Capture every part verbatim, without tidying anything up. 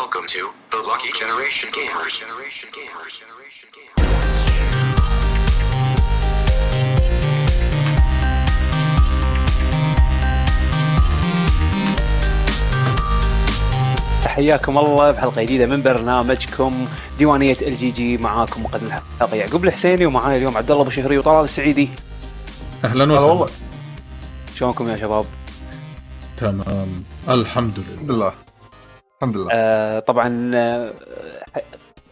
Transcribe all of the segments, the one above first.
Welcome to the Lucky Generation Gamers. Generation Gamers. Generation Gamers. حياكم الله بحلقه جديده من برنامجكم ديوانيه الجي جي. معاكم مقدم الحلقه يعقوب الحسيني، ومعاي اليوم عبد الله ابو شهري وطلال السعيدي. اهلا وسهلا. والله شلونكم يا شباب؟ تمام الحمد لله. الحمد لله. آه طبعا آه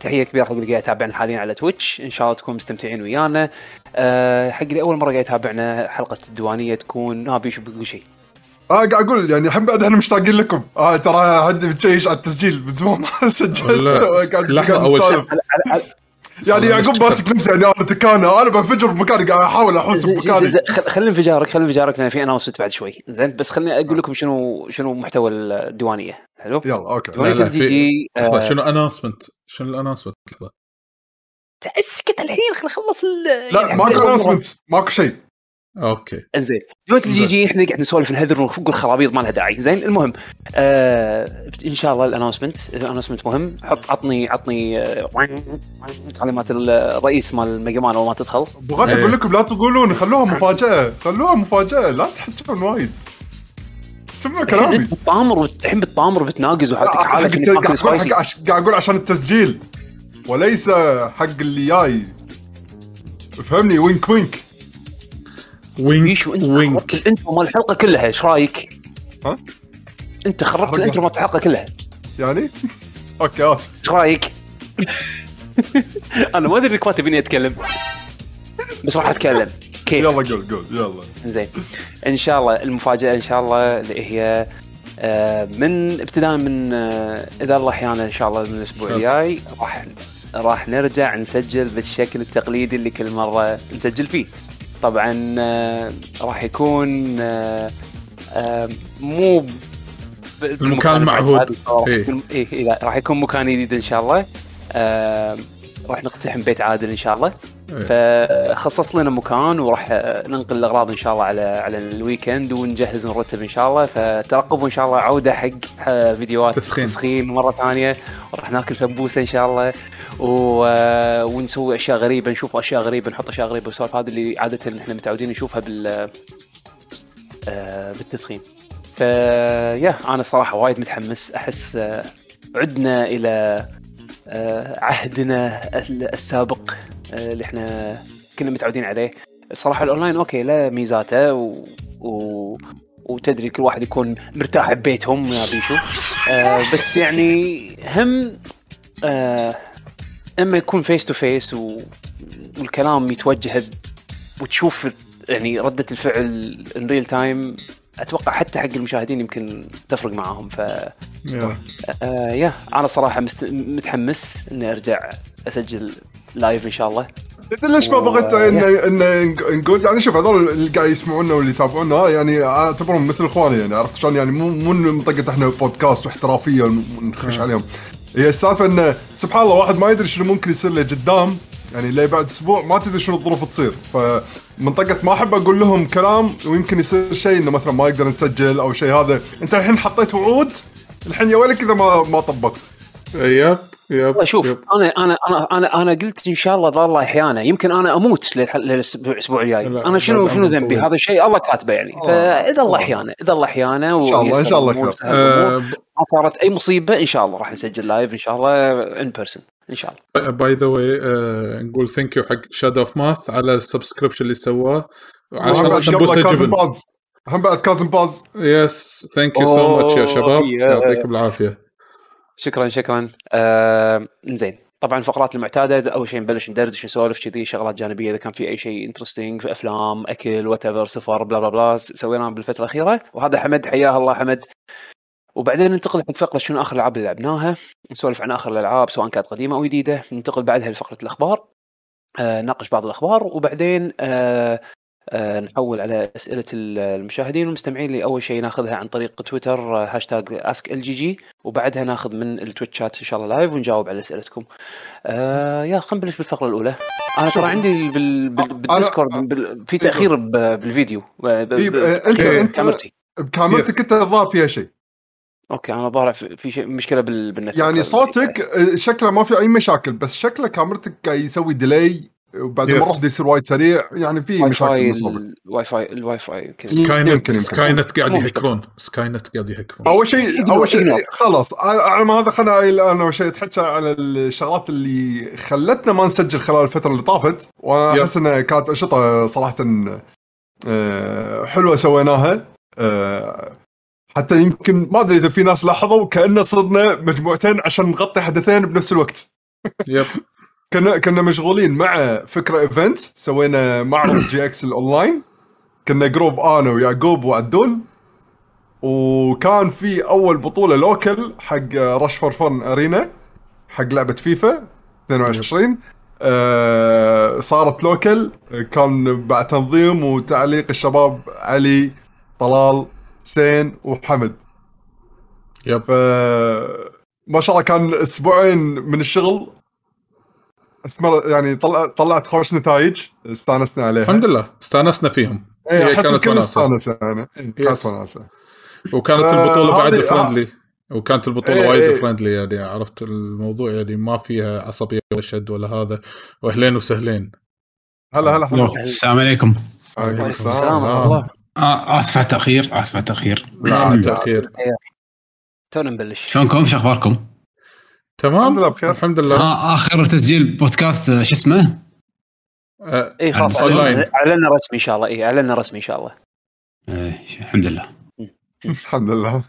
تحيه كبيره حق اللي قاعد يتابعنا حاليا على تويتش، ان شاء الله تكونوا مستمتعين ويانا. آه حق اللي اول مره قاعد يتابعنا حلقه الديوانيه تكون ها بيشو بيقول شيء. اه قاعد اقول يعني الحين بعد احنا مشتاقين لكم. اه ترى حد بتشيش على التسجيل من زمان ما سجلت. لحظه اول شيء يعني يعقوب ماسك نفسه، يعني انا تكانه انا بنفجر بمكاني، قاعد احاول احوس بمكاني. خلي انفجارك خلي انفجارك لان في اناونسمنت بعد شوي زين، بس خليني اقول لكم شنو شنو محتوى الديوانيه. حلو يلا اوكي. لحظه شنو اناونسمنت؟ شنو الاناونسمنت؟ لحظه اسكت الحين خل نخلص. لا ماكو اناونسمنت ماكو شيء. اوكي انزين دوت الجي جي احنا قاعد نسولف نهذر ونقول الخرابيط ما لها داعي زين. المهم آه ان شاء الله الاناونسمنت الاناونسمنت مهم. حط عطني عطني كلمات آه الرئيس مال الميجا مان اول ما تدخل. بغيت اقول لكم لا تقولون، خلوها مفاجاه خلوها مفاجاه، لا تحكون وايد. سمع كلامي. بتطامر الحين بتطامر بتناقز وحالتك عاليه. قاعد اقول عشان التسجيل وليس حق اللي جاي، فهمني. وينك وينك وينك وينك. الانترو مال الحلقه كلها ايش رايك؟ ها انت خربت الانترو مال الحلقه كلها يعني. اوكي اسف. ايش رايك؟ انا ما ادري انك ما تبيني اتكلم بس راح اتكلم. كيف؟ يلا قول قول يلا. زين ان شاء الله المفاجاه ان شاء الله اللي هي من ابتداء من اذا الله احيانا ان شاء الله من الاسبوع الجاي راح راح نرجع نسجل بالشكل التقليدي اللي كل مره نسجل فيه. طبعا راح يكون مو المكان معهود، اي لا راح يكون مكان جديد ان شاء الله. راح نقتحم بيت عادل ان شاء الله، فخصص لنا مكان وراح ننقل الاغراض ان شاء الله على على الويكند ونجهز ونرتب ان شاء الله. فترقبوا ان شاء الله عوده حق فيديوهات تسخين. تسخين مره ثانيه، وراح ناكل سمبوسه ان شاء الله و... ونسوي اشياء غريبه، نشوف اشياء غريبه، نحط اشياء غريبه وسوالف هذه اللي عاده نحن متعودين نشوفها بال بالتسخين. فيا انا صراحه وايد متحمس، احس عدنا الى عهدنا السابق اللي احنا كنا متعودين عليه. صراحه الاونلاين اوكي لا ميزاته و... و... وتدري كل واحد يكون مرتاح ببيتهم يا بيشو، آه بس يعني هم آه اما يكون فيس تو فيس والكلام يتوجه وتشوف يعني رده الفعل ان ريل تايم، اتوقع حتى حق المشاهدين يمكن تفرق معاهم. ف yeah. آه يا انا صراحه مست... متحمس اني ارجع اسجل لايف ان شاء الله. ليش ما بغيت ان ان نقول يعني شوف هذول اللي قاعد يسمعونا واللي يتابعونا يعني اعتبرهم مثل اخواني، يعني عرفت شلون يعني مو مو منطقه احنا بودكاست واحترافيه ونخش عليهم. هي السالفه ان سبحان الله واحد ما يدري شنو ممكن يصير له قدام، يعني لي بعد اسبوع ما تدري شنو الظروف تصير. فمنطقه ما احب اقول لهم كلام ويمكن يصير شيء انه مثلا ما يقدر نسجل او شيء. هذا انت الحين حطيت وعود، الحين يا ويلك اذا ما ما طبقت. ايوه ياب. شوف ياب. انا انا انا انا قلت ان شاء الله الله احيانا يمكن انا اموت للاسبوع الجاي. انا شنو شنو ذنبي؟ هذا شيء الله كاتبه يعني. فاذا الله احيانا اذا الله احيانا ان شاء الله ان شاء الله ما صارت اي مصيبه ان شاء الله راح نسجل لايف ان شاء الله ان بيرسون ان شاء الله. باي ذا واي نقول ثانك يو حق شادو اوف ماث على السبسكريبشن اللي سواه عشان سمبوسه جبن. هم بعد كازم باز. يس ثانك يو سو ماتش يا شباب، يعطيكم العافيه. شكرا شكرا. آه، زين طبعا الفقرات المعتاده، اول شيء نبلش ندردش نسولف كذي شغلات جانبيه اذا كان في اي شيء انترستينج في افلام اكل واتيفر سفر بلا بلا بلا سويناه بالفتره الاخيره. وهذا حمد حياه الله حمد. وبعدين ننتقل حق فقره شنو اخر العاب اللي لعبناها، نسولف عن اخر الالعاب سواء كانت قديمه او جديده. ننتقل بعدها لفقره الاخبار، آه، ناقش بعض الاخبار، وبعدين آه، آه، نحول على اسئله المشاهدين والمستمعين اللي اول شيء ناخذها عن طريق تويتر هاشتاج اسك ال جي جي، وبعدها ناخذ من التويتشات ان شاء الله لايف ونجاوب على اسئلتكم. آه، يا خلينا نبلش بالفقره الاولى. انا ترى عندي بال... بالديسكورد بال... في تاخير ب... بالفيديو ب... ب... ب... انت انت كاميرتي كنت الظاهر فيها شيء اوكي انا ظاهر في شيء مشكله بالنت يعني صوتك شكله ما في اي مشاكل، بس شكله كاميرتك قاعد يسوي ديلاي وبعد ما راح يصير وايد سريع، يعني في مشاكل بالصوب الواي فاي الواي فاي سكاي نت سكاي نت قاعد يهكرون سكاي نت قاعد يهكرون اول شيء اول شيء خلاص على ما هذا خلنا انا اول شيء اتحكى على الشغلات اللي خلتنا ما نسجل خلال الفتره اللي طافت، وانا احس انها كانت انشطه صراحه حلوه سويناها، حتى يمكن ما ادري اذا في ناس لاحظوا كأننا صرنا مجموعتين عشان نغطي حدثين بنفس الوقت. يب كنا كنا مشغولين مع فكره ايفنت، سوينا معرض جي اكس الاونلاين، كنا جروب انا ويعقوب وعدول، وكان في اول بطوله لوكل حق رش فور فن ارينا حق لعبه فيفا اثنين وعشرين آه صارت لوكل، كان بعد تنظيم وتعليق الشباب علي طلال حسين وحمد. يب ما شاء الله كان اسبوعين من الشغل يعني طلع طلعت خوش نتائج استانسنا عليها الحمد لله، استانسنا فيهم ايه هي كانت وناسه يعني. كانت وناسه وكانت آه البطوله بعد آه فرندلي وكانت البطوله وايد ايه فرندلي يعني عرفت الموضوع يعني ما فيها عصبيه ولا شد ولا هذا، واهلين وسهلين. هلا هلا حمد السلام عليكم. وعليكم السلام الله. آسف على التأخير، آسف على التأخير. لا التأخير. تونا نبلش. شلونكم؟ شو أخباركم؟ تمام. الحمد لله. الحمد لله. آه آخر تسجيل بودكاست شو اسمه؟ آه إيه خلاص. أعلنا رسمي إن شاء الله. إيه أعلنا رسمي إن شاء الله. إيه الحمد لله. الحمد لله.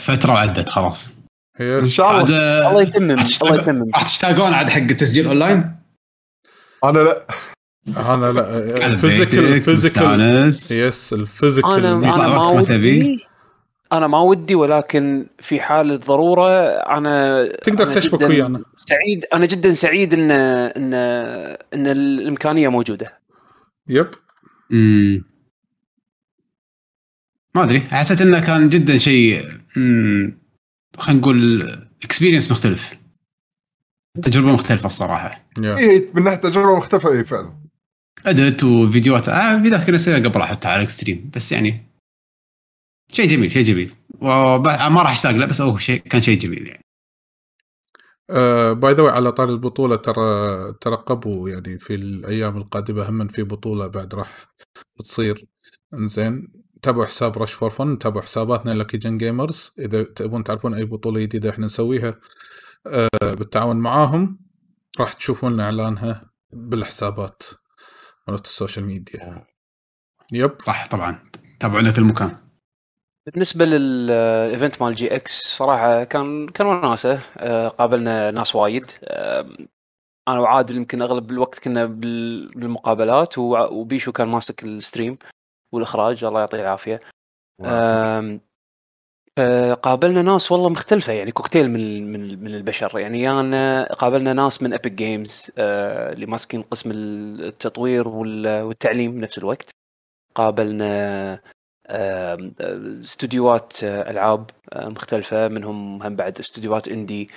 فترة عدت خلاص. إن شاء الله. عد... الله يتمم. الله يتمم. راح تشتاقون عاد حق التسجيل أونلاين؟ أنا لا. أنا لا الفيزيكال الفيزيكال يس الفيزيكال أنا ما ودي أنا ما ودي ولكن في حال الضرورة أنا تقدر تشبك ويانا. سعيد أنا جدا سعيد إن إن إن الإمكانية موجودة. يب أمم ما أدري حسيت إنه كان جدا شيء أمم خلينا نقول experience مختلف، تجربة مختلفة الصراحة. إيه من ناحية تجربة مختلفة إيه فعلًا. أدت وفيديوهات آه فيديوهات كنا نسويها قبل حتى على إكستريم، بس يعني شيء جميل شيء جميل وما راح أشتاق له، بس أول شيء كان شيء جميل يعني. ااا باي ذا واي على طار البطولة ترى ترقبوا يعني في الأيام القادمة هم في بطولة بعد راح تصير إنزين، تابعوا حساب رش فور فن، تابعوا حساباتنا لكي جن جيمرز إذا تبون تعرفون أي بطولة جديدة إحنا نسويها ااا بالتعاون معاهم راح تشوفون إعلانها بالحسابات. على السوشيال ميديا. يب صح طبعا تابعونا في المكان. بالنسبه للايفنت مال جي اكس صراحه كان كان وناسه، قابلنا ناس وايد، انا وعادل يمكن اغلب الوقت كنا بالمقابلات، وبيشو كان ماسك الستريم والاخراج الله يعطيه العافيه. قابلنا ناس والله مختلفه يعني كوكتيل من من من البشر يعني, يعني قابلنا ناس من ابيك جيمز اللي ماسكين قسم التطوير والتعليم نفس الوقت، قابلنا استوديوهات العاب مختلفه منهم هم بعد استوديوهات اندي،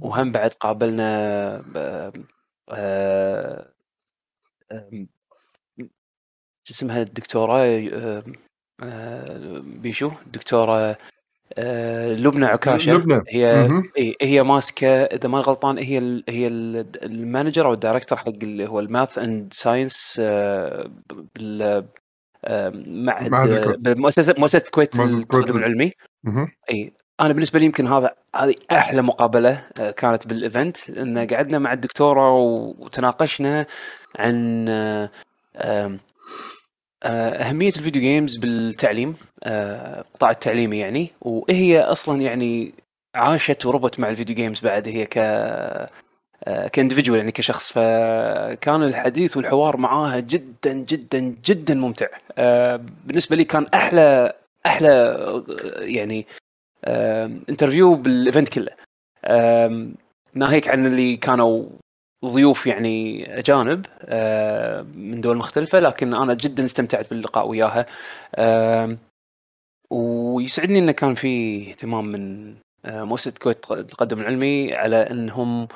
وهم بعد قابلنا اسمها الدكتوره بيشو دكتورة لبنى عكاشة لبنى. هي م-م. هي ماسكة إذا ما غلطان هي ال هي المانجر أو الدايركتور حق اللي هو الماث أند ساينس بال معهد مؤسسة مؤسسة الكويت للتقدم العلمي. أي أنا بالنسبة لي يمكن هذا هذه أحلى مقابلة كانت بالإيفنت، إن قعدنا مع الدكتورة وتناقشنا عن أهمية الفيديو جيمز بالتعليم القطاع التعليمي يعني، وهي أصلا يعني عاشت وربت مع الفيديو جيمز بعد هي ك كانديفيديوال يعني كشخص، فكان الحديث والحوار معاها جدا جدا جدا ممتع بالنسبة لي، كان أحلى أحلى يعني انترفيو بالإيفنت كله، ناهيك عن اللي كانوا ضيوف يعني أجانب من دول مختلفة، لكن أنا جدا استمتعت باللقاء وياها، ويسعدني أنه كان في اهتمام من مؤسسة الكويت للتقدم العلمي على أنهم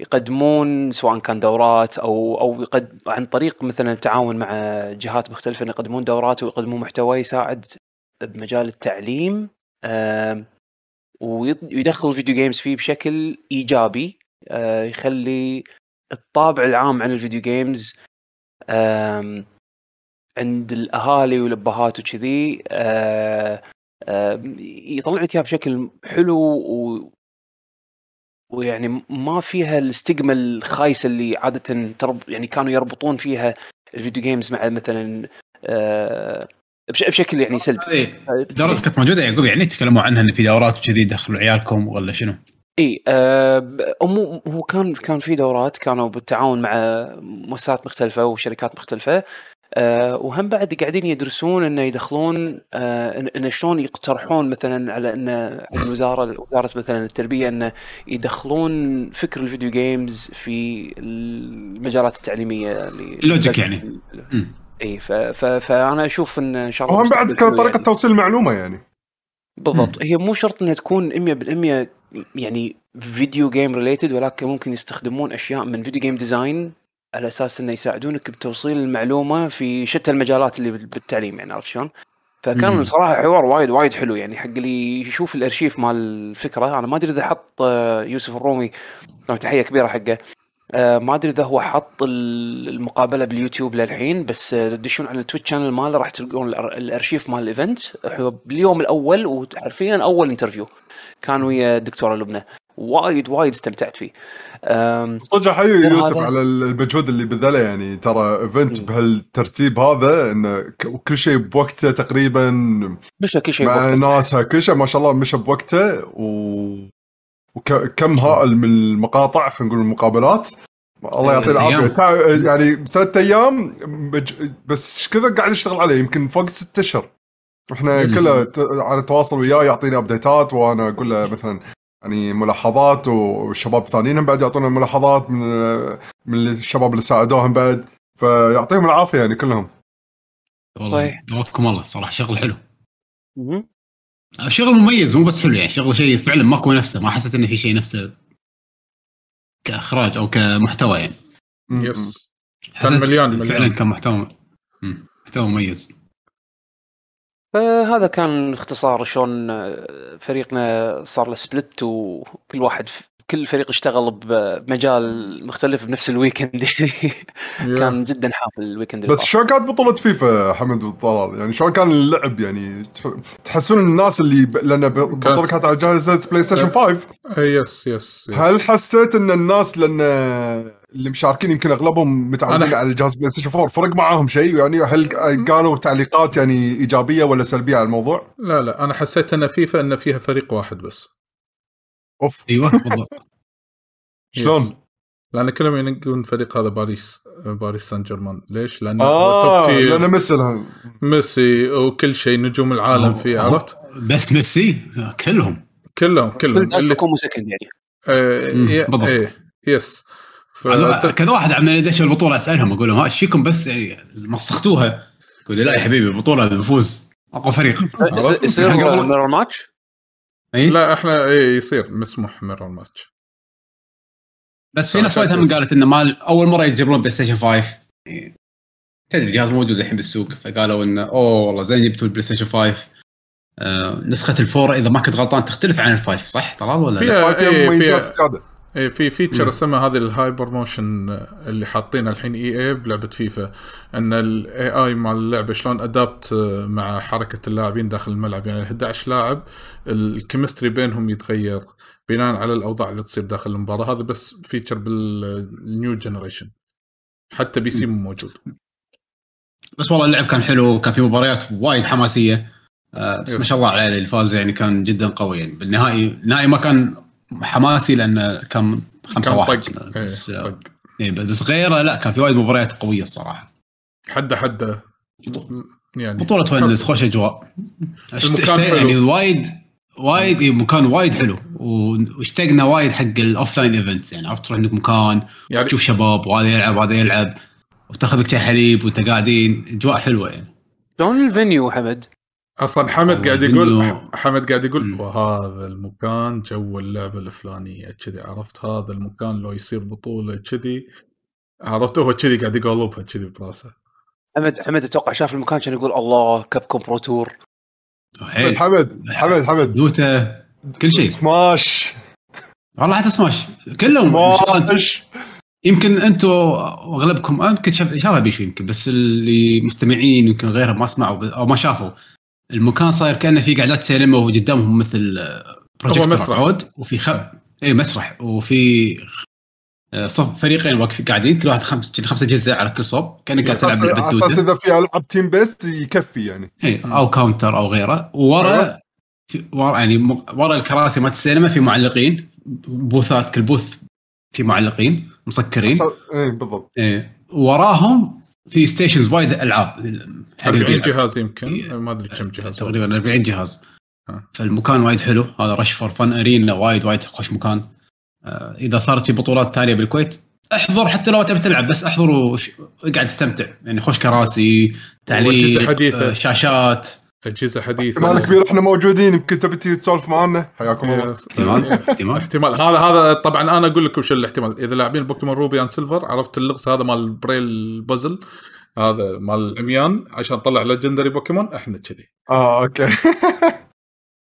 يقدمون سواء كان دورات أو أو يقد عن طريق مثلا التعاون مع جهات مختلفة يقدمون دورات ويقدمون محتوى يساعد بمجال التعليم ويدخل الفيديو جيمز فيه بشكل إيجابي، يخلي الطابع العام عن الفيديو جيمز عند الأهالي والأبهات وكذي يطلع لك اياها بشكل حلو، و... ويعني ما فيها الاستجمة الخايسة اللي عادة ترب... يعني كانوا يربطون فيها الفيديو جيمز مع مثلا آه... بش... بشكل يعني سلبي. دورات كانت موجودة يا يعقوب، يعني تكلموا عنها إن في دورات وكذي دخلوا عيالكم ولا شنو؟ إيه آه... أمو هو كان كان في دورات كانوا بالتعاون مع مؤسسات مختلفة وشركات مختلفة، أه وهم بعد قاعدين يدرسون إنه يدخلون أه إنه شلون يقترحون مثلاً على إنه الوزارة وزارة مثلاً التربية إنه يدخلون فكر الفيديو جيمز في المجالات التعليمية. لوجيك يعني. إيه ف ف فأنا أشوف إن إن شاء الله. وهم بعد كان طريقة يعني. توصيل معلومة يعني. بالضبط، هي مو شرط إنها تكون إمية بالإمية يعني فيديو جيم ريليتد، ولكن ممكن يستخدمون أشياء من فيديو جيم ديزاين. على أساس إنه يساعدونك بتوصيل المعلومة في شتى المجالات اللي بالتعليم يعني، عرفت شلون؟ فكان صراحة حوار وايد وايد حلو يعني، حق اللي يشوف الأرشيف مال الفكرة. أنا ما أدري إذا حط يوسف الرومي، تحية كبيرة حقه، ما أدري إذا هو حط المقابلة باليوتيوب للحين، بس تدشون على التويتش شانل ماله راح تلقون الأرشيف مال الإيفنت باليوم الأول، وحرفياً أول انترفيو كان ويا الدكتورة لبنى، وايد وايد استمتعت فيه. صدق حيو يوسف هذا... على المجهود اللي بذله يعني، ترى ايفنت بهالترتيب هذا إنه كل شيء بوقته تقريبا، مش كل شيء مع ناسها، كل شيء ما شاء الله مش بوقته، و... وكم هائل من المقاطع، خلينا نقول المقابلات، الله يعطيه العافية يعني. ثلاثة أيام بس كذا قاعد يشتغل عليه، يمكن فوق ستة أشهر احنا كله على تواصل وياه، يعطيني أبديتات وأنا أقول له مثلا يعني ملاحظات، والشباب الثانيين هم بعد يعطونا ملاحظات من من الشباب اللي ساعدوهم بعد، فيعطيهم العافية يعني كلهم. والله نوافقكم الله صراحة شغل حلو. مم. شغل مميز، مو بس حلو يعني، شغل شيء فعلا ماكو نفسه، ما حسيت إنه في شيء نفسه كإخراج أو كمحتوى يعني. يس. كان مليون مليون. فعلا كمحتوى. مم. محتوى مميز. فهذا كان اختصار شلون فريقنا صار له سبلت، وكل واحد كل فريق اشتغل بمجال مختلف بنفس الويكند. كان جدا حافل الويكند. بس شلون كانت بطولة فيفا حمد والطلال يعني؟ شلون كان اللعب يعني؟ تحسون الناس اللي ب... لأن بطولة كانت على جهاز بلاي ستيشن خمسة. يس يس. هل حسيت إن الناس لأن اللي مشاركين يمكن أغلبهم متعودين على الجهاز بلاي ستيشن فور، فرق معاهم شيء يعني؟ هل كانوا تعليقات يعني إيجابية ولا سلبية على الموضوع؟ لا لا، أنا حسيت أن فيفا أن فيها فريق واحد بس. أوف. أيوة بالضبط. شلون؟ لأن كلهم ينقون فريق هذا باريس باريس سان جيرمان. ليش؟ لأن آه لأن مثلهم ميسي وكل شيء، نجوم العالم فيه، عرفت؟ بس ميسي كلهم كلهم كلهم اللي كومو سكند يعني. إيه بالضبط. يس. كان واحد عمال يدش البطولة أسألهم أقول لهم ها شيكم بس يعني مسختوها؟ يقول لا يا حبيبي، البطولة بنفوز أقوى فريق. يصير ميرور ماتش؟ لا إحنا إيه يصير مسموح ميرور ماتش. بس في ناس وايد هم قالت إنه مال أول مرة يجيبون بلاي ستيشن خمسة، تدري جهاز موجود الحين بالسوق، فقالوا إنه أوه والله زين جبتوا البلاي ستيشن خمسة. آه نسخة الفور إذا ما كنت غلطان تختلف عن الفايف، صح طلال ولا لا؟ فيها اي في فيتشر اسمها هذه الهايبر موشن اللي حاطينها الحين اي اي بلعبه فيفا، ان الاي اي مع اللعبه شلون ادابت مع حركه اللاعبين داخل الملعب، يعني أحد عشر لاعب الكيمستري بينهم يتغير بناء على الاوضاع اللي تصير داخل المباراه. هذا بس فيتشر بالنيو جنريشن، حتى بي سي مو موجود. بس والله اللعب كان حلو، كان في مباريات وايد حماسيه، بس ما شاء الله على الفاز يعني، كان جدا قوي يعني. بالنهائي النهائي ما كان حماسي لأن كم خمسة واحد بس, إيه بس غيره لا، كان في وايد مباريات قوية الصراحة. حد حد يعني بطولة هندس خوش أجواء يعني، وايد وايد مكان وايد حلو، واشتقنا وايد حق الأوفلاين إيفنتس يعني، عرفت تروح عندك مكان يعني تشوف شباب وهذا يلعب وهذا يلعب وتاخذك شاي حليب وانت قاعدين، أجواء حلوة يعني. دون الفينيو حمد أصلاً حمد قاعد يقول حمد قاعد يقول وهذا المكان جو اللعبة الفلانية كذي، عرفت هذا المكان لو يصير بطولة كذي، عرفته هو كذي قاعد يقلبها كذي براسه. حمد حمد أتوقع شاف المكان كان يقول الله كابكوم برو تور حيل. حمد حمد حمد دوتا كل شيء سماش والله حتى سماش كلهم سماش. يمكن انتم اغلبكم يمكن شافوا بشيء يمكن بس اللي مستمعين يمكن غيرهم ما سمعوا او ما شافوا المكان صاير كانه في قعدات سينما وقدامهم مثل بروجيكتور عود وفي خب اي مسرح وفي صف فريقين واقفين قاعدين كل واحد خمسة خمسة جزء على كل صوب كانك قاعد تلعب لعبه دوتا اساس اذا في العاب تيم بيست يكفي يعني اي او كاونتر او غيره وورا ورا يعني ورا الكراسي مال السينما في معلقين بوثات كل بوث في معلقين مسكرين اي بالضبط اي وراهم في ستيشنز وايد العاب أربعين جهاز يمكن ما ادري كم جهاز تقريبا أربعين جهاز فالمكان وايد حلو هذا رش فور فن ارينا وايد وايد خوش مكان اذا صارت في بطولات ثانيه بالكويت احضر حتى لو تبي تلعب بس احضر واقعد استمتع يعني خوش كراسي تعليق شاشات اجهزه حديثه مالك كبير احنا موجودين يمكن تبي تسولف معنا حياكم الله احتمال احتمال احتمال هذا هذا طبعا انا اقول لكم شو الاحتمال اذا لاعبين بوكيمون روبي ان سيلفر عرفت اللغز هذا مال بريل بازل هذا مال العميان عشان طلع ليجندري بوكيمون احنا كذي اه اوكي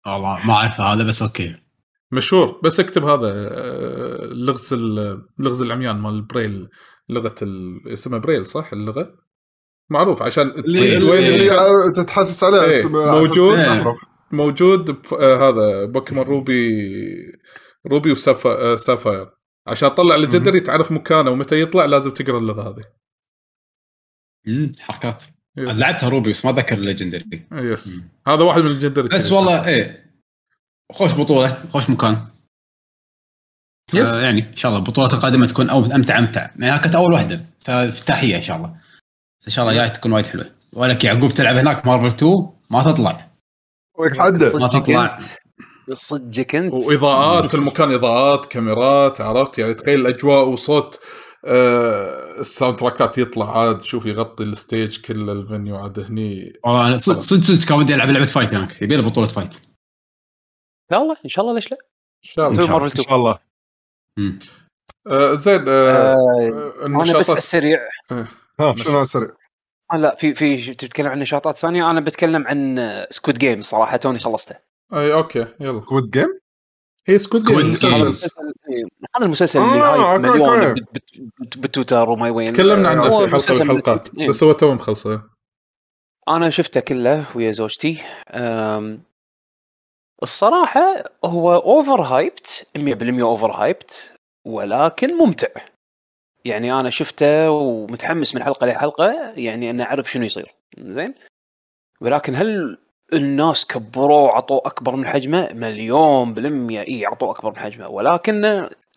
والله ما اعرف هذا بس اوكي مشهور بس اكتب هذا اللغز اللغز العميان مال بريل لغه اسمها بريل صح اللغه معروف عشان اللي اللي تتحسس عليه ايه موجود ايه موجود هذا بوكيمون روبي روبي وسافا سافاير عشان تطلع للجدري تعرف مكانه ومتى يطلع لازم تقرا اللغه هذه حركات لعبتها روبي بس ما ذكر الليجندري هذا واحد من الليجندري بس والله ايه خوش بطوله خوش مكان آه يعني ان شاء الله البطولات القادمه تكون او امتع امتع يعني كانت اول واحده فافتتاحيه ان شاء الله ان شاء الله جاي تكون وايد حلوه ولك يعقوب تلعب هناك مارفل اثنين ما تطلع ويك حد ما تطلع بالصدق انت واضاءات المكان اضاءات كاميرات عرفت يعني تخيل الاجواء وصوت آه الساوند تراكات يطلع عاد شوف يغطي الستيج كل الفنيو عاد هني والله صدق صدق كان بدي العب لعبه فايت هناك يبي له بطوله فايت لا والله ان شاء الله ليش لا ان شاء الله ان شاء الله امم آه زين آه آه النشاطات بس السريع آه. ها شنو سريع لا في في تتكلم عن نشاطات ثانيه انا بتكلم عن سكويد جيم صراحه توني خلصته اي اوكي يلا سكويد جيم هي سكويد جيم هذا المسلسل اللي هاي مليون بالتويتر وما وين تكلمنا عنه في حلقه الحلقات بس هو تو مخلصه انا شفته كله ويا زوجتي الصراحه هو اوفر هايبت مية بالمية اوفر هايبت ولكن ممتع يعني أنا شفته ومتحمس من حلقة لحلقة يعني أنا أعرف شنو يصير زين ولكن هل الناس كبروا عطوا أكبر من حجمه مليون بالمية إيه عطوا أكبر من حجمه ولكن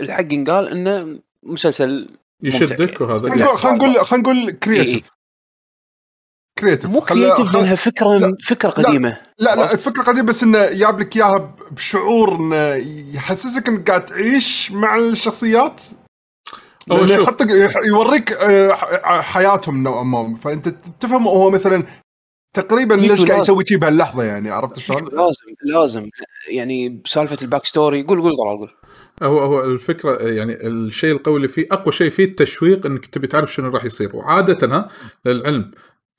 الحق قال إنه مسلسل يشدك وهذا خلنا نقول خلنا نقول كرياتيف كرياتيف مو كرياتيف لأنها فكرة لا. فكرة قديمة لا لا, لا الفكرة قديمة بس إنه يجيب لك إياها بشعور إنه يحسسك إنك قاعد تعيش مع الشخصيات لأنه حتى يوريك حياتهم نوعا ما فأنت تفهم هو مثلا تقريبا ليش قاعد يسوي شيء بهاللحظة يعني عرفت شلون لازم لازم يعني سالفة الباك ستوري قول قول طلع قول هو هو الفكرة يعني الشيء القوي اللي فيه أقوى شيء فيه التشويق إنك تبي تعرف شنو راح يصير وعادة ها للعلم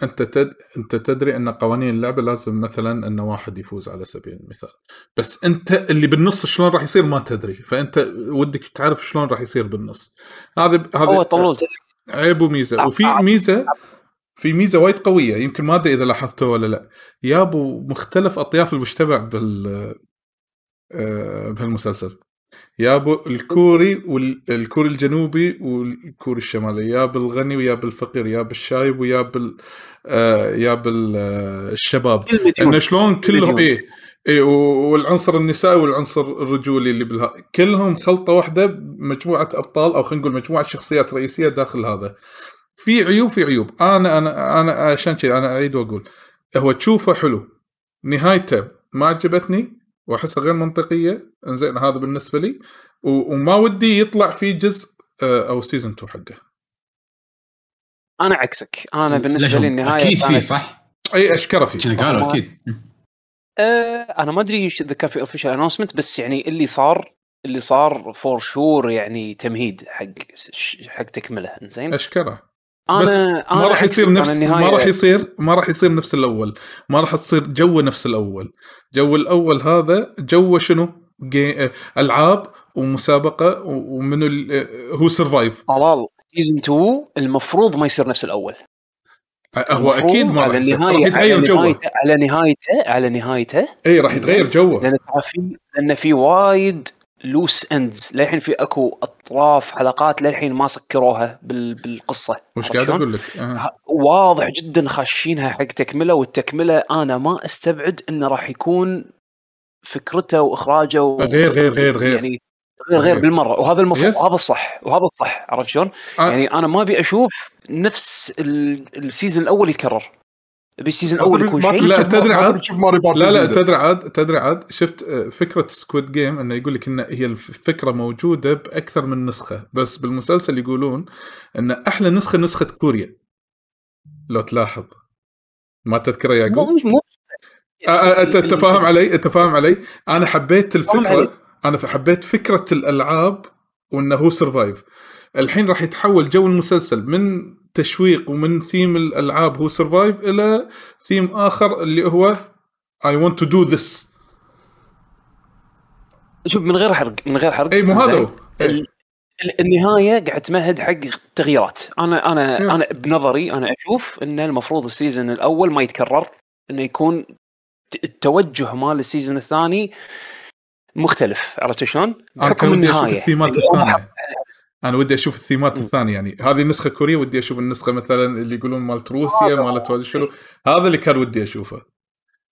أنت تد... أنت تدري أن قوانين اللعبة لازم مثلاً أن واحد يفوز على سبيل المثال بس أنت اللي بالنص شلون راح يصير ما تدري فأنت ودك تعرف شلون راح يصير بالنص هذا هذا عيب وميزة وفي ميزة في ميزة وايد قوية يمكن ما أدري إذا لاحظته ولا لا يا أبو مختلف أطياف المجتمع بال بهالمسلسل يا أبو الكوري والكوري الجنوبي والكوري الشمالي يا بالغني ويا بالفقير يا بالشايب ويا بال آه يا بالشباب إن شلون كلهم إيه إيه والعنصر النسائي والعنصر الرجولي اللي بالها كلهم خلطة واحدة مجموعة أبطال أو خلينا نقول مجموعة شخصيات رئيسية داخل هذا في عيوب في عيوب أنا أنا أنا عشان كذا أنا أريد وأقول هو تشوفه حلو نهايته ما عجبتني وأحسها غير منطقية إنزين هذا بالنسبة لي وما ودي يطلع في جزء أو سيزن تو حقه أنا عكسك أنا بالنسبة لي النهاية أكيد فيه صح أي أشكره فيه قالوا أكيد أه أنا ما أدري إذا كان في أوفيشال أناونسمنت بس يعني اللي صار اللي صار فور شور يعني تمهيد حق حق تكمله إنزين أشكره بس ما راح يصير نفس ما راح يصير ما راح يصير نفس الاول, ما راح تصير جو نفس الاول. جو الاول هذا جو شنو العاب ومسابقه ومنو هو سرفايف. طلال سيزون اثنين المفروض ما يصير نفس الاول, هو اكيد ما راح يتغير جوه على نهايته على نهايته اي راح يتغير جوه, لان تعرفين ان في وايد لوس اندز للحين, في اكو اطراف حلقات للحين ما سكروها بالقصه, مش قاعد اقول لك آه. واضح جدا خاشينها حق تكمله, والتكمله انا ما استبعد انه راح يكون فكرته واخراجه و... غير غير غير غير يعني غير غير بالمره, وهذا المفروض yes. وهذا الصح وهذا الصح عرفت شلون آه. يعني انا ما ابي اشوف نفس السيزون الاول يتكرر بالسيزون الاول يكون شيء. لا تدري عاد لا لا تدري عاد تدري عاد شفت فكره سكويد جيم انه يقول لك ان هي الفكره موجوده باكثر من نسخه, بس بالمسلسل يقولون ان احلى نسخه نسخه كوريا. لو تلاحظ ما تذكره يا يعقوب, تفهم علي تفهم علي انا حبيت الفكره, انا حبيت فكره الالعاب وانه هو سرفايف. الحين راح يتحول جو المسلسل من تشويق ومن ثيم الألعاب هو سرفايف إلى ثيم آخر اللي هو I want to do this. شوف من غير حرق من غير حرق. أي مو هذا. النهاية قاعد تمهد حق تغييرات. أنا أنا yes. أنا بنظري أنا أشوف إن المفروض السيزن الأول ما يتكرر, إنه يكون التوجه مال السيزن الثاني مختلف, عرفت شلون؟ بحكم النهاية. أنا ودي أشوف الثيمات الثانية, يعني هذه النسخة كورية ودي أشوف النسخة مثلاً اللي يقولون مالت روسيا مالت هذا الشلو, هذا اللي كان ودي أشوفه.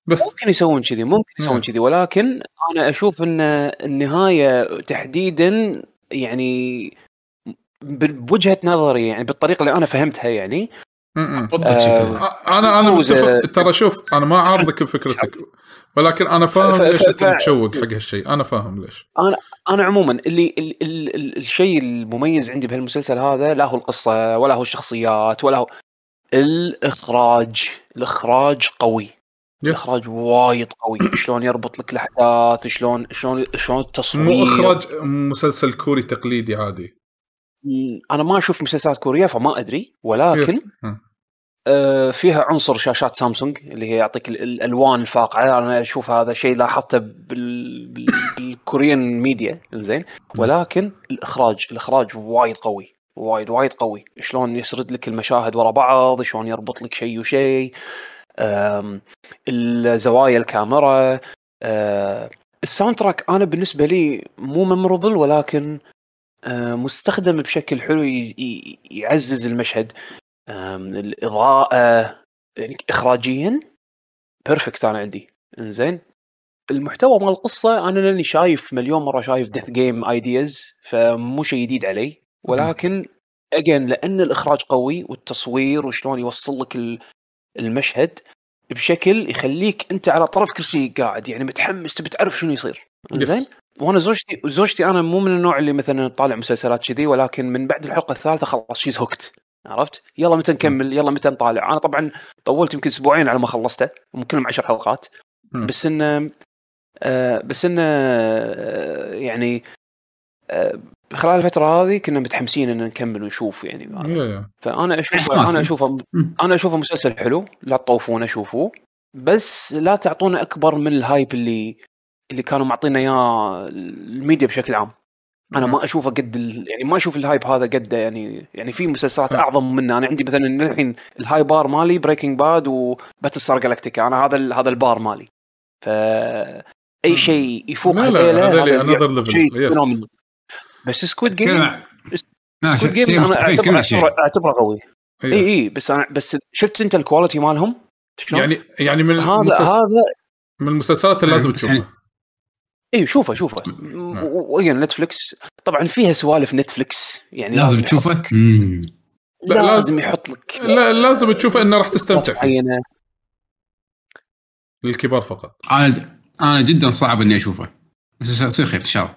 بس ممكن يسوون كذي ممكن يسوون كذي, ولكن أنا أشوف إن النهاية تحديداً يعني بوجهة نظري, يعني بالطريقة اللي أنا فهمتها يعني آه أنا أنا ترى شوف أنا ما أعارضك بفكرتك, ولكن أنا فاهم ليش أنت متشوق حق هالشيء, أنا فاهم ليش. أنا أنا عموما اللي ال ال ال الشيء المميز عندي بهالمسلسل هذا لا هو القصة ولا هو الشخصيات ولا هو الإخراج. الإخراج قوي, الإخراج وايد قوي, شلون يربط لك الأحداث, شلون شلون شلون التصوير. مو إخراج مسلسل كوري تقليدي عادي, أنا ما أشوف مسلسلات كورية فما أدري, ولكن فيها عنصر شاشات سامسونج اللي هي يعطيك الألوان الفاقعة. أنا أشوف هذا شيء لاحظته بال... بالكوريين ميديا زين, ولكن الإخراج الإخراج وايد قوي وايد وايد قوي, شلون يسرد لك المشاهد ورا بعض, شلون يربط لك شيء وشيء, الزوايا الكاميرا. الساوند تراك أنا بالنسبة لي مو ميموربل, ولكن مستخدم بشكل حلو يعزز المشهد. الإضاءة يعني إخراجيا بيرفكت أنا عندي إنزين. المحتوى مال القصة أنا لاني شايف مليون مرة شايف Death Game Ideas, فمو شيء جديد علي, ولكن أجين لأن الإخراج قوي والتصوير وشلون يوصل لك المشهد بشكل يخليك أنت على طرف كرسي قاعد, يعني متحمس تبي تعرف شنو يصير إنزين. yes. وانا زوجتي زوجتي انا مو من النوع اللي مثلا طالع مسلسلات كذي, ولكن من بعد الحلقه الثالثه خلاص شيز هوكت, عرفت؟ يلا متى نكمل, يلا متى نطالع. انا طبعا طولت يمكن اسبوعين على ما خلصته, ممكن عشر حلقات بس ان آه بس ان آه يعني آه خلال الفتره هذه كنا متحمسين ان نكمل ونشوف يعني. فانا اشوف انا اشوف انا اشوف مسلسل حلو, لا تطوفونه, شوفوه بس لا تعطونا اكبر من الهايب اللي اللي كانوا معطينا يا الميديا بشكل عام. انا ما اشوفه قد ال... يعني ما اشوف الهايب هذا قده يعني. يعني في مسلسلات اعظم منه. انا عندي مثلا الحين الهاي بار مالي بريكنج باد وباتل ستار جالاكتيكا, انا هذا ال... هذا البار مالي. ف اي شيء يفوق هذا هذا انذر ليفل. بس سكويد جيم سكويد جيم انا اعتبره اعتبره قوي. اي اي بس انا بس شفت انت الكواليتي مالهم يعني يعني من هذا هذا من المسلسلات اللي لازم تشوفها. اي شوفه شوفه وين نتفليكس طبعا فيها سوالف نتفليكس يعني لازم تشوفه. لا لازم يحط لك لا لازم تشوفه انه راح تستمتع فيه. للكبار فقط. انا انا جدا صعب اني اشوفه, بس يصير خير ان شاء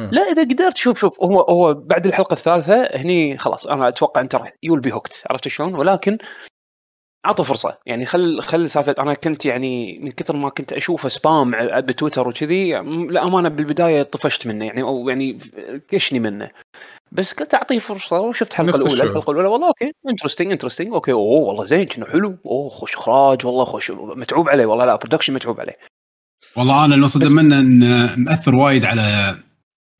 الله. لا اذا قدرت شوف شوف هو هو بعد الحلقه الثالثه هني خلاص انا اتوقع انت راح يول بي هوكت, عرفت شلون؟ ولكن عطوا فرصه يعني خل خل سالفه. انا كنت يعني من كثر ما كنت اشوفه سبام بتويتر وكذي، لا امانه بالبدايه طفشت منه يعني، او يعني كشني منه، بس كنت اعطيه فرصه وشفت حلقه الاولى. الحلقه الاولى والله اوكي انترستينج انترستينج اوكي، اوه والله زين كنا حلو، اوه خوش اخراج والله، خوش متعوب عليه والله، لا برودكشن متعوب عليه والله. انا اللي صدق منه ان مأثر وايد على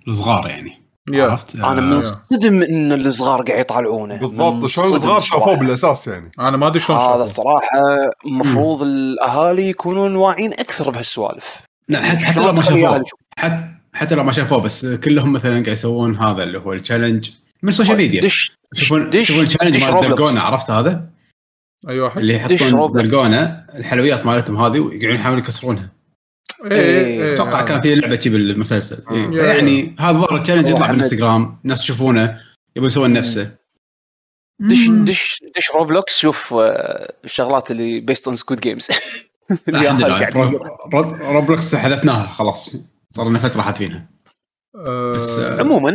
الصغار يعني، عرفت؟ انا مصدم ان الصغار قاعد يطالعونه بالضبط، شلون الصغار شافوه بالاساس يعني، انا ما ادري شلون شافوه. هذا الصراحه المفروض الاهالي يكونون واعين اكثر بهالسوالف. لا حتى, حتى لو ما شافوه، حتى حتى لو ما شافوه، بس كلهم مثلا قاعد يسوون هذا اللي هو التشالنج من السوشيال ميديا، يشوفون يشوفون التشالنج مال درجونه، عرفت هذا؟ ايوه اللي يحطون درجونه الحلويات مالتهم هذه ويقعدون يحاولون يكسرونها. ايه اتوقع إيه إيه كان في لعبه تجيب المسلسل إيه. إيه. يعني هذا ظهر تشالنج يطلع بالانستغرام، الناس يشوفونه يبون يسوون نفسه. دش دش دش روبلوكس، شوف الشغلات اللي بيست اون سكويد جيمز. روبلوكس حذفناها خلاص، صار لنا فتره حذفينها. أه بس عموما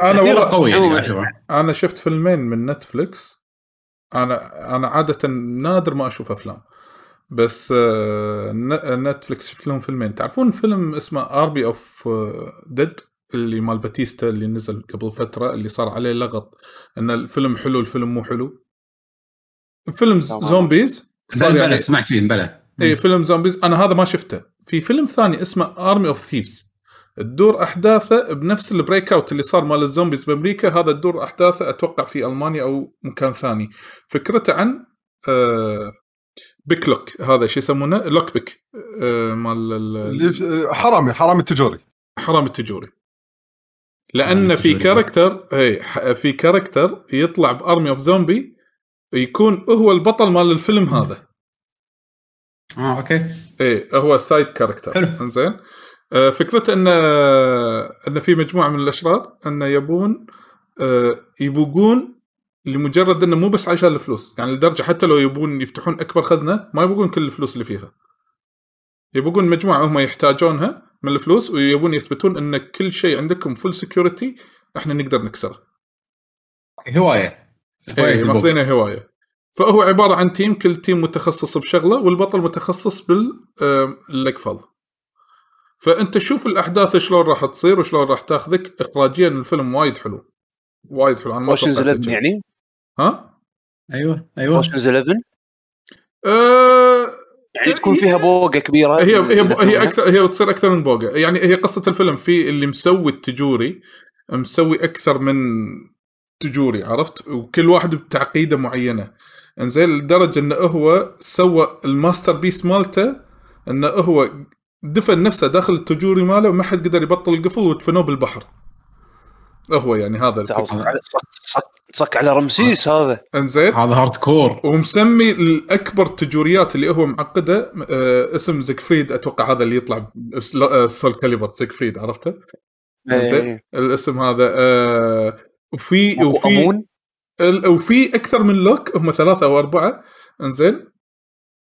انا والله يعني انا شفت فيلمين من نتفليكس. انا انا عاده نادر ما اشوف افلام، بس نتفليكس شفت لهم فيلمين. تعرفون فيلم اسمه Army of Dead اللي مال باتيستا اللي نزل قبل فترة، اللي صار عليه لغط ان الفيلم حلو الفيلم مو حلو. فيلم زومبيز بلا سمعت فيه بلا اي فيلم زومبيز انا هذا ما شفته. في فيلم ثاني اسمه Army of Thieves الدور احداثه بنفس البريك اوت اللي صار مال الزومبيز بامريكا، هذا الدور احداثه اتوقع في المانيا او مكان ثاني. فكرته عن آه بيكلوك، هذا شيء يسمونه لوك بيك، آه مال ال... حرامي حرامي التجاري حرامي التجاري لأن في كاركتر هي في كاركتر يطلع بأرمي أوف زومبي يكون هو البطل مال الفيلم هذا. آه أوكي إيه هو سايد كاركتر. إنزين آه فكرة إن إن في مجموعة من الأشرار إن يبون آه يبوقون لمجرد انه مو بس عشان الفلوس يعني، لدرجه حتى لو يبون يفتحون اكبر خزنه ما يبغون كل الفلوس اللي فيها، يبغون مجموعه هم يحتاجونها من الفلوس، ويبون يثبتون ان كل شيء عندكم فول سكيورتي احنا نقدر نكسره. هوايه هوايه ماخذينها هوايه. فهو عباره عن تيم، كل تيم متخصص بشغله والبطل متخصص بالاقفال. فانت شوف الاحداث شلون راح تصير وشلون راح تاخذك. اخراجيا الفيلم وايد حلو وايد حلو. انا ما توقعت يعني. ها ايوه ايوه واشنز إحدى عشر أه... يعني تكون فيها بوقه كبيره. هي هي ب... هي اكثر، هي بتصير اكثر من بوقه يعني. هي قصه الفيلم في اللي مسوي التجوري مسوي اكثر من تجوري، عرفت؟ وكل واحد بتعقيده معينه. انزين لدرجه انه هو سوى الماستر بيس مالته، انه هو دفن نفسه داخل التجوري ماله وما حد قدر يبطل القفل، ودفنوه بالبحر هو يعني. هذا الفكر صك على رمسيس آه. هذا انزين هذا هاردكور. ومسمي الاكبر تجوريات اللي هو معقده آه اسم زيكفريد، اتوقع هذا اللي يطلع سول كاليبر زيكفريد، عرفته؟ انزين الاسم هذا آه وفي وفي وفي اكثر من لوك، هم ثلاثه او اربعه. انزين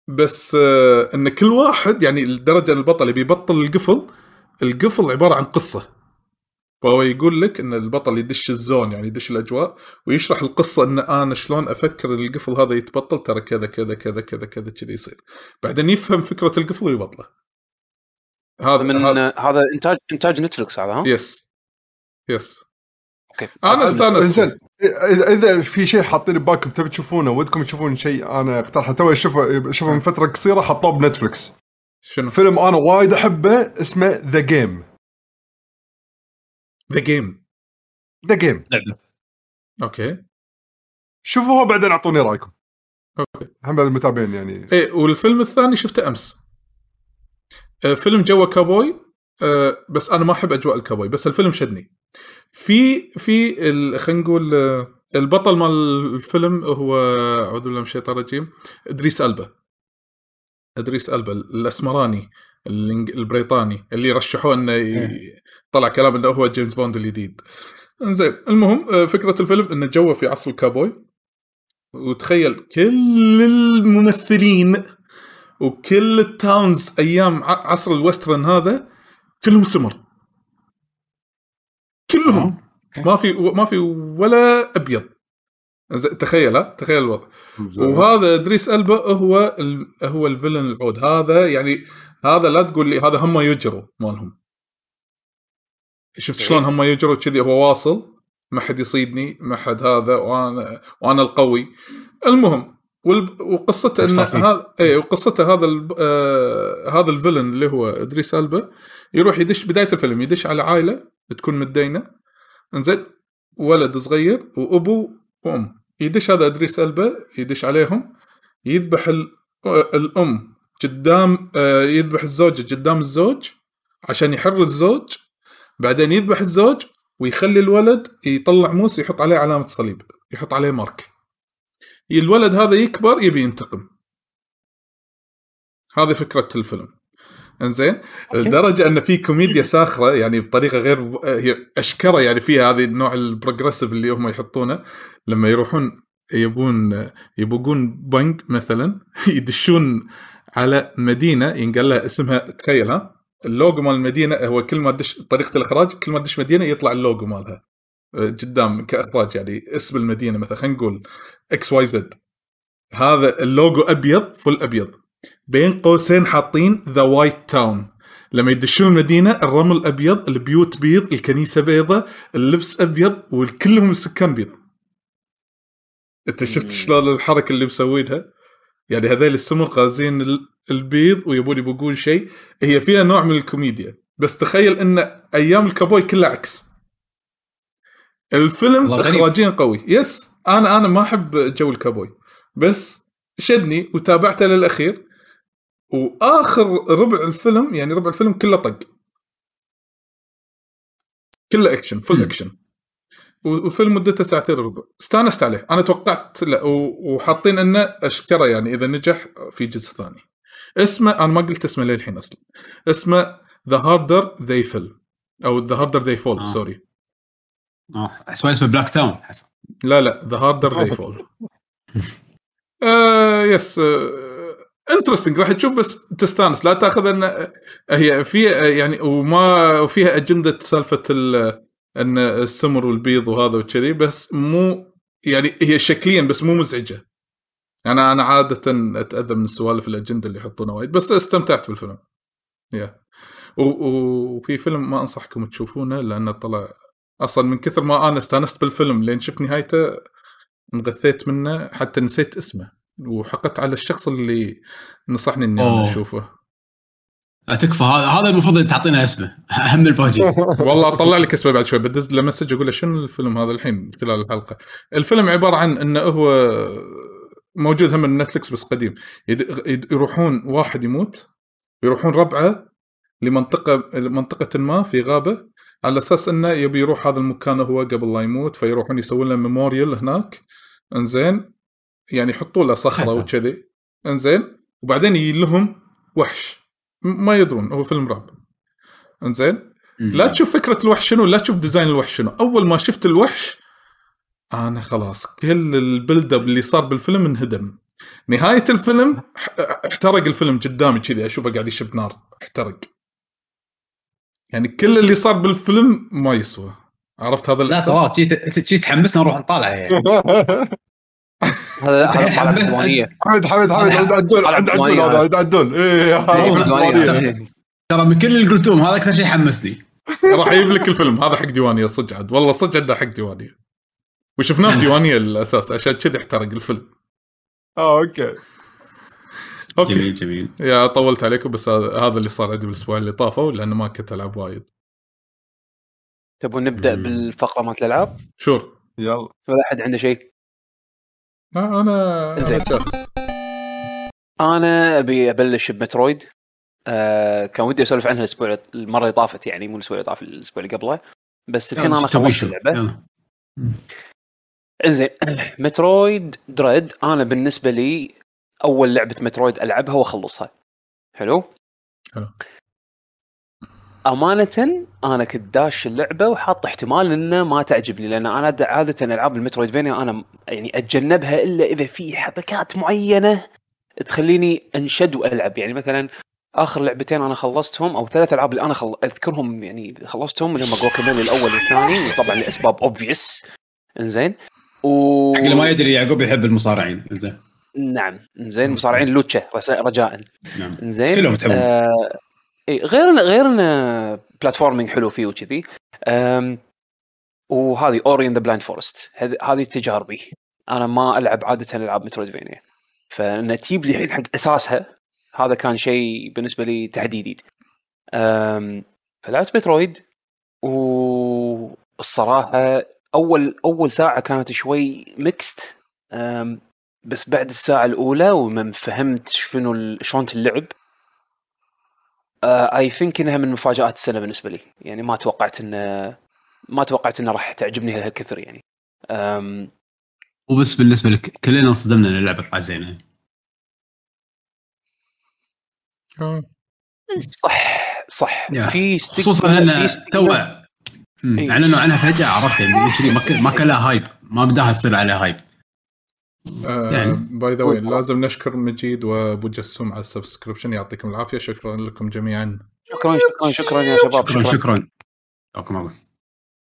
بس آه ان كل واحد يعني الدرجه البطل بيبطل القفل، القفل عباره عن قصه. فهو يقول لك ان البطل يدش الزون يعني يدش الاجواء ويشرح القصه ان انا شلون افكر القفل هذا يتبطل، ترى كذا كذا كذا كذا كذا كذا يصير، بعدين يفهم فكره القفل ويبطله. هذا من هذا, هذا انتاج انتاج نتفلكس هذا. ها يس يس اوكي. انا استانس. اذا في شيء حاطين ببالكم تبي تشوفونه ودكم تشوفون شيء، انا اقترحت توي شوفه شوفه من فتره قصيره حطوه بنتفلكس. شنو فيلم انا وايد احبه اسمه ذا جيم. The game The game أوكي شوفوها بعدين أعطوني رأيكم. أوكي هم بعد المتابعين يعني إيه. والفيلم الثاني شفته أمس آه فيلم جوا كابوي آه بس أنا ما أحب أجواء الكابوي، بس الفيلم شدني. في في ال خلينا نقول البطل مال الفيلم هو أعوذ بالله من الشيطان الرجيم إدريس ألبا. إدريس ألبا الأسمراني البريطاني اللي رشحوه إنه طلع كلام انه هو جيمس بوند الجديد. انزين المهم فكره الفيلم انه جوه في عصر الكابوي، وتخيل كل الممثلين وكل التاونز ايام عصر الويسترن هذا كلهم سمر، كلهم ما في ما في ولا ابيض، تخيل ها تخيل الوضع. وهذا ادريس البا هو ال... هو الفيلن العود هذا، يعني هذا لا تقول لي هذا هم يجروا مالهم. شفت شلون هم يجروا كذي، هو واصل ما حد يصيدني ما حد هذا، وانا وانا القوي. المهم وال... وقصته ان هذا اي وقصته هذا ال... آه... هذا الفيلن اللي هو ادريس البا يروح يدش بدايه الفيلم يدش على عائله تكون متدينه، انزين ولد صغير وابو وام، يدش هذا ادريس البا يدش عليهم يذبح ال... الام قدام، يذبح الزوجه قدام الزوج عشان يحر الزوج، بعدين يذبح الزوج ويخلي الولد يطلع موس يحط عليه علامه صليب، يحط عليه مارك. الولد هذا يكبر يبي ينتقم. هذه فكره الفيلم. انزين لدرجه ان في كوميديا ساخره يعني بطريقه غير اشكره، يعني فيها هذه النوع البروجريسيف اللي هم يحطونه لما يروحون يبون يبقون بنك مثلا يدشون على مدينه ينقال لها اسمها، تخيلها اللوجو مال المدينه هو كل ما تدش طريقه الاخراج كل ما تدش مدينه يطلع اللوجو مالها قدام كاخراج، يعني اسم المدينه مثلا خلينا نقول اكس واي زد، هذا اللوجو ابيض فل ابيض بين قوسين حاطين ذا وايت تاون. لما يدشون المدينه الرمل ابيض، البيوت بيض، الكنيسه بيضه، اللبس ابيض، وكلهم السكان بيض. انت شفت شلون الحركه اللي مسوينها؟ يعني هذول السمر غازين البيض ويبون يبقون شيء. هي فيها نوع من الكوميديا، بس تخيل ان ايام الكابوي كلها عكس. الفيلم اخراجيا قوي. يس انا انا ما احب جو الكابوي، بس شدني وتابعته للاخير، واخر ربع الفيلم يعني ربع الفيلم كله طق، كله اكشن فل اكشن. والفيلم مدته ساعتين وربع، استانست عليه. انا توقعت لا، وحاطين انه اشكره يعني اذا نجح في جزء ثاني. اسمه انا ما قلت اسمه للحين اصلا، اسمه The Harder They Fall او The Harder They Fall. آه. سوري اه اسمه اسمه بلاك تاون حسن. لا لا The Harder They Fall. آه يس انترستنج، راح تشوف بس تستانس، لا تاخذ ان هي في يعني وما وفيها اجنده سالفه ان السمر والبيض وهذا وكذي، بس مو يعني هي شكليا بس مو مزعجه. انا انا عاده اتاذى من سوالف الاجنده اللي يحطونها وايد، بس استمتعت بالفيلم. يا وفي فيلم ما انصحكم تشوفونه لانه طلع اصلا من كثر ما انا استانست بالفيلم لين شفت نهايته انغثيت منه حتى نسيت اسمه، وحقت على الشخص اللي نصحني اني أنا اشوفه. اتكفى هذا هذا المفضل تعطينا اسمه اهم الباجي. والله اطلع لك اسمه بعد شوي، بدز له مسج اقول له شنو الفيلم هذا الحين خلال الحلقه. الفيلم عباره عن انه هو موجود هم من نتفلكس بس قديم. يد... يروحون واحد يموت يروحون ربعه لمنطقه منطقه ما في غابه على اساس انه يبي يروح هذا المكان هو قبل لا يموت، فيروحون يسوون له ميموريال هناك. انزين يعني يحطوا له صخره وكذي. انزين وبعدين يجي لهم وحش ما يدرون هو فيلم رعب. انزين لا تشوف فكرة الوحش شنو، لا تشوف ديزاين الوحش شنو. أول ما شفت الوحش أنا خلاص كل البيلد اب اللي صار بالفيلم انهدم. نهاية الفيلم احترق الفيلم قدامي كذي، أشوفه قاعد يشب نار احترق. يعني كل اللي صار بالفيلم ما يسوى. عرفت هذا الإحساس؟ لا طبعا تجي تحمسنا نروح نطالع يعني. هذا على العدوانية. حمد حمد حمد عند عدول عند عدول هذا عند عدول إيه. ترى من كل اللي قلتهم هذا أكثر شيء حمسني. راح يجيب لك الفيلم هذا حق ديوانية صدق عاد، والله صدق عاد حق ديوانية. وشفناه ديوانية الأساس عشان كذا احترق الفيلم. آه أوكي. أوكي. جميل جميل. يا طولت عليكم، بس هذا اللي صار عندي بالأسبوع اللي طافوا لأنه ما كنت ألعب وايد. تبون نبدأ بالفقرة مالت الألعاب؟ شور. يلا. ولا أحد عنده شيء؟ أنا أنا, أنا أبي أبلش بمترويد. آه كان ودي أسولف عنها الأسبوع المرة اللي طافت، يعني مو الأسبوع اللي طاف الأسبوع اللي قبله، بس الحين أنا خلصت اللعبة. إنزين مترويد دريد أنا بالنسبة لي أول لعبة مترويد ألعبها وأخلصها. حلو حلو. أمانة أنا كنت داش اللعبة وحاط احتمال إنه ما تعجبني، لأن أنا عادة ألعاب المترويدفينيا أنا يعني أتجنبها إلا إذا في حبكات معينة تخليني أنشد وألعب. يعني مثلا آخر لعبتين أنا خلصتهم أو ثلاث ألعاب اللي أنا خل... أذكرهم يعني خلصتهم اللي هم جوكيميل الأول والثاني، وطبعا لأسباب obvious. إنزين و... حق اللي ما يدري يعقوب يحب المصارعين. زين نعم زين المصارعين لوتشا رجاء. نعم زين كلهم تحبهم. آه... اي غير غير بلاتفورمينج حلو فيه وكذي. امم وهذه اوري ان ذا بلايند فورست هذه تجاربي انا ما العب عاده العاب مترويدفينيا، فان تجيب لي الحين حق اساسها هذا كان شيء بالنسبه لي تحديدي. امم فلعبت مترويد والصراحه اول اول ساعه كانت شوي ميكست، بس بعد الساعه الاولى وما فهمت شنو شلون اللعب اي ثينك انها من مفاجات السنه بالنسبه لي، يعني ما توقعت ان ما توقعت ان راح تعجبني هالكثر يعني. امم وبس بالنسبه لك كلنا انصدمنا ان اللعبه طلعت زينه. اه صح صح في خصوصا ان توع اعلنوا عنها فجاه، عرفت يعني ما كان لها هايب، ما بداها تصير على هايب. آه يعني باي ذا واي لازم نشكر مجيد وابو جسوم على السبسكريبشن، يعطيكم العافيه، شكرا لكم جميعا. شكرا شكرا شكرا يا شباب، شكرا شكرا لكم الله.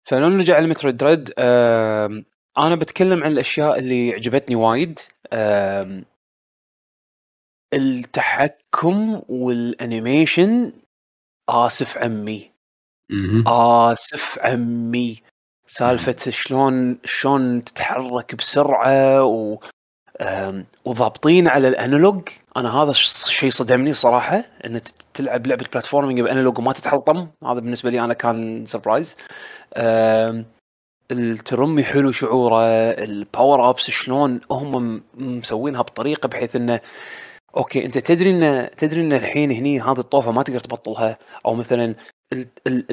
فلو نرجع لمترو دريد، آه انا بتكلم عن الاشياء اللي عجبتني وايد. آه التحكم والانيميشن، اسف عمي اسف عمي سالفة شلون شلون تتحرك بسرعة و وضابطين على الأنالوج. أنا هذا الشيء صدمني صراحة، إن تلعب لعبة بلاتفورمينج بأنالوج وما تتحطم، هذا بالنسبة لي أنا كان سربرايز. الترمي حلو شعوره، الباور أبس شلون هم مسوينها بطريقة بحيث إنه أوكي أنت تدري إن تدري إن الحين هني هذه الطوفة ما تقدر تبطلها، أو مثلاً ال ال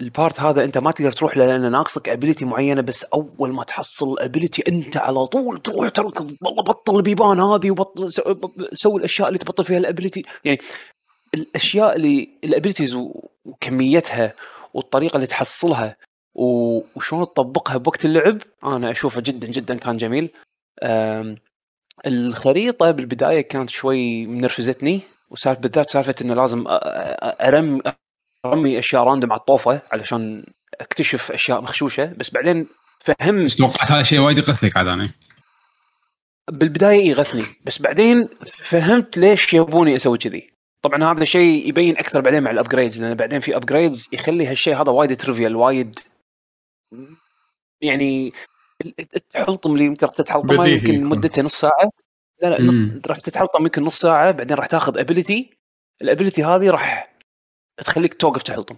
البارت هذا أنت ما تقدر تروح له لأن ناقصك أبيليتي معينة، بس أول ما تحصل أبيليتي أنت على طول تروح تركض والله بطل البيبان هذه وبطل سوي الأشياء اللي تبطل فيها الأبيليتي، يعني الأشياء اللي الأبيليتيز وكميتها والطريقة اللي تحصلها وشون تطبقها بوقت اللعب أنا أشوفه جدا جدا كان جميل. الخريطة بالبداية كانت شوي منرفزتني، وسالفة بالذات سالفة إنه لازم أرم رمي اشياء راندم على الطوفه علشان اكتشف اشياء مخشوشه، بس بعدين فهمت توقعت هذا شيء وايد يغثك عاد. انا بالبدايه يغثني بس بعدين فهمت ليش يبوني اسوي كذي. طبعا هذا الشيء يبين اكثر بعدين مع الابجريدز، لان بعدين في ابجريدز يخلي هالشيء هذا وايد تريفيال وايد، يعني تحلطم لي يمكن تتحلطم يمكن مدته نص ساعه، لا لا راح تتحلطم يمكن نص ساعه بعدين راح تاخذ ابيليتي، الابيليتي هذه راح تخليك توقف تحلطم،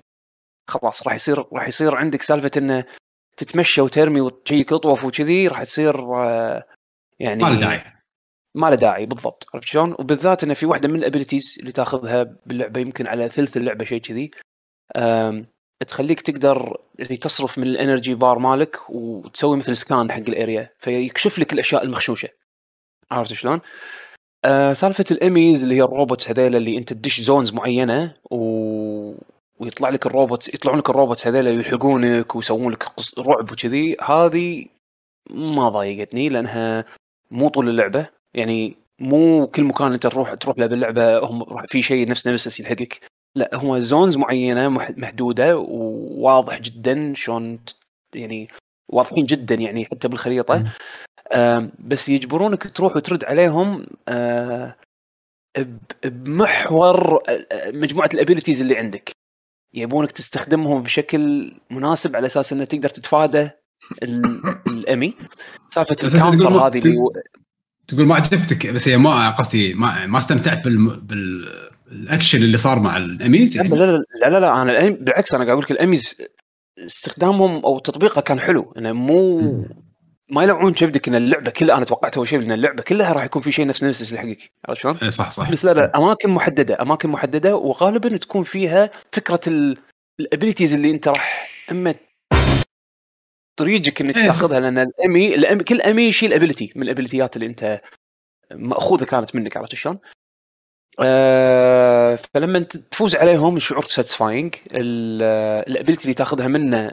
خلاص راح يصير راح يصير عندك سالفه انه تتمشى وترمي وتجيك اطوف وكذي، راح تصير يعني ما له داعي ما له داعي بالضبط، عرفت شلون؟ وبالذات انه في واحده من الابيليتيز اللي تاخذها باللعبه يمكن على ثلث اللعبه شيء كذي، تخليك تقدر يعني تصرف من الانرجي بار مالك وتسوي مثل سكان حق الاريا فيكشف لك الاشياء المخشوشه، عرفت شلون؟ سالفه الاميز اللي هي الروبوتس هذيل اللي انت تدش زونز معينه و... ويطلع لك الروبوتس يطلعون لك الروبوتس هذيل يلحقونك ويسوون لك قص... رعب وكذي، هذه ما ضايقتني لانها مو طول اللعبه، يعني مو كل مكان انت تروح تروح له باللعبه هم في شيء نفس نفس يلحقك، لا هو زونز معينه محدوده وواضح جدا شلون يعني واضحين جدا يعني حتى بالخريطه، بس يجبرونك تروح وترد عليهم بمحور مجموعة الابيليتيز اللي عندك، يبونك تستخدمهم بشكل مناسب على اساس انك تقدر تتفادى الامي. سالفة الكاونتر هذه اللي تقول ما عجبتك، بس هي ما قصدي ما ما استمتعت بال بالاكشن اللي صار مع الاميز يعني. لا لا لا لا انا بالعكس، انا قاعد اقول لك الاميز استخدامهم او تطبيقها كان حلو، انه مو ما يلعون شبدك ان اللعبه كلها انا توقعتها اول شيء ان اللعبه كلها راح يكون في شيء نفس نفس الحقيقي، عرفت شلون؟ صح صح. بس لا لا اماكن محدده اماكن محدده وغالبا تكون فيها فكره الابيليتيز اللي انت راح اما طريقك انك تاخذها، لان الامي الام كل امي شيء الابيليتي من الابيليتيات اللي انت ماخوذه كانت منك، عرفت شلون؟ أه فلما تفوز عليهم الشعور ساتسفاينج، الابيليتي اللي تاخذها منه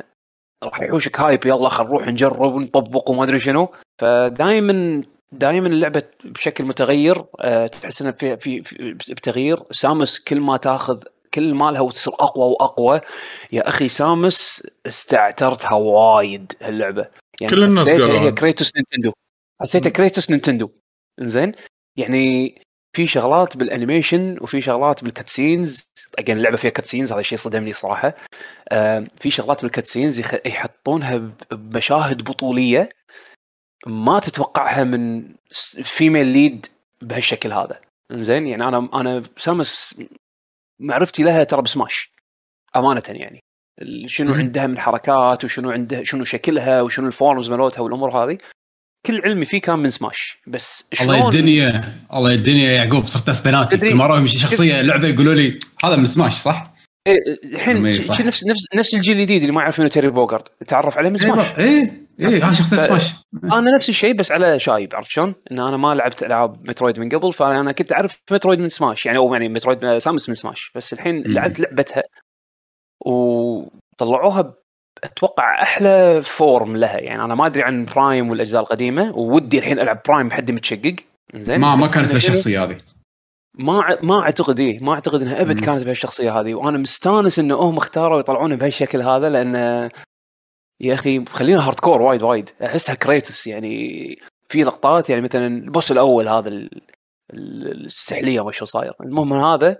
راح يحوشك هايب يلا خل نروح نجرب ونطبق وما ادري شنو، فدائما دائما اللعبه بشكل متغير تحس انها في في بتغيير. سامس كل ما تاخذ كل ما لها وتصير اقوى واقوى، يا اخي سامس استعترتها وايد هاللعبه، يعني كل الناس قالوا هي كريتوس نينتندو، حسيتها كريتوس نينتندو. انزين يعني في شغلات بالانيميشن وفي شغلات بالكاتسينز، اجين اللعبه فيها كاتسينز، هذا الشيء صدمني صراحه. في شغلات بالكاتسينز يحطونها بمشاهد بطوليه ما تتوقعها من فيميل ليد بهالشكل هذا. زين يعني انا انا سامس معرفتي لها ترى بسماش امانه، يعني شنو عندها من حركات وشنو عندها شنو شكلها وشنو الفورمز مالتها والامور هذه، كل علمي فيه كان من سماش. بس الله الدنيا الله الدنيا يعقوب صرت اسبناتي كل مره يمشي شخصيه لعبه يقولوا لي هذا من سماش صح؟ الحين إيه نفس نفس نفس الجيل الجديد اللي ما يعرفونه تيري بوغارد تعرف عليه من سماش. اي اي ها شخصيه سماش انا نفس الشيء بس على شايب، عرفت شلون؟ ان انا ما لعبت العاب مترويد من قبل، فانا كنت اعرف مترويد من سماش يعني، او يعني مترويد سامس من سماش، بس الحين لعبت لعبتها وطلعوها اتوقع احلى فورم لها. يعني انا ما ادري عن برايم والاجزاء القديمه، وودي الحين العب برايم بحد متشقق. زين ما ما كانت الشخصيه هذه، ما ما اعتقد ايه ما اعتقد انها ابد كانت بهالشخصيه هذه، وانا مستانس انه هم اختاروا يطلعونه بهالشكل هذا، لان يا اخي خلينا هاردكور وايد وايد احسها كريتوس. يعني في لقطات يعني مثلا البوس الاول هذا السحليه وشو صاير، المهم هذا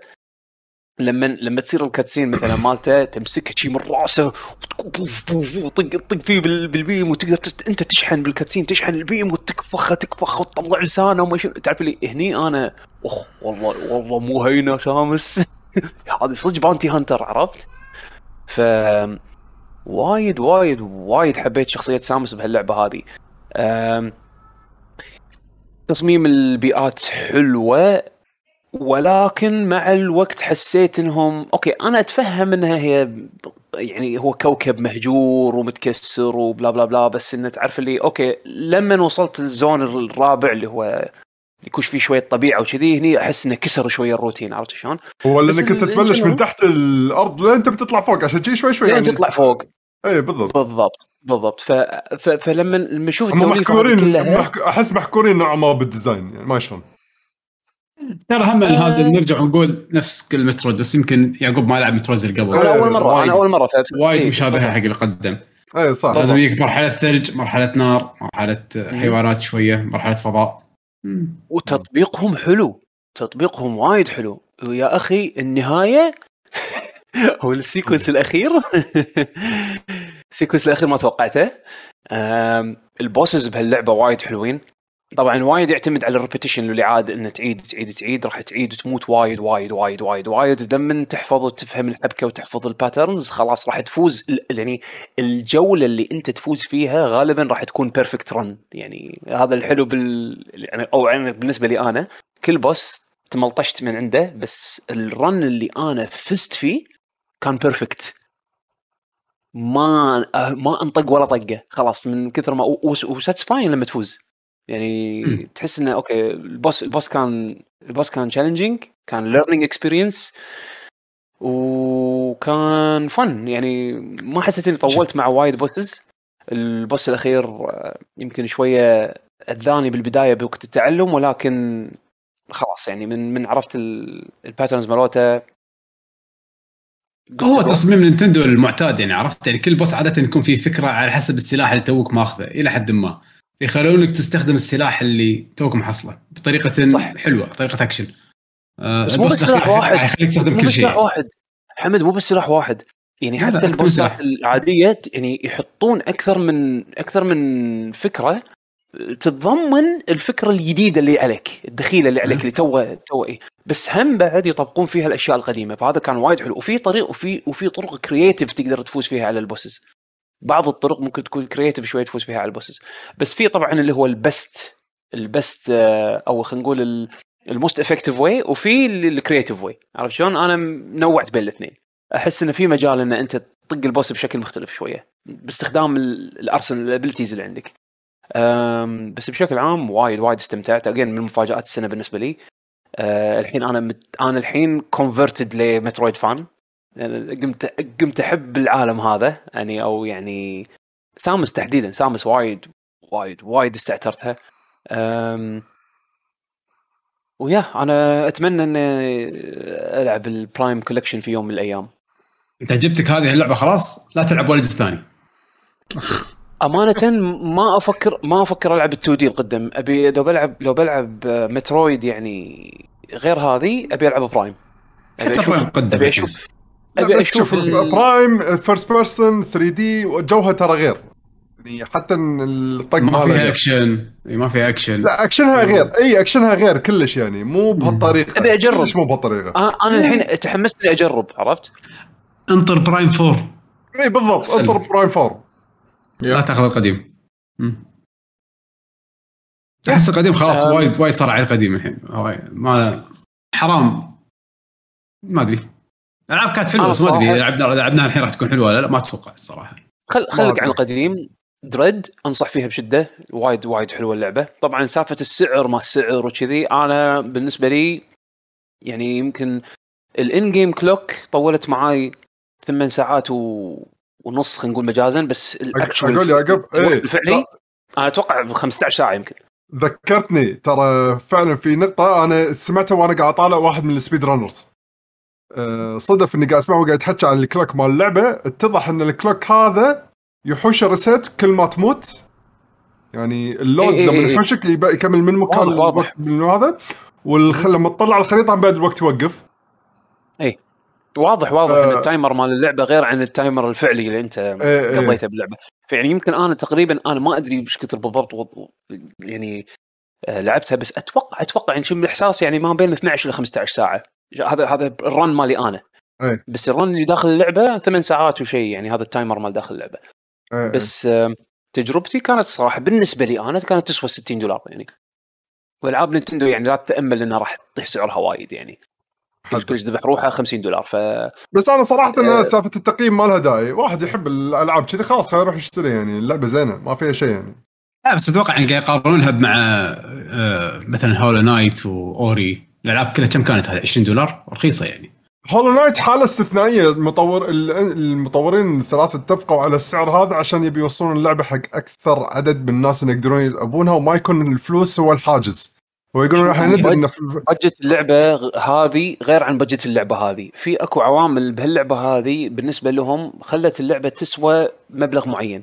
لما لما تصير الكاتسين مثلا مالته تمسكها شي من راسه وطق طق فيه بالبيم، وتقدر انت تشحن بالكاتسين، تشحن البيم وتكفخه تكفخه وتطلع لسانه وما تعرف لي. هني انا اخ والله والله مو هينه سامس هذا صدق بانتي هانتر، عرفت؟ ف وايد وايد وايد حبيت شخصيه سامس بهاللعبه هذه. تصميم البيئات حلوه، ولكن مع الوقت حسيت انهم اوكي انا اتفهم انها هي يعني هو كوكب مهجور ومتكسر وبلا بلا بلا، بس ان تعرف اللي اوكي لما وصلت للزون الرابع اللي هو يكوش فيه شويه طبيعه وكذي، هني احس انه كسر شويه الروتين، عرفت شلون؟ هو لانك كنت تبلش من تحت الارض لين انت بتطلع فوق، عشان شي شوي شوي يعني تطلع فوق. اي بالضبط بالضبط بالضبط. ف... ف... فلما لما اشوف التوليفه كلها محك... احس محكورين نوعا ما بالديزاين، يعني ما شلون ترى هم هذا نرجع ونقول نفس كلمة مترويد، بس يمكن يعقوب ما لعب مترويد القبل. أنا أول مرة وايد. أنا أول مرة فات وايد مشابهة حق اللي قدم. إيه صح. لازم يجيك مرحلة ثلج، مرحلة نار، مرحلة حيوانات شوية، مرحلة فضاء. وتطبيقهم حلو، تطبيقهم وايد حلو يا أخي. النهاية هو السيكونس الأخير السيكونس الأخير ما توقعته. البوسز بهاللعبة وايد حلوين. طبعاً وايد يعتمد على الريبيتيشن اللي عاد إن تعيد تعيد تعيد راح تعيد وتموت وايد وايد وايد وايد وايد. لما تحفظ وتفهم الحبكة وتحفظ الباترنز خلاص راح تفوز، يعني الجولة اللي أنت تفوز فيها غالباً راح تكون بيرفكت رن. يعني هذا الحلو بال يعني أو يعني بالنسبة لي أنا كل بوس تملطشت من عنده، بس الرن اللي أنا فزت فيه كان بيرفكت، ما ما أنطق ولا طقة خلاص من كثر ما وساتسفاين لما تفوز. يعني م. تحس انه اوكي البوس البوس كان البوس كان تشالنجينج، كان ليرنينج اكسبيرينس، وكان فن. يعني ما حسيت اني طولت مع وايد بوسز. البوس الاخير يمكن شويه اذاني بالبدايه بوقت التعلم، ولكن خلاص يعني من من عرفت الباترنز مالته. هو تصميم نينتندو المعتاد، يعني عرفت يعني كل بوس عاده يكون فيه فكره على حسب السلاح اللي توك ماخذه، الى حد ما يخلونك تستخدم السلاح اللي توك محصله بطريقه صح. حلوه، طريقه اكشن. آه بس مو بالسلاح واحد يخليك تستخدم كل شيء واحد حمد، مو بالسلاح واحد يعني. حتى البوسات العاديه يعني يحطون اكثر من اكثر من فكره تتضمن الفكره الجديده اللي عليك، الدخيله اللي عليك اللي توه توه ايه، بس هم بعد يطبقون فيها الاشياء القديمه، فهذا كان وايد حلو. وفي طريق وفي وفي طرق كرييتيف تقدر تفوز فيها على البوسز، بعض الطرق ممكن تكون كرياتيف شويه تفوز فيها على البوسز. بس في طبعا اللي هو البست البست او خلينا نقول الموست افكتيف واي، وفي الكرياتيف واي، عرفت شلون؟ انا نوعت بين الاثنين، احس انه في مجال ان انت تطق البوس بشكل مختلف شويه باستخدام الارسنال الابيلتيز اللي عندك. بس بشكل عام وايد وايد استمتعت. اجين من مفاجات السنه بالنسبه لي. الحين انا مت... انا الحين كونفرتد لمترويد فان، قمت قمت أحب العالم هذا يعني، أو يعني سامس تحديدا. سامس وايد وايد وايد استعترتها. أم... ويا أنا أتمنى أن ألعب البرايم كولكشن في يوم من الأيام. أنت جبتك هذه اللعبة خلاص لا تلعب والد الثاني امانه ما افكر ما افكر العب التو دي القدم. ابي لو بلعب لو بلعب مترويد يعني غير هذه ابي العب برايم. ابي اشوف ابي اشوف ابي اشوف برايم فيرست بيرسون ثري دي وجوها ترى غير يعني حتى الطق ما فيها اكشن. اي ما فيها اكشن. لا اكشنها غير. اي اكشنها غير كلش يعني مو بهالطريقه. ابي اجرب. ليش مو بهالطريقه؟ انا الحين تحمست لي اجرب. عرفت انطر برايم فور. اي بالضبط انطر برايم فور. لا تاخذ القديم. احس القديم خلاص أه وايد وايد صار على القديم الحين. ما حرام ما ادري. العاب كانت حلوه بس ما ادري لعبنا لعبناها الحين راح تكون حلوه ولا لا ما اتوقع الصراحه. خل خلك عن القديم. دريد انصح فيها بشده وايد وايد حلوه اللعبه. طبعا سالفه السعر ما السعر وكذي انا بالنسبه لي يعني يمكن الان جيم كلوك طولت معاي ثمان ساعات و ونص خلينا نقول مجازا بس الاكشن اقول يا عقب اي انا اتوقع خمسة عشر ساعه يمكن. ذكرتني ترى فعلا في نقطه انا سمعتها وانا قاعد اطالع واحد من السبيد رانرز. أه صدف اني قاعد اسمعه وقاعد يتحكى عن الكلوك مال اللعبه. اتضح ان الكلوك هذا يحوش ريسيت كل ما تموت يعني اللود لما يحوشك يكمل من مكان الوقت من هذا والخلى لما تطلع على الخريطه بعد الوقت يوقف. اي واضح واضح آه ان التايمر مال اللعبه غير عن التايمر الفعلي اللي انت آه قضيته باللعبه. فيعني يمكن انا تقريبا انا ما ادري ايش كثر بالضبط و... يعني آه لعبتها بس اتوقع اتوقع ان شم الاحساس يعني ما بين اثني عشر الى خمسة عشر ساعه. هذا هذا الرن مالي انا آه. بس الرن اللي داخل اللعبه ثمان ساعات وشيء يعني هذا التايمر مال داخل اللعبه آه. بس آه تجربتي كانت صراحه بالنسبه لي انا كانت تسوى ستين دولار يعني. والعاب نينتندو يعني لا تتامل انها راح تطيح سعرها وايد يعني. كلش ذبح روحها خمسين دولار. ف بس انا صراحه أه... سالفه التقييم مالها داعي. واحد يحب الالعاب كذي خلاص خليه يروح يشتري يعني اللعبه زينه ما فيها شيء يعني. لا بس اتوقع ان يقارنونها مع مثلا هولو نايت واوري. الالعاب كلها كم كانت هذه عشرين دولار رخيصه يعني. هولو نايت حاله استثنائيه. المطور المطورين الثلاثه اتفقوا على السعر هذا عشان يبي يوصلون اللعبه حق اكثر عدد من الناس اللي يقدرون يلعبونها وما يكون الفلوس هو الحاجز. ويقولون راح ندري ان بجت اللعبه هذه غير عن بجت اللعبه هذه. في اكو عوامل بهاللعبه هذه بالنسبه لهم خلت اللعبه تسوى مبلغ معين.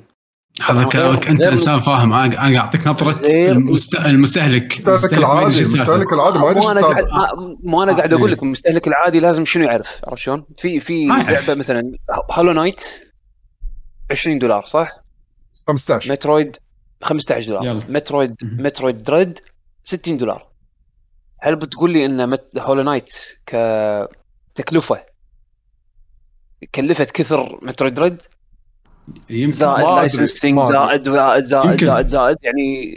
هذا كلامك انت انسان فاهم. انا قاعد اعطيك نظره المستهلك المستهلك العادي. المستهلك العادي ما ادري مو انا قاعد اقول لك المستهلك العادي لازم شنو يعرف. عرفت شلون؟ في في لعبه مثلا هالو نايت عشرين دولار صح خمسة عشر. مترويد خمسة عشر دولار. مترويد مترويد دريد ستين دولار. هل بتقول لي ان هولو نايت كتكلفه كلفت كثر مترويد دريد؟ زائد لايسنسنج زائد زائد زائد زائد زائد يعني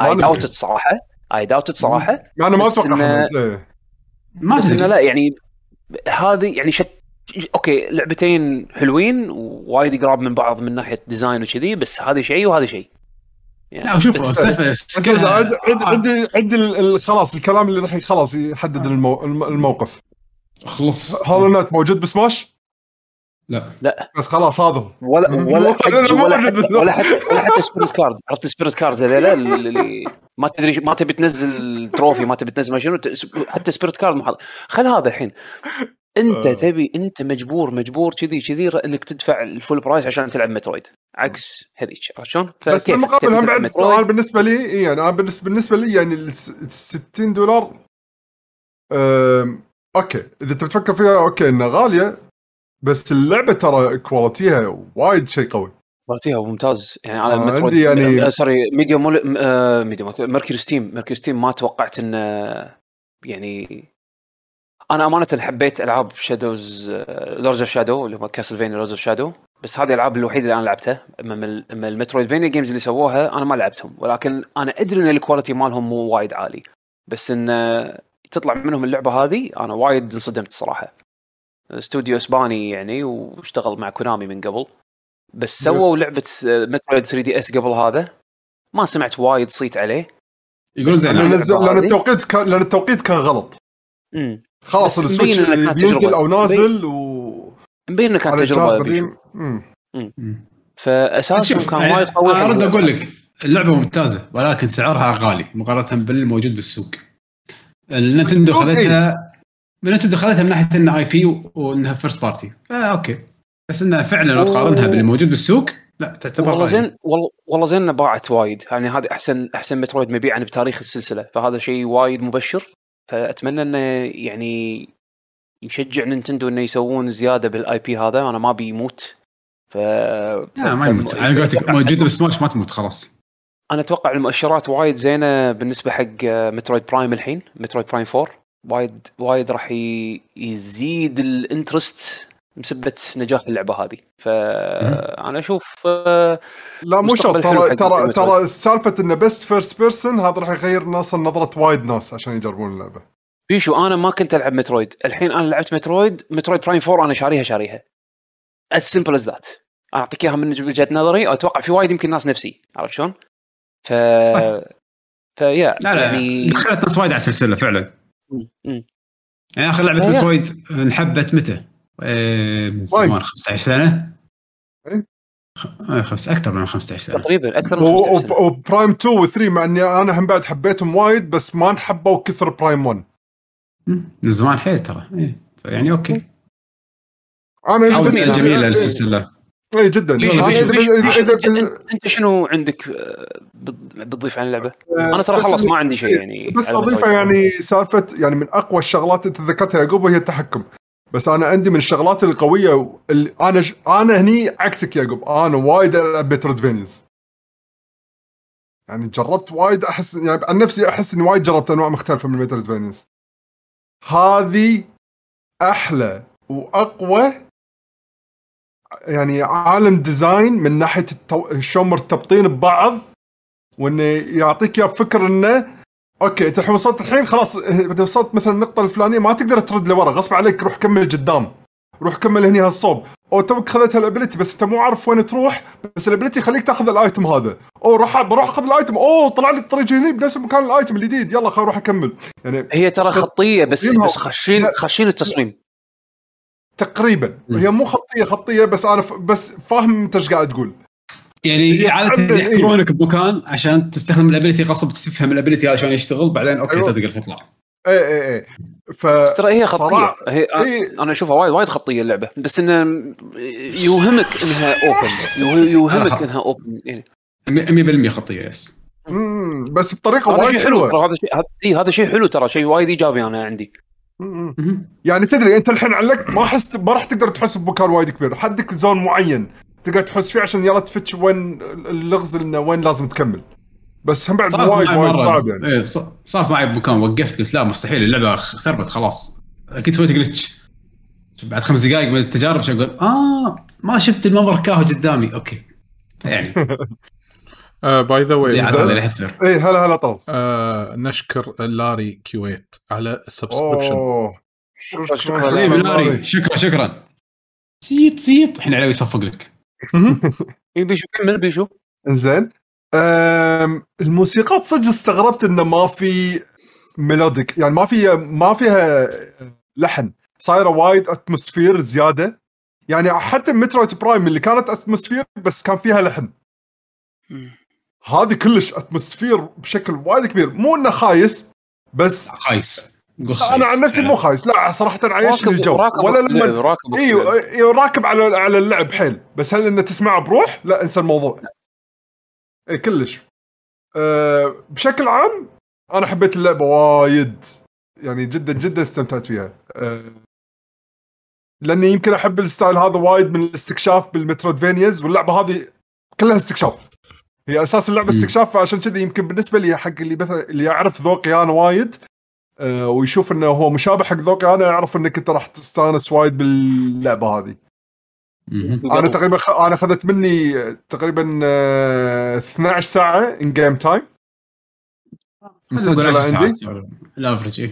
اي داوت صراحه اي داوت صراحه يعني ما اتوقع إن... ما إن لا يعني هذه يعني شت اوكي لعبتين حلوين ووايد يقرب من بعض من ناحيه ديزاين وكذي بس هذا شيء وهذا شيء يعني. لا شوفوا عندي عندي عندي خلاص الكلام اللي راح خلاص يحدد المو... الموقف. خلص هولو نايت موجود بسماش؟ لا لا بس خلاص هذا ولا ولا حتى ولا حتى ولا حتى سبيريت كارد. عرفت سبيريت كاردز هذول اللي ما تدري ما تبي تنزل تروفي ما تبي تنزل ما شنو حتى سبيريت كارد محاط. خل هذا الحين انت تبي انت مجبور مجبور كذي كذي انك تدفع الفول برايس عشان تلعب مترويد عكس هذيك. عرفت شلون؟ بس المقابل هم بعد طبعا بالنسبه لي يعني انا بالنسبه لي يعني ال ستين دولار اوكي اذا انت بتفكر فيها اوكي انها غاليه بس اللعبه ترى كواليتيها وايد شيء قوي. كواليتيها ممتاز يعني على المترويد يعني سوري ميديوم ميديوم ميركوري ستيم ميركوري ستيم ما توقعت ان يعني انا امانه حبيت العاب شادوز لورد اوف شادو اللي هو كاسلفينيا لورد اوف شادو بس هذه العاب الوحيده اللي انا لعبتها. اما المترويدفينيا جيمز اللي سووها انا ما لعبتهم ولكن انا ادري ان الكواليتي مالهم مو وايد عالي بس ان تطلع منهم اللعبه هذه انا وايد انصدمت الصراحه. استوديو اسباني يعني واشتغل مع كونامي من قبل بس سووا لعبه مترويد ثري دي اس قبل هذا ما سمعت وايد صيت عليه. يقول زين لان التوقيت كان لان التوقيت كان غلط. امم خلاص السويتش بينزل او نازل و مبين انه كانت تجربه. امم فاساسا كان وايد قوي. انا ارد اقول لك اللعبه ممتازه ولكن سعرها غالي مقارنه بالموجود بالسوق. النتندو خذتها النتندو خذتها من ناحيه ان اي بي وانها فيرست بارتي اوكي بس انها فعلا لو تقارنها بالموجود بالسوق لا تعتبر والله زين، والله زين باعت وايد يعني، هذا احسن احسن مترويد مبيعا بتاريخ السلسله، فهذا شيء وايد مبشر. فاتمنى انه يعني يشجع نينتندو انه يسوون زياده بالاي بي هذا. انا ما بيموت ف لا ما يموت على قولتك، موجود بسماش ما تموت خلاص. انا اتوقع المؤشرات وايد زينه بالنسبه حق مترويد برايم الحين، مترويد برايم فور وايد وايد راح يزيد الانترست بسبب نجاح اللعبه هذه. فانا اشوف لا مو شرط، ترى ترى ترى سالفه انه بيست فيرست بيرسون هذا راح يغير ناس نظره وايد ناس عشان يجربون اللعبه. بيشو انا ما كنت العب مترويد، الحين انا لعبت مترويد مترويد برايم فور، انا شاريها شاريها as simple as that. انا اعطيك اياها من وجهه نظري، اتوقع في وايد يمكن ناس نفسي، عرفت شلون؟ ف فيا يعني دخلت ناس وايد على السلسله فعلا. امم يعني اخر لعبه مترويد انحبت متى؟ من زمان خمسة عشر سنة، خمس أكثر من خمسة عشر سنة تقريبا، أكثر من خمسة عشر سنة. وبرايم اثنين وثلاثة مع أني أنا هم بعد حبيتهم وايد، بس ما نحبوا كثر برايم واحد من زمان حيل ترى. إيه يعني أوكي أنا عودة جميلة للسلسلة إيه جدا. أنت شنو عندك بتضيف عن اللعبة؟ أنا ترى خلاص ما عندي شيء يعني، بس أضيفها يعني سالفة يعني من أقوى الشغلات أنت ذكرتها يا عقوب وهي التحكم. بس أنا عندي من الشغلات القوية اللي أنا ش... أنا هني عكسك يا جوب، أنا وايد ألعب مترويدفينيز يعني جربت وايد، أحس يعني عن نفسي أحس إني وايد جربت أنواع مختلفة من مترويدفينيز. هذه أحلى وأقوى يعني عالم ديزاين من ناحية التو... شو مرتبطين ببعض، وإنه يعطيك يا بفكر إنه اوكي انت وصلت الحين خلاص، وصلت مثلا النقطه الفلانيه ما تقدر ترد لورا، غصب عليك روح كمل قدام، روح كمل هني هالصوب، او توك خذت هالابيلتي بس انت مو عارف وين تروح، بس الابيلتي خليك تاخذ الايتم هذا، او روح بروح اخذ الايتم، او طلع لي الطريق هني بنفس مكان الايتم الجديد، يلا خل اروح اكمل. يعني هي ترى خطيه بس بس خشين خشين التصميم تقريبا، هي مو خطيه خطيه بس عارف، بس فاهم انت ايش قاعد تقول. يعني عادة يحكرونك بمكان عشان تستخدم الابيلتي غصب، تفهم الابيلتي عشان يشتغل بعدين اوكي أيوه. تقدر تطلع اي اي اي ف ترى هي خطيه هي إيه. انا اشوفها وايد وايد خطيه اللعبه، بس انه يوهمك انها اوبن، يوهمك انها اوبن يعني مية بالمية خطيه يس، بس بطريقه وايد حلوه. هذا شيء اي هذا شيء حلو ترى، شيء وايد ايجابي انا عندي. يعني تدري انت الحين علقت ما حس ما راح تقدر تحس بمكان وايد كبير، حدك زون معين تقعد تحس فيه عشان يلا تفتش وين اللغز لنا وين لازم تكمل، بس هم بعد وايد وايد صعب يعني. ايه صار معي بمكان وقفت قلت لا مستحيل اللعبة خربت خلاص، اكيد سويت جلتش. بعد خمس دقائق من التجارب شو اقول اه ما شفت المنظر كاهو قدامي اوكي يعني باي ذا واي ايه هلا هلا طول آه نشكر لاري كويت على السبسكريبشن. شكرا شكرا لاري، شكرا شكرا سيت سيت احنا علوي صفق لك بيشو كمل بيشو انزين. الموسيقى صدق استغربت انه ما في ميلوديك، يعني ما في ما فيها لحن، صايره وايد اتموسفير زياده. يعني حتى مترويد برايم اللي كانت اتموسفير بس كان فيها لحن، هذه كلش اتموسفير بشكل وايد كبير. مو انه خايس بس خايس انا عن نفسي مو خايس، لا صراحه عايش الجو ولا لما راكب ايوه راكب على على اللعب حيل، بس هل انه تسمعه بروح لا انسى الموضوع. اي كلش أه بشكل عام انا حبيت اللعبه وايد يعني جدا جدا استمتعت فيها أه لاني يمكن احب الستايل هذا وايد من الاستكشاف بالمترويدفينياز، واللعبه هذه كلها استكشاف، هي اساس اللعبه استكشاف. فعشان كذا يمكن بالنسبه لي حق اللي مثلا اللي يعرف ذوقي انا وايد ويشوف انه هو مشابه حق ذوقي انا، اعرف انك انت راح تستانس وايد باللعبه هذه. انا تقريبا خ... انا اخذت مني تقريبا اثنا عشر ساعه ان جيم تايم مسجل عندي الافرج،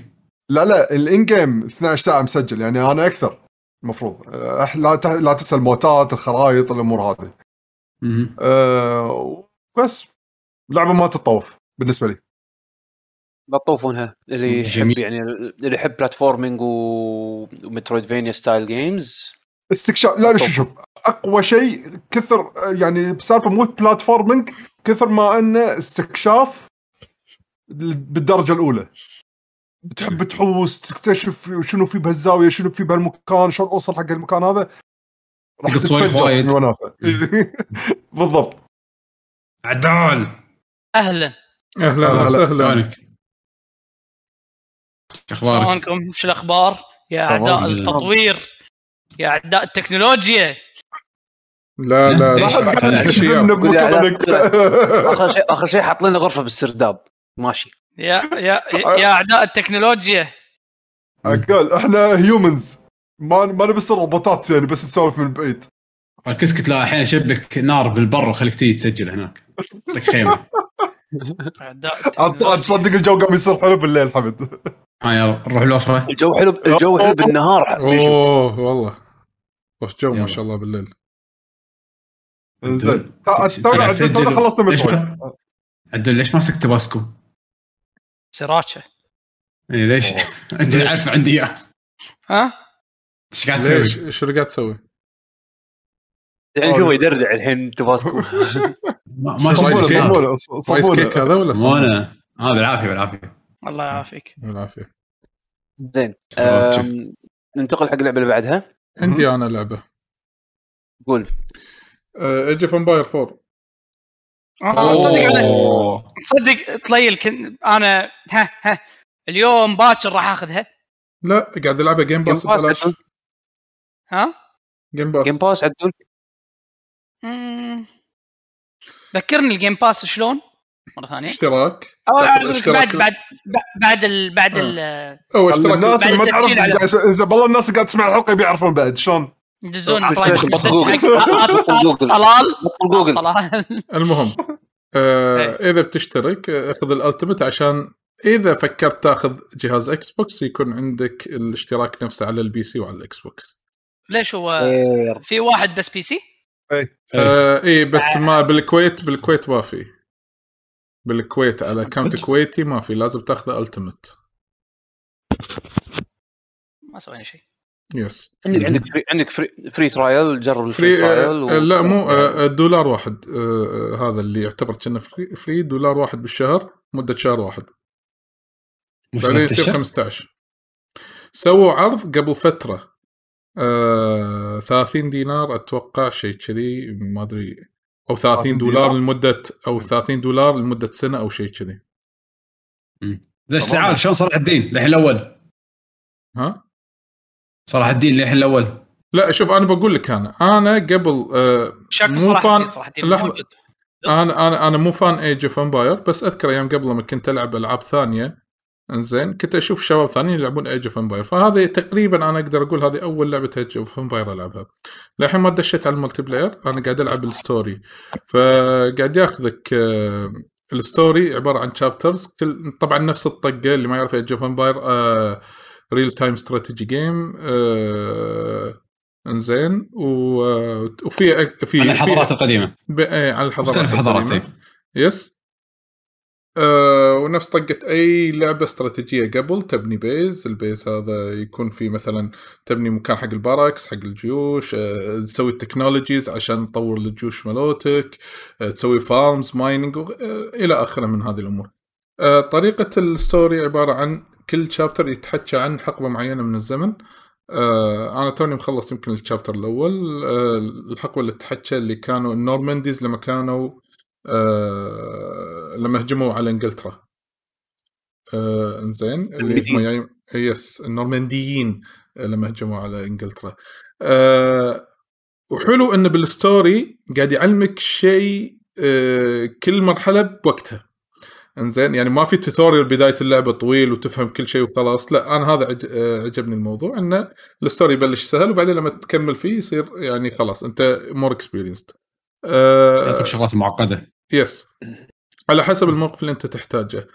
لا لا الان جيم اثنا عشر ساعه مسجل، يعني انا اكثر المفروض أح... لا ت... لا تسال موتات الخرائط الامور هذه أه... بس لعبه ما تطوف بالنسبه لي بطوفونها اللي يحب يعني اللي يحب بلاتفورمينج ومترويدفينيا ستايل جيمز استكشاف. لا شوف شوف اقوى شيء كثر يعني بسالفه مو بلاتفورمينج كثر ما انه استكشاف بالدرجه الاولى، بتحب تحوس تكتشف شنو في بهالزاويه شنو في بهالمكان شلون اوصل حق المكان هذا. راح تتفجر من وناسة. بالضبط. عدول أهلا أهلا وسهلا، شخباركم، شو الأخبار يا أعداء التطوير، يا أعداء التكنولوجيا؟ لا لا آخر شيء آخر شيء حط لنا غرفة بالسرداب ماشي. يا يا يا أعداء التكنولوجيا، قال إحنا هيومنز ما ما نبص الروبوتات يعني، بس نسولف من بعيد. الكسك تلاقي أحيانا شبك نار بالبر وخليك تيجي تسجل هناك لك خيمة. تصدق الجو قام يصير حلو بالليل حمد. هيا نروح الوفرة. الجو حلو، الجو حلو بالنهار. أوه والله وش جو ما شاء الله بالليل. زين ترى ترى خلصنا من الوقت. عدل ليش ماسك تباسكو؟ سراتشا. إيه ليش؟ أنت عارف عندي إياه. ها؟ ايش قاعد تسوي؟ شو قاعد تسوي؟ يعني شوف يدردع الحين تباسكو. ما صابونه صابونه كيك هذا ولا صابونه؟ هذا بالعافيه بالعافيه. الله يعافيك. بالعافيه. زين ننتقل حق اللعبه اللي بعدها. عندي انا لعبه. قول. ايج اوف امباير أربعة. اه صدق طليل انا ها ها اليوم باكر راح اخذها. لا قاعد العبها جيم باس ببلاش. ها؟ جيم باس. جيم باس عدول. ذكرني الجيم باس شلون؟ مرة ثانية. اشتراك. بعد بعد بعد ال بعد ال. أو اشتراك. الناس ما تعرف إذا بالله الناس قاعد تسمع الحلقة بيعرفون بعد شلون. يدزون عطلال. جوجل. المهم إذا بتشترك أخذ الألتيميت عشان إذا فكرت تأخذ جهاز إكس بوكس يكون عندك الاشتراك نفسه على البي سي وعلى الإكس بوكس. ليش هو في واحد بس بي سي؟ اي آه اي بس ما بالكويت بالكويت ما في بالكويت على كاونت كويتي ما في، لازم تاخذ التيميت. ما سوينا شيء. يس عندك فري عندك فري, فري ترايل جرب الفري ترايل و... لا مو آه دولار واحد آه هذا اللي يعتبر كنا فري, فري دولار واحد بالشهر مدة شهر واحد بعدين يصير خمسة عشر. سووا عرض قبل فترة آه، ثلاثين دينار أتوقع شيء كذي ما أدري، أو ثلاثين دولار لمدة أو ثلاثين دولار لمدة سنة أو شيء كذي. ليش تعال شلون صلاح الدين لحين الأول؟ ها صلاح الدين لحين الأول؟ لا شوف أنا بقول لك أنا أنا قبل آه، مو فان لحظة أنا أنا أنا مو فان إيج أوف أمباير، بس أذكر أيام قبل لما كنت ألعب ألعاب ثانية انزين كنت اشوف شباب ثانيين يلعبون ايج اوف امباير، فهذه تقريبا انا اقدر اقول هذه اول لعبه ايج اوف امباير العبها. للحين ما دشيت على الملتي بلاير، انا قاعد العب الستوري. فقاعد ياخذك الستوري عباره عن شابترز كل طبعا نفس الطقه اللي ما يعرف ايج اوف امباير ريل تايم استراتيجي جيم انزين وفي في على الحضارات القديمه على الحضارات يس أه ونفس طقة أي لعبة استراتيجية قبل تبني بيز. البيز هذا يكون فيه مثلا تبني مكان حق الباراكس حق الجيوش، أه تسوي التكنولوجيز عشان تطور الجيوش ملوتك، أه تسوي فارمز مايننج أه إلى آخره من هذه الأمور. أه طريقة الستوري عبارة عن كل شابتر يتحكى عن حقبة معينة من الزمن. أه أنا توني مخلص يمكن الشابتر الأول، أه الحقبة اللي تحكى اللي كانوا النورمانديز لما كانوا أه لما هجموا على انجلترا. أه انزين اللي يس النورمانديين لما هجموا على انجلترا. أه وحلو انه بالستوري قاعد يعلمك شيء أه كل مرحله بوقتها انزين، يعني ما في توتوريال بدايه اللعبه طويل وتفهم كل شيء وخلاص، لا انا هذا عجبني الموضوع انه الستوري يبلش سهل وبعدين لما تكمل فيه يصير يعني خلاص انت مور اكسبيرينسد. أه يعطيك شغلات معقده يس على حسب الموقف اللي أنت تحتاجه.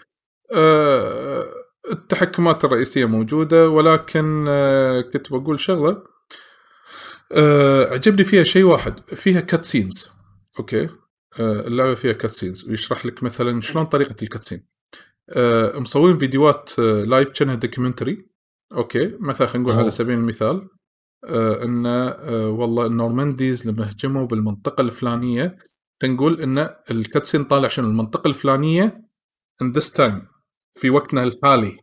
أه التحكمات الرئيسية موجودة، ولكن أه كنت بقول شغلة أه عجبني فيها شيء واحد، فيها كاتسينز. أوكي أه اللعبة فيها كاتسينز ويشرح لك مثلا شلون طريقة الكاتسين. أه مصورين فيديوهات أه لايف كانها دوكيومنتري. أوكي مثلا خلينا نقول على سبيل المثال آه إن آه والله النورمانديز لما هجموا بالمنطقة الفلانية تنقول إن الكاتسين طالع شنو المنطقة الفلانية in this time في وقتنا الحالي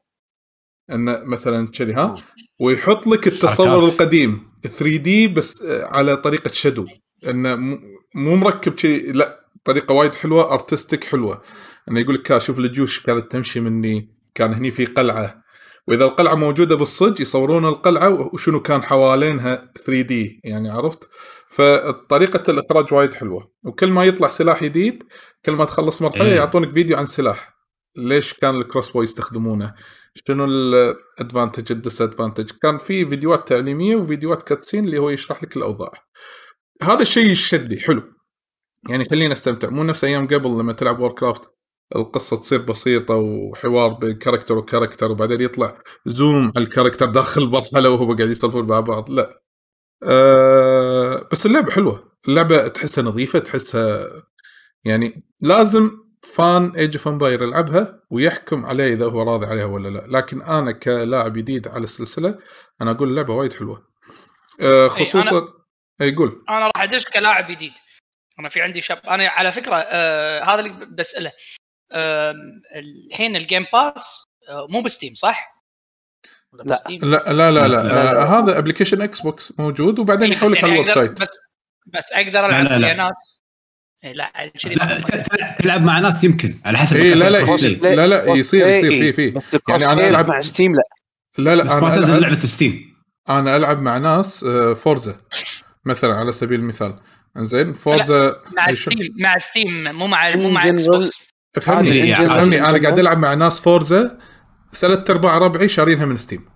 إن مثلاً كذي ها، ويحط لك التصور القديم ثري دي بس على طريقة شادو، انه مو مركب شيء، لا طريقة وايد حلوة ارتستيك حلوة، انه يقول لك شوف الجيوش كانت تمشي مني، كان هني في قلعة، واذا القلعة موجودة بالصج يصورون القلعة وشنو كان حوالينها ثري دي، يعني عرفت؟ فطريقة الاخراج وايد حلوة، وكل ما يطلع سلاح جديد كل ما تخلص مرحلة يعطونك فيديو عن سلاح، ليش كان الكروس بو يستخدمونه، شنو الادفانتج الديس ادفانتج، كان في فيديوهات تعليميه وفيديوهات كاتسين اللي هو يشرح لك الاوضاع. هذا الشيء شدني حلو، يعني خلينا نستمتع، مو نفس ايام قبل لما تلعب ووركرافت القصه تصير بسيطه وحوار بين كاركتر وكاركتر وبعدين يطلع زوم على الكاركتر داخل المرحله وهو قاعد يسولفون مع بعض. لا أه بس اللعبه حلوه، اللعبه تحسها نظيفه، تحسها يعني لازم فان ايج اوف امباير يلعبها ويحكم عليه اذا هو راضي عليها ولا لا، لكن انا كلاعب جديد على السلسله انا اقول اللعبه وايد حلوه، خصوصا اي يقول انا, أنا راح ادش كلاعب جديد. انا في عندي شاب، انا على فكره آه هذا اللي بساله آه الحين الجيم باس آه مو بستيم صح؟ لا لا لا لا, لا. آه هذا ابلكيشن اكس بوكس موجود وبعدين يحولك يعني على الويب سايت، بس بس اقدر العب يا ناس. لا تلعب مع ناس يمكن على حسب إيه لا لا لا, لا لا يصير يصير فيه فيه يعني انا العب مع ستيم لا لا لا انا العب لعبه ستيم، انا العب مع ناس فورزا مثلا على سبيل المثال، انزين فورزا مع ستيم مع ستيم مو مع مو مع اكس بوكس، فهمني فهمني انا قاعد العب مع ناس فورزا ثلاث ارباع ربعي شارينها من ستيم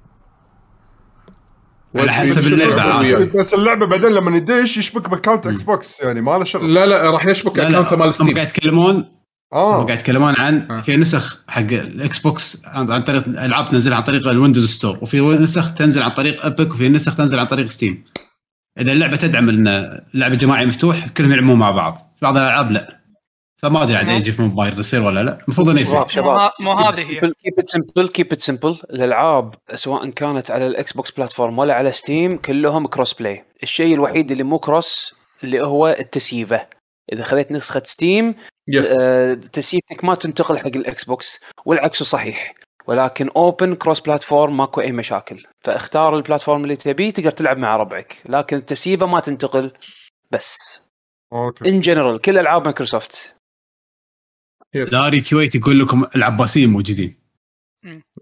على حسب اللعبه، بس اللعبه بعدين لما ندش يشبك باكاونت اكس بوكس يعني ما له شغل، لا لا راح يشبك اكاونت مال ستيم. قاعد يتكلمون اه قاعد يتكلمون عن آه. في نسخ حق الاكس بوكس عن طريق العاب تنزل عن طريق الويندوز ستور، وفي نسخ تنزل عن طريق ابك، وفي نسخ تنزل عن طريق ستيم. اذا اللعبه تدعم اللعبه جماعي مفتوح كلهم يلعبون مع بعض، بعض الالعاب لا، فما ادري عاد يجي في موبايل يصير ولا لا، المفروض انه يصير. شباب مو هذه هي كيب ات سمبل كيب ات سمبل الالعاب سواء كانت على الاكس بوكس بلاتفورم ولا على ستيم كلهم كروس بلاي، الشيء الوحيد اللي مو كروس اللي هو التسييفه، اذا خذيت نسخه ستيم yes. آه، تسييفتك ما تنتقل حق الاكس بوكس والعكس صحيح، ولكن اوبن كروس بلاتفورم ماكو اي مشاكل، فاختار البلاتفورم اللي تبيه تقدر تلعب مع ربعك، لكن التسييفه ما تنتقل بس اوكي ان جنرال كل العاب مايكروسوفت. داري كويت يقول لكم العباسيين موجودين.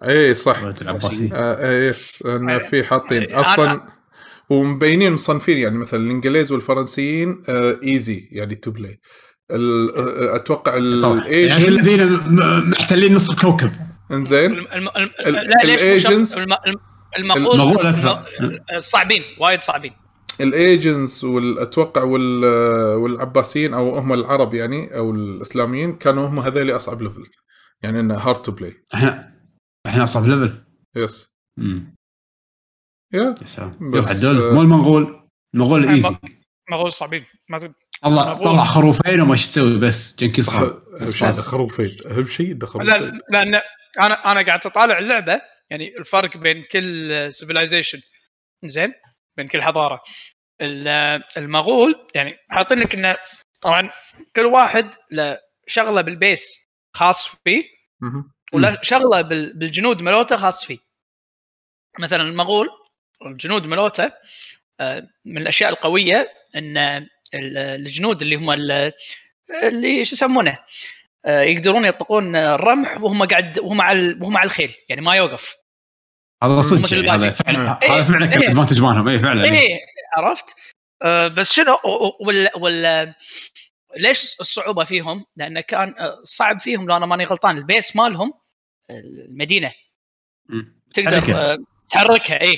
اي صح العباسيين آه يس ان في حاطين اصلا ومبينين مصنفين، يعني مثلا الانجليز والفرنسيين آه ايزي يعني تو بلاي، اتوقع الايجنت يعني الذين محتلين نص الكوكب انزين الايجنتس المقول الصعبين وايد صعبين الايجنتس، والاتوقع وال والعباسيين او هم العرب يعني او الاسلاميين كانوا هم هذول اصعب ليفل، يعني انه هارد تو بلاي، احنا احنا اصعب ليفل يس امم يا هذول مو المنغول، المنغول ايزي، المنغول صعبين ما تب... الله طلع خروفين وما ايش تسوي بس جنكيز خروف خروفين اهم شيء دخل، لا لان انا انا قاعد اطالع اللعبه يعني الفرق بين كل سيفيلايزيشن زين بين كل حضاره، المغول يعني حاطين لك انه طبعا كل واحد له شغله بالبيس خاص فيه ولا شغله بالجنود ملوته خاص فيه، مثلا المغول الجنود ملوته من الاشياء القويه ان الجنود اللي هم اللي شو يسمونه يقدرون يطلقون الرمح وهم قاعد وهم على وهم على الخيل يعني ما يوقف، هذا صدق هذا فعلا هذا فعلا كان ادفانتج مالهم اي فعلا اي عرفت أه بس شنو ولا ولا ليش الصعوبه فيهم؟ لانه كان صعب فيهم لو انا ماني غلطان البيس مالهم المدينه تقدر حركة. تحركها اي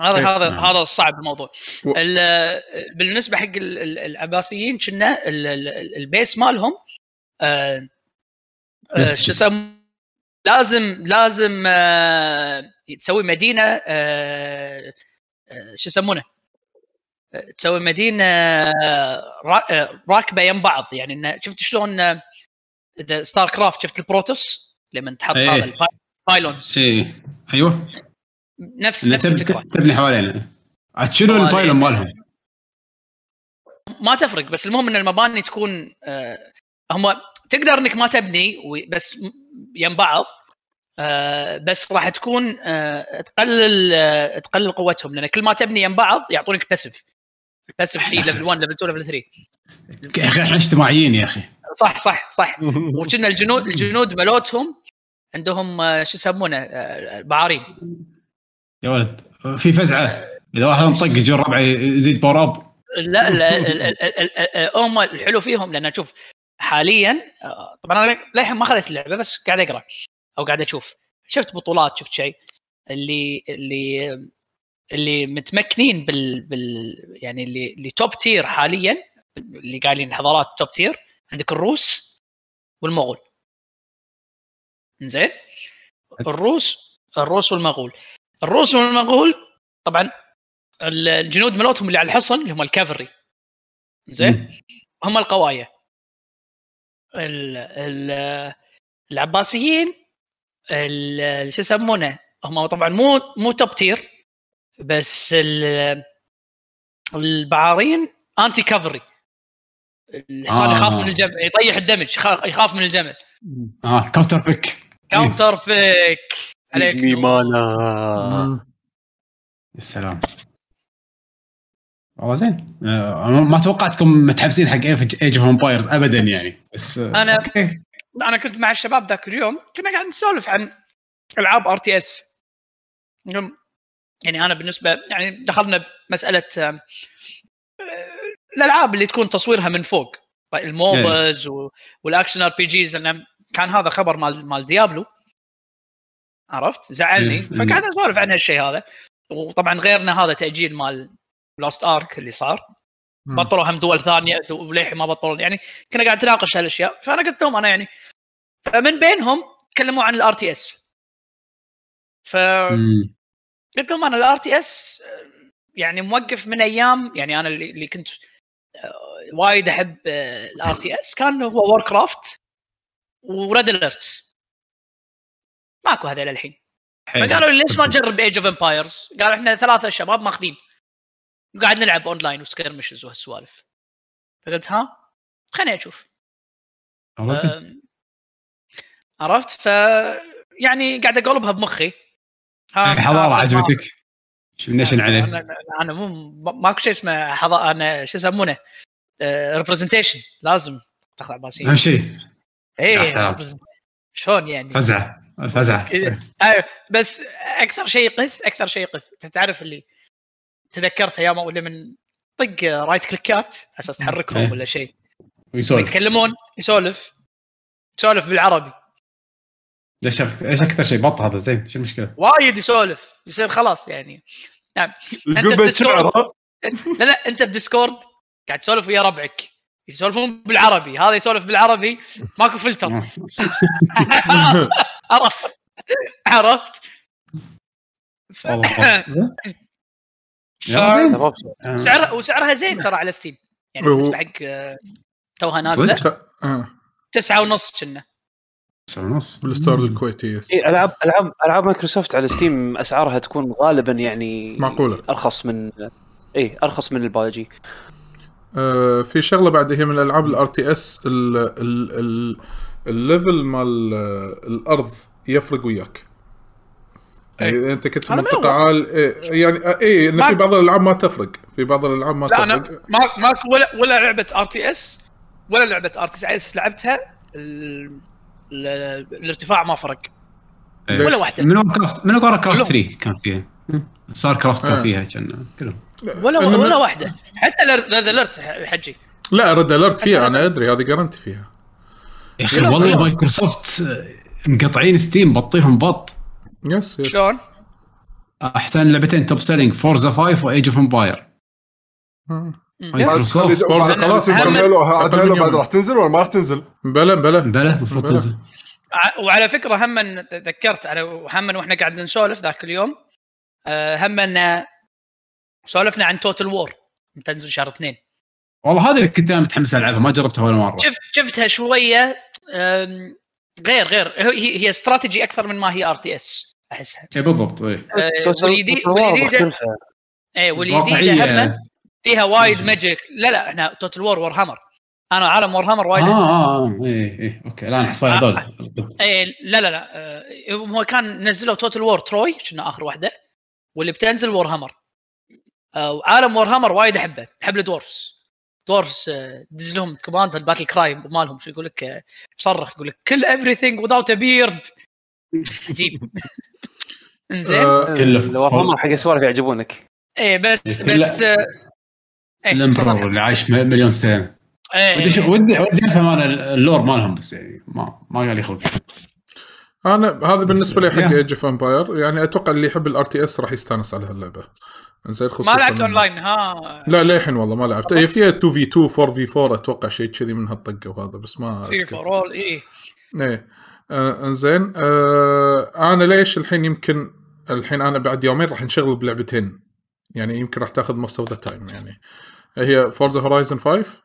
هذا إيه. هذا هذا الصعب الموضوع و... بالنسبه حق العباسيين كنا البيس مالهم أه شو اسمه لازم لازم تسوي مدينه شو يسمونه تسوي مدينه راكبه يم بعض، يعني شفت شلون ذا ستار كرافت شفت البروتوس لما تحط هذا البايلونز اي ايوه نفس نفس الفكره تبني حوالينا شنو البايلون مالهم ما تفرق، بس المهم ان المباني تكون هم تقدر انك ما تبني بس يم بعض بس راح تكون تقلل تقلل قوتهم، لان كل ما تبني يم بعض يعطونك باسف. باسف في ليفل واحد ليفل اثنين ليفل ثلاثة. احنا اجتماعيين يا اخي. صح صح صح. وكنا الجنود الجنود ملوتهم عندهم شو يسمونه بعارين. يا ولد في فزعه اذا واحد انطق جر ربع يزيد باور اب. لا لا هم الحلو فيهم، لان شوف حاليا طبعا انا للحين ما اخذت اللعبه بس قاعد اقرا او قاعد اشوف، شفت بطولات شفت شيء اللي اللي اللي متمكنين بال, بال يعني اللي, اللي توب تير حاليا، اللي قاعدين حضارات توب تير عندك الروس والمغول. زين الروس الروس والمغول الروس والمغول طبعا الجنود ملوتهم اللي على الحصن اللي هم الكافري، زين هم القوايه. ال ال العباسيين اللي يسمونه هم طبعا مو مو توب تير، بس البعارين انتي كفري، الحصان يخاف آه. من الجمل، يطيح الدمج، يخاف من الجمل. اه كاونتر بيك كاونتر بيك عليك ميمانا. السلام والله زين. انا ما توقعتكم متحمسين حق ايج اوف امبايرز ابدا يعني، بس انا أوكي. انا كنت مع الشباب ذاك اليوم كنا قاعد نسولف عن العاب ار تي اس، يعني انا بالنسبه يعني دخلنا بمساله الالعاب اللي تكون تصويرها من فوق، طيب الموبز والاكشن ار بي جيز، لان كان هذا خبر مال مال ديابلو عرفت زعلني، فقعدنا نسولف عن هالشيء هذا. وطبعا غيرنا هذا تاجيل مال لاست ارك اللي صار، بطلوا هم دول ثانيه وليحي ما بطلوا، يعني كنا قاعد نتناقش هالاشياء. فانا قلت لهم انا يعني، فمن بينهم تكلموا عن الار تي اس، ف قلت لهم انا الار تي اس يعني موقف من ايام، يعني انا اللي كنت وايد احب الار تي اس كان هو وور كرافت وريد اليرت، ماكو هذا للحين. فقالوا لي ليش ما نجرب ايج اوف امبايرز؟ قالوا احنا ثلاثه شباب ماخذين قاعد نلعب اونلاين وسكيرمشز وهالسوالف، فقلت ها خليني اشوف عرفت. ف يعني قاعد اقلبها بمخي. حضاره عجبتك؟ شو نشن عليه؟ انا, أنا مو ماكو شيء اسمه حضاره، انا شو يسمونه ريبريزنتيشن، لازم تاخذ عباسيه اهم شيء. اي شلون يعني فزعه الفزعه ايوه، بس اكثر شيء قث اكثر شيء قث تعرف اللي تذكرت ايام ولا من طق رايت كليكات اساس تحركهم ولا شيء ويتكلمون يسولف يسولف بالعربي. ليش ايش اكثر شيء بط هذا زين؟ شو المشكله؟ وايد يسولف يصير خلاص يعني. نعم انت بديسكورد لا لا انت بديسكورد قاعد تسولف ويا ربعك يسولفون بالعربي، هذا يسولف بالعربي ماكو فلتر. عرفت عرفت ف... سعر وسعرها زين ترى على ستيم، يعني بالنسبه حق توها نازله تسعة ونص كنا تسعة ونص بالستور الكويتي. العاب العاب العاب مايكروسوفت على ستيم اسعارها تكون غالبا يعني معقوله، ارخص من اي ارخص من الباجي. آه في شغله بعد هي من الالعاب الار تي اس الليفل مال الارض يفرق وياك، يعني انت كنت في منطقه عال إيه يعني اي ان في بعض الالعاب ما تفرق، في بعض الالعاب ما لا تفرق. ما ما ولا ولا لعبه ار تي اس ولا لعبه ار تي اس لعبتها ال... ال... الارتفاع ما فرق إيه. ولا واحده من كرافت من كرافت ثلاثة كان فيها صار كرافت كان فيها كان كلهم ولا ولا واحده حتى ردلرت حجي لا ردلرت فيها انا ادري هذه قرنت فيها يا اخي والله. مايكروسوفت مقطعين ستيم بطيهم بط يس يس شلون؟ أحسن لعبتين توب سيلينج فورزا فايف وإيج أوف إمباير. مايكروسوفت فورزا خلاص كملوها عدلوا بعد راح تنزل ولا ما راح تنزل؟ بلا بلا بلا المفروض تنزل. وعلى فكرة هم تذكرت أنا وهم وإحنا قاعد نسولف ذاك اليوم هم إن سولفنا عن توتال وور تنزل شهر اثنين. والله هذا كنت أنا متحمس ألعبها ما جربتها ولا مرة. شفت شفتها شوية غير غير هي هي استراتيجي أكثر من ما هي آر تي إس. احسها اي بالضبط اي واليدي واليدي اي واليدي فيها وايد ماجيك. لا لا احنا توتال وور وور هامر انا عالم وورهامر وايد. اه اه ايه ايه اوكي الان حصل هذول. اي لا لا لا هو كان نزلوا توتال وور تروي كنا اخر واحده واللي بتنزل وورهامر. وعالم وورهامر وايد احبه، احب الدورفز. دورفز دز لهم كوماند الباتل كراي مالهم، شو يقول لك تصرخ يقول لك كل everything without a beard. عجيب انزين الوورهامر حق السوالف يعجبونك. اي بس بس الامبرور اللي عايش مليون سنه ودي ودي ودي افهم انا اللور مالهم، بس يعني ما ما قال يخوف. انا هذا بالنسبه لي حق ايج اوف امباير، يعني اتوقع اللي يحب الار تي اس راح يستانس على هاللعبه. انزين خصوصا ما لعبت اونلاين. ها لا للحين والله ما لعبت. هي فيها تو في تو فور في فور اتوقع شيء كذي من هالطقه وهذا، بس ما في فرول. اي ايه انزين آه انا ليش الحين يمكن الحين انا بعد يومين راح نشغل بلعبتين، يعني يمكن راح تاخذ most of the time. يعني هي فورزا هورايزن فايف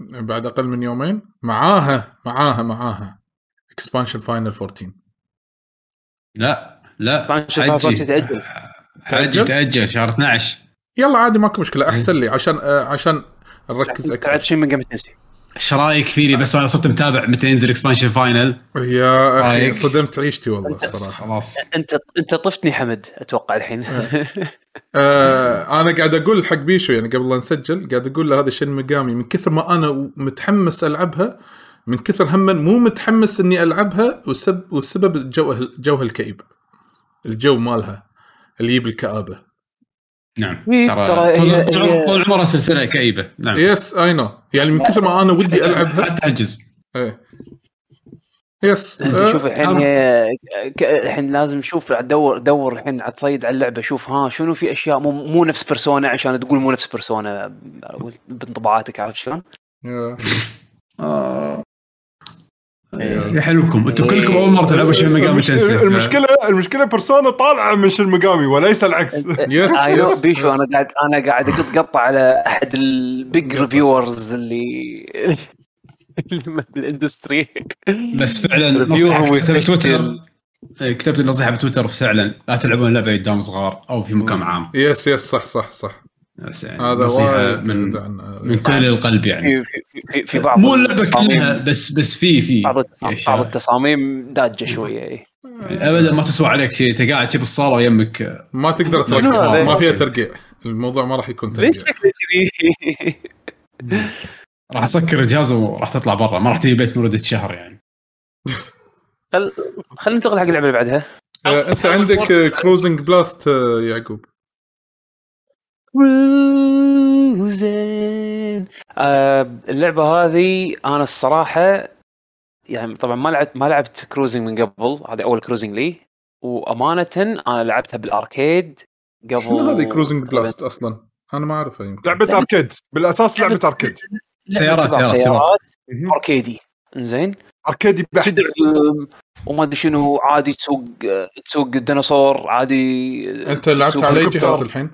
بعد أقل من يومين، معاها معاها معاها إكسبانشن فاينل فورتين. لا لا تأجل تأجل تأجل شهر اثنا عشر. يلا عادي ماكو مشكلة، أحسن لي عشان عشان نركز أكثر. تعرف شيء من قبل تنسي إيش رأيك فيني؟ بس أنا صرت متابع متى ينزل إكسبانشن فاينل. يا أخي صدمت عيشتي والله الصراحة. خلاص أنت أنت طفتني حمد أتوقع الحين. آه أنا قاعد أقول حق بيشو يعني قبل لا نسجل قاعد أقول له هذا شن مقامي من كثر ما أنا متحمس ألعبها، من كثر هم مو متحمس إني ألعبها، وسب والسبب الجو جوها الكئيب، الجو مالها اللي يجيب الكآبة. نعم ترى طول, طول عمره سلسلة كئيبة. نعم يس أي نو، يعني من كثر ما أنا ودي ألعبها حتى أعجز. إيه يس شوف الحين الحين لازم نشوف دور دور الحين عتصيد على اللعبه، شوف ها شنو في اشياء مو, مو نفس بيرسونا، عشان تقول مو نفس بيرسونا بانطباعاتك، عرفت شلون؟ اه يا حلوكم انتم كلكم اول مره تلعبوا شن ميجامي تنسي. المشكله المشكله بيرسونا طالعه من شن ميجامي وليس العكس. يس بيشو انا قاعد انا قاعد اقطع على احد البيج ريفيورز اللي بالاندستري بس فعلا ريفيوهم في تويتر، كتبت النصيحه بتويتر فعلا لا تلعبون لعبه قدام صغار او في مكان عام. يس يس صح صح صح يعني هذا نصيحه من من كل القلب. يعني في في, في بعض مو اللعبه كلها بس بس في في بعض, بعض التصاميم داجه شويه ابدا ما تسوى عليك شيء. انت قاعد تشوف الصاله ويمك ما تقدر ترجع، ما فيها ترقيع. الموضوع ما راح يكون ترقيع راح اسكر الجهاز وراح تطلع برا، ما راح تجي بيت مولد الشهر. يعني خل خلينا ننتقل حق اللعبه اللي بعدها. آه، انت عندك كروزنج بلاست يعقوب. كروزن آه، اللعبه هذه انا الصراحه يعني طبعا ما لعبت ما لعبت كروزنج من قبل، هذه اول كروزنج لي. وامانه انا لعبتها بالاركيد قبل. شنو هذه كروزنج بلاست اصلا؟ انا ما اعرفها. يمكن لعبه اركيد بالاساس، لعبه اركيد سيارات سيارات, سيارات. أركيدي. إنزين أركيدي بحت وما أدري شنو، عادي تسوق تسوق ديناصور عادي. أنت لعبت على أي جهاز الحين؟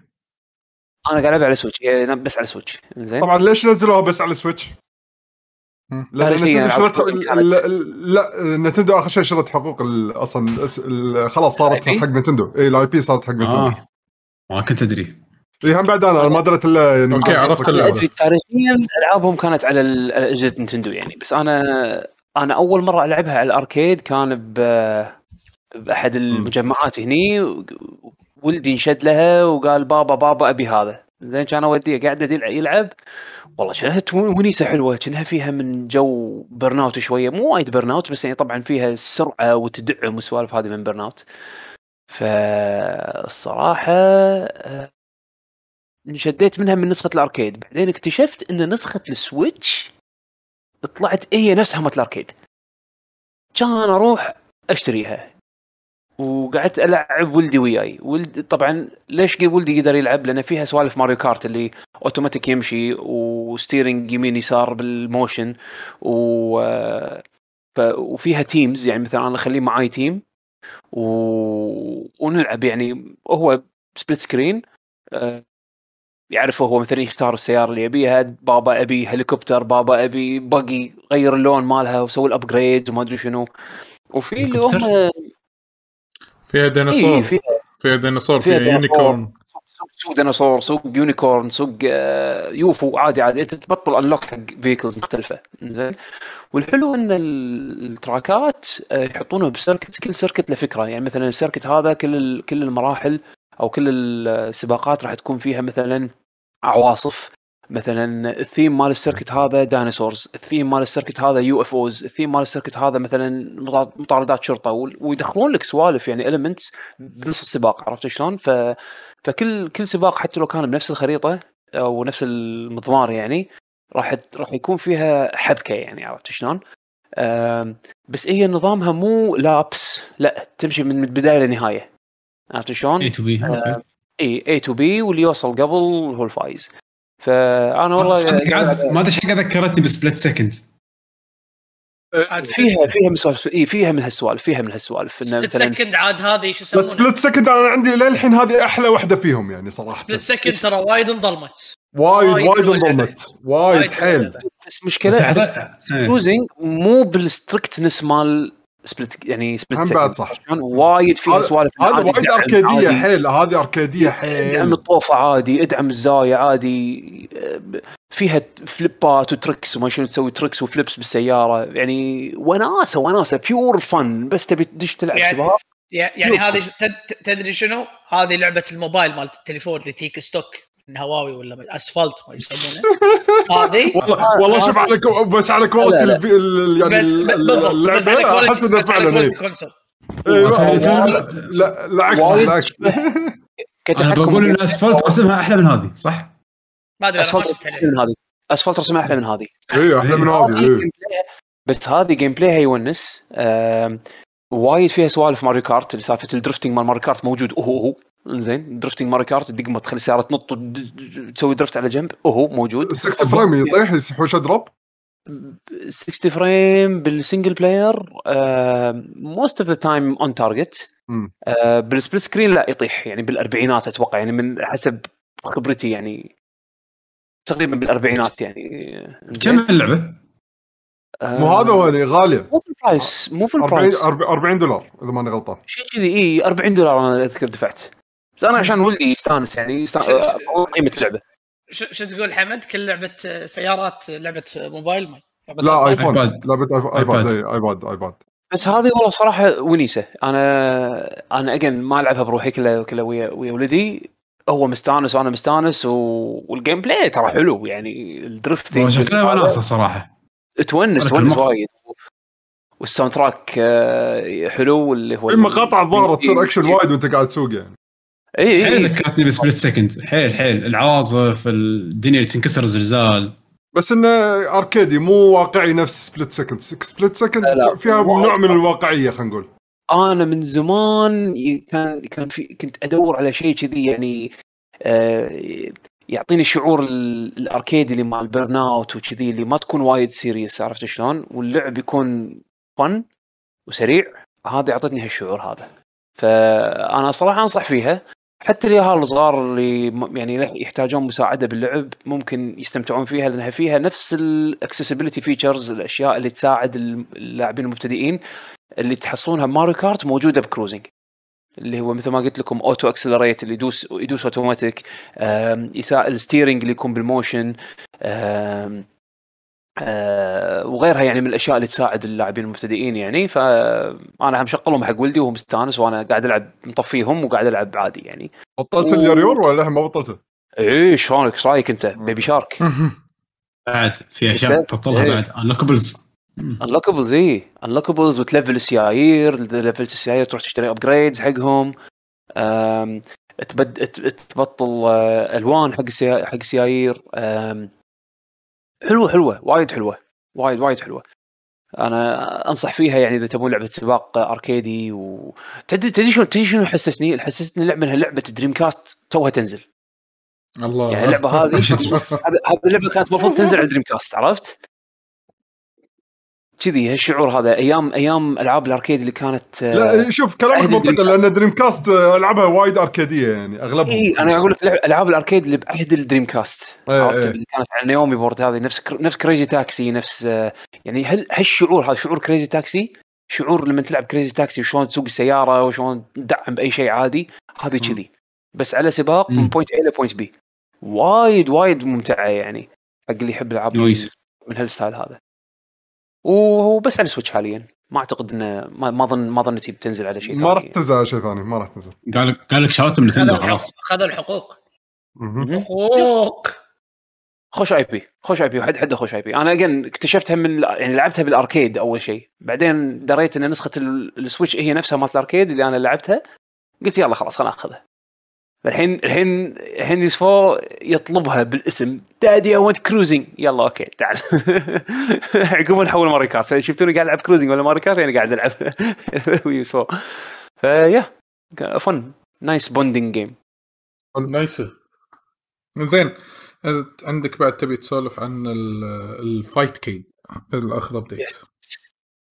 أنا قاعد ألعب على سويتش، بس على سويتش. إنزين طبعًا ليش نزلوها بس على سويتش؟ لا نتندو شرط لا نتندو آخر شيء شرط حقوق أصلاً خلاص صارت حق نتندو. إيه الآي بي صارت حق نتندو. ما كنت أدري. ليهم بعد انا ما درت الا يعني اوكي عرفت ادري تاريخيا العابهم كانت على اجهزه نينتندو يعني، بس انا انا اول مره العبها على الاركيد كان باحد المجمعات هني، ولدي انشد لها وقال بابا بابا ابي هذا. زين كان ودي قاعده يلعب والله شنها ونيسه حلوه، كانها فيها من جو برناوت شويه، مو وايد برناوت بس يعني طبعا فيها السرعه وتدعم وسوالف هذه من برناوت. فالصراحه شديت منها من نسخة الأركيد، بعدين اكتشفت إن نسخة السويتش طلعت هي نفسها مال الأركيد. كان أروح أشتريها وقعدت ألعب ولدي وياي. ولد طبعًا ليش قي ولدي يقدر يلعب؟ لأن فيها سوالف ماريو كارت اللي أوتوماتيك يمشي وستيرنج يمين يسار بالموشن، و وفيها تيمز يعني مثلًا أنا خليه معاي تيم و... ونلعب يعني. هو سبليت سكرين يعرفه هو، مثلا يختار السيارة اللي يبيها، بابا أبي هليكوبتر، بابا أبي باقي، غير اللون مالها وسوي الأبغريد وما أدري شنو. وفي اللي هم فيها ديناصور، فيها ديناصور، فيها يونيكورن، سوق ديناصور، سوق يونيكورن، سوق يوفو، عادي عادي تبطل انلوك حق فيكلز مختلفه. زين، والحلو ان التراكات يحطونها بسيركت، كل سيركت له فكره. يعني مثلا السيركت هذا كل كل المراحل او كل السباقات راح تكون فيها مثلا عواصف. مثلا الثيم مال السيركت هذا ديناصورز، الثيم مال السيركت هذا يو اف اوز، الثيم مال السيركت هذا مثلا مطاردات شرطه، ويدخلون لك سوالف يعني إليمنتس بنص السباق. عرفت شلون؟ ف فكل كل سباق حتى لو كان بنفس الخريطه او نفس المضمار يعني راح راح يكون فيها حبكه. يعني عرفت شلون؟ بس هي إيه نظامها مو لابس، لا تمشي من البدايه للنهايه. عرفت شلون؟ اي تو بي، اي اي تو بي، واللي يوصل قبل هو الفايز. فانا والله يعني ما ادري ايش ذكرتني بسبلت سكند، فيها فيها من سوالف، اي فيها من هالسوالف، فيها من هالسوالف ان مثلا سكند عاد هذه شو يسمونه. بس سبلت سكند انا عندي للحين هذه احلى وحده فيهم يعني صراحه. سبلت سكند ترى وايد انظلمت، وايد وايد انظلمت، وايد حيل. بس مشكله لوزينج مو بالستريكتنس مال سبلت، يعني سبلت سكند وايد فيه سوالف. هذا وايد اركاديه حيل، هذه اركاديه حيل. ادعم الطوفه عادي، ادعم الزاويه عادي، فيها فليبات وتريكس وما شنو، تسوي تريكس وفليبس بالسياره يعني وناسه وناسه بيور فن. بس تبي تدش تلعب يعني سباق يعني هذه تدري شنو؟ هذه لعبه الموبايل مال التليفون اللي تيك ستوك من هواوي ولا من الاسفلت ما يسمونه هذه. والله والله شوف عليكم، بس على كواليتي يعني اللعبه احس انها فعلا لا العكس العكس. انا بقول ان الاسفلت رسمها احلى من هذه، صح؟ ما ادري انا هذه اسفلت رسمها احلى من هذه، اي احلى من هذه. بس هذه جيم بلاي هيونس وايد، فيها سوالف ماريو كارت، سالفه الدرفتنج مال ماريو كارت موجود. اوه زين، درفتنج ماريو كارت الدقمه تخلي السياره تنط وتسوي درفت على جنب، اوه موجود. ستين فريم يطيح يحوش اضرب ستين فريم بالسنجل بلاير موست اوف ذا تايم اون تارجت. بالسبليت سكرين لا يطيح، يعني بالاربعينات اتوقع، يعني من حسب خبرتي يعني تقريبا بالاربعينات. يعني كم اللعبه؟ مو هذا واني غاليه، مو في البرايس، مو في البرايس، أربعين دولار اذا ماني غلطان شيء كذي. اي أربعين دولار انا اذكر دفعت، بس انا عشان ولدي يستانس يعني قيمه اللعبه. شو تقول حمد؟ كل لعبه سيارات، لعبه موبايل ما لا ايفون، لعبه ايباد، ايباد ايباد. بس هذه والله صراحه ونيسه. انا انا اجن ما العبها بروحي، كلها كلها ويا ولدي، هو مستانس وانا مستانس، والجيم بلاي ترى حلو يعني الدرفتنج شكله وناسه صراحه، تونس ونس وايد. والساوند تراك حلو، اللي هو المقاطع الظاهره تصير اكشن وايد وانت قاعد تسوق يعني. اي اي ذكرتني بسبليت سكند حيل حيل، العواصف، الدنيا اللي تنكسر، زلزال. بس انه اركيدي مو واقعي نفس سبليت سكند. سبليت سكند فيها نوع من الواقعيه خلينا نقول. انا من زمان كان كان في كنت ادور على شيء كذي يعني آه يعطيني شعور الاركيد اللي مع البرن اوت وكذي، اللي ما تكون وايد سيريس. عرفت شلون؟ واللعب يكون فن وسريع، هذه اعطتني هالشعور هذا. فانا صراحه انصح فيها، حتى اليهال الصغار اللي يعني يحتاجون مساعده باللعب ممكن يستمتعون فيها، لانها فيها نفس الاكسسبيليتي فيتشرز، الاشياء اللي تساعد اللاعبين المبتدئين اللي تحصونها ماريو كارت موجوده بكروزنج، اللي هو مثل ما قلت لكم اوتو اكسلريت اللي يدوس يدوس اوتوماتيك، يسائل ستيرنج اللي يكون بالموشن، آم آم وغيرها يعني من الاشياء اللي تساعد اللاعبين المبتدئين يعني. فانا هم شغلهم حق ولدي وهو مستانس، وانا قاعد العب مطفيهم وقاعد العب عادي يعني. بطلت و... اليوريور ولا ما بطلته؟ اي شلونك؟ ايش رايك انت بيبي شارك؟ بعد في اشياء بطلها بعد انلوكبلز، انلوكبلز اي انلوكبلز، وتلفل السيايير، لفل السيايير تروح تشتري ابجريدز حقهم، تبد تبطل الوان حق السيا... حق السيايير. حلوه حلوه وايد، حلوه وايد وايد حلوه. انا انصح فيها يعني اذا تبون لعبه سباق اركيدي. وتدري تدري شنو تدري شنو حسسني حسستني اللعبه منها لعبه دريم كاست توها تنزل. الله يعني اللعبه هذه هذه اللعبه كانت المفروض تنزل على دريم كاست. عرفت كذي هالشعور هذا ايام ايام العاب الاركيد اللي كانت. لا شوف كلامك منطقي، لان دريم كاست العابها وايد اركيديه يعني اغلبها. اي انا اقول لك العاب الاركيد اللي بعهد الدريم كاست إيه إيه. اللي كانت على نيومي بورد هذه، نفس نفس كريزي تاكسي، نفس يعني هل هالشعور هذا شعور كريزي تاكسي، شعور لما تلعب كريزي تاكسي وشلون تسوق السياره وشلون تدعم باي شيء عادي. هذه كذي بس على سباق من بوينت A لبوينت B وايد وايد ممتعة يعني حق اللي يحب العاب من هالستايل هذا. وهو بس على سويتش حاليا ما اعتقد انه ما اظن ما ظنيت بتنزل على شيء ثاني. ما راح تنزل شيء ثاني ما راح تنزل. قال قال لك شراتهم نتندو خلاص خذوا الحقوق. حقوق خوش اي بي خوش اي بي وحد حد خوش اي بي. انا اجن اكتشفتها من يعني لعبتها بالاركيد اول شيء بعدين دريت ان نسخه السويتش هي نفسها مالت الاركيد اللي انا لعبتها قلت يلا خلاص خلنا ناخذها. الحين الحين الحين يسفو يطلبها بالاسم دادي اي وانت كروزنج يلا اوكي تعال عقب نحول ماري كارت. شفتوني قاعد العب كروزنج ولا ماري كارت يعني قاعد العب ويسفو فيا فن نايس بوندينج جيم نايس زين. عندك بعد تبي تسولف عن الفايت كيد الاخر ابديت؟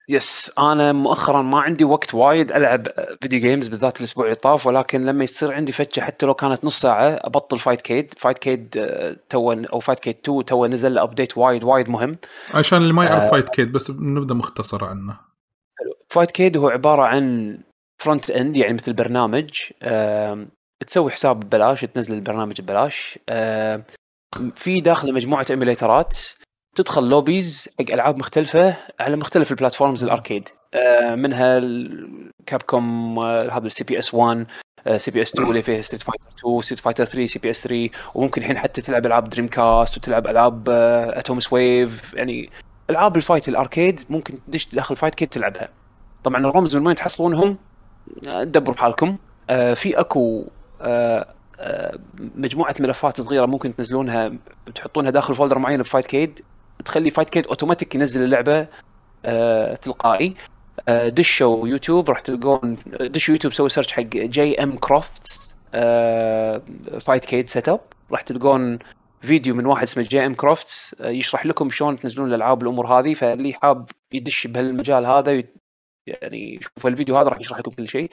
يس انا مؤخرا ما عندي وقت وايد العب فيديو جيمز بالذات الاسبوع اللي طاف ولكن لما يصير عندي فتشه حتى لو كانت نص ساعه ابطل فايت كيد. فايت كيد تو او فايت كيد تو تو نزل ابديت وايد وايد مهم عشان اللي ما يعرف آه فايت كيد بس نبدا مختصر عنه. فايت كيد هو عباره عن فرونت اند يعني مثل برنامج آه تسوي حساب ببلاش تنزل البرنامج ببلاش آه في داخل مجموعه ايميليترات تدخل لوبيز حق العاب مختلفه على مختلف البلاتفورمز الاركيد منها كابكوم هذا السي بي اس واحد سي بي اس اثنين اللي فيها ستريت فايتر اثنين ستريت فايتر ثلاثة سي بي اس ثلاثة وممكن الحين حتى تلعب العاب دريم كاست وتلعب العاب اتومس ويف يعني العاب الفايت الاركيد ممكن تدش داخل فايت كيد تلعبها. طبعا الرمز من وين تحصلونهم دبروا بحالكم. في اكو مجموعه ملفات صغيره ممكن تنزلونها تحطونها داخل فولدر معين بفايت كيد تخلي فايت كيد اوتوماتيك ينزل اللعبه آه تلقائي. آه دشوا يوتيوب راح تلقون دشوا يوتيوب سووا سيرش حق جي ام كرافتس آه فايت كيد سيت اب راح تلقون فيديو من واحد اسمه جي ام كرافتس آه يشرح لكم شلون تنزلون الالعاب والامور هذه. فاللي حاب يدش بهالمجال هذا يعني يشوف الفيديو هذا راح يشرح لكم كل شيء.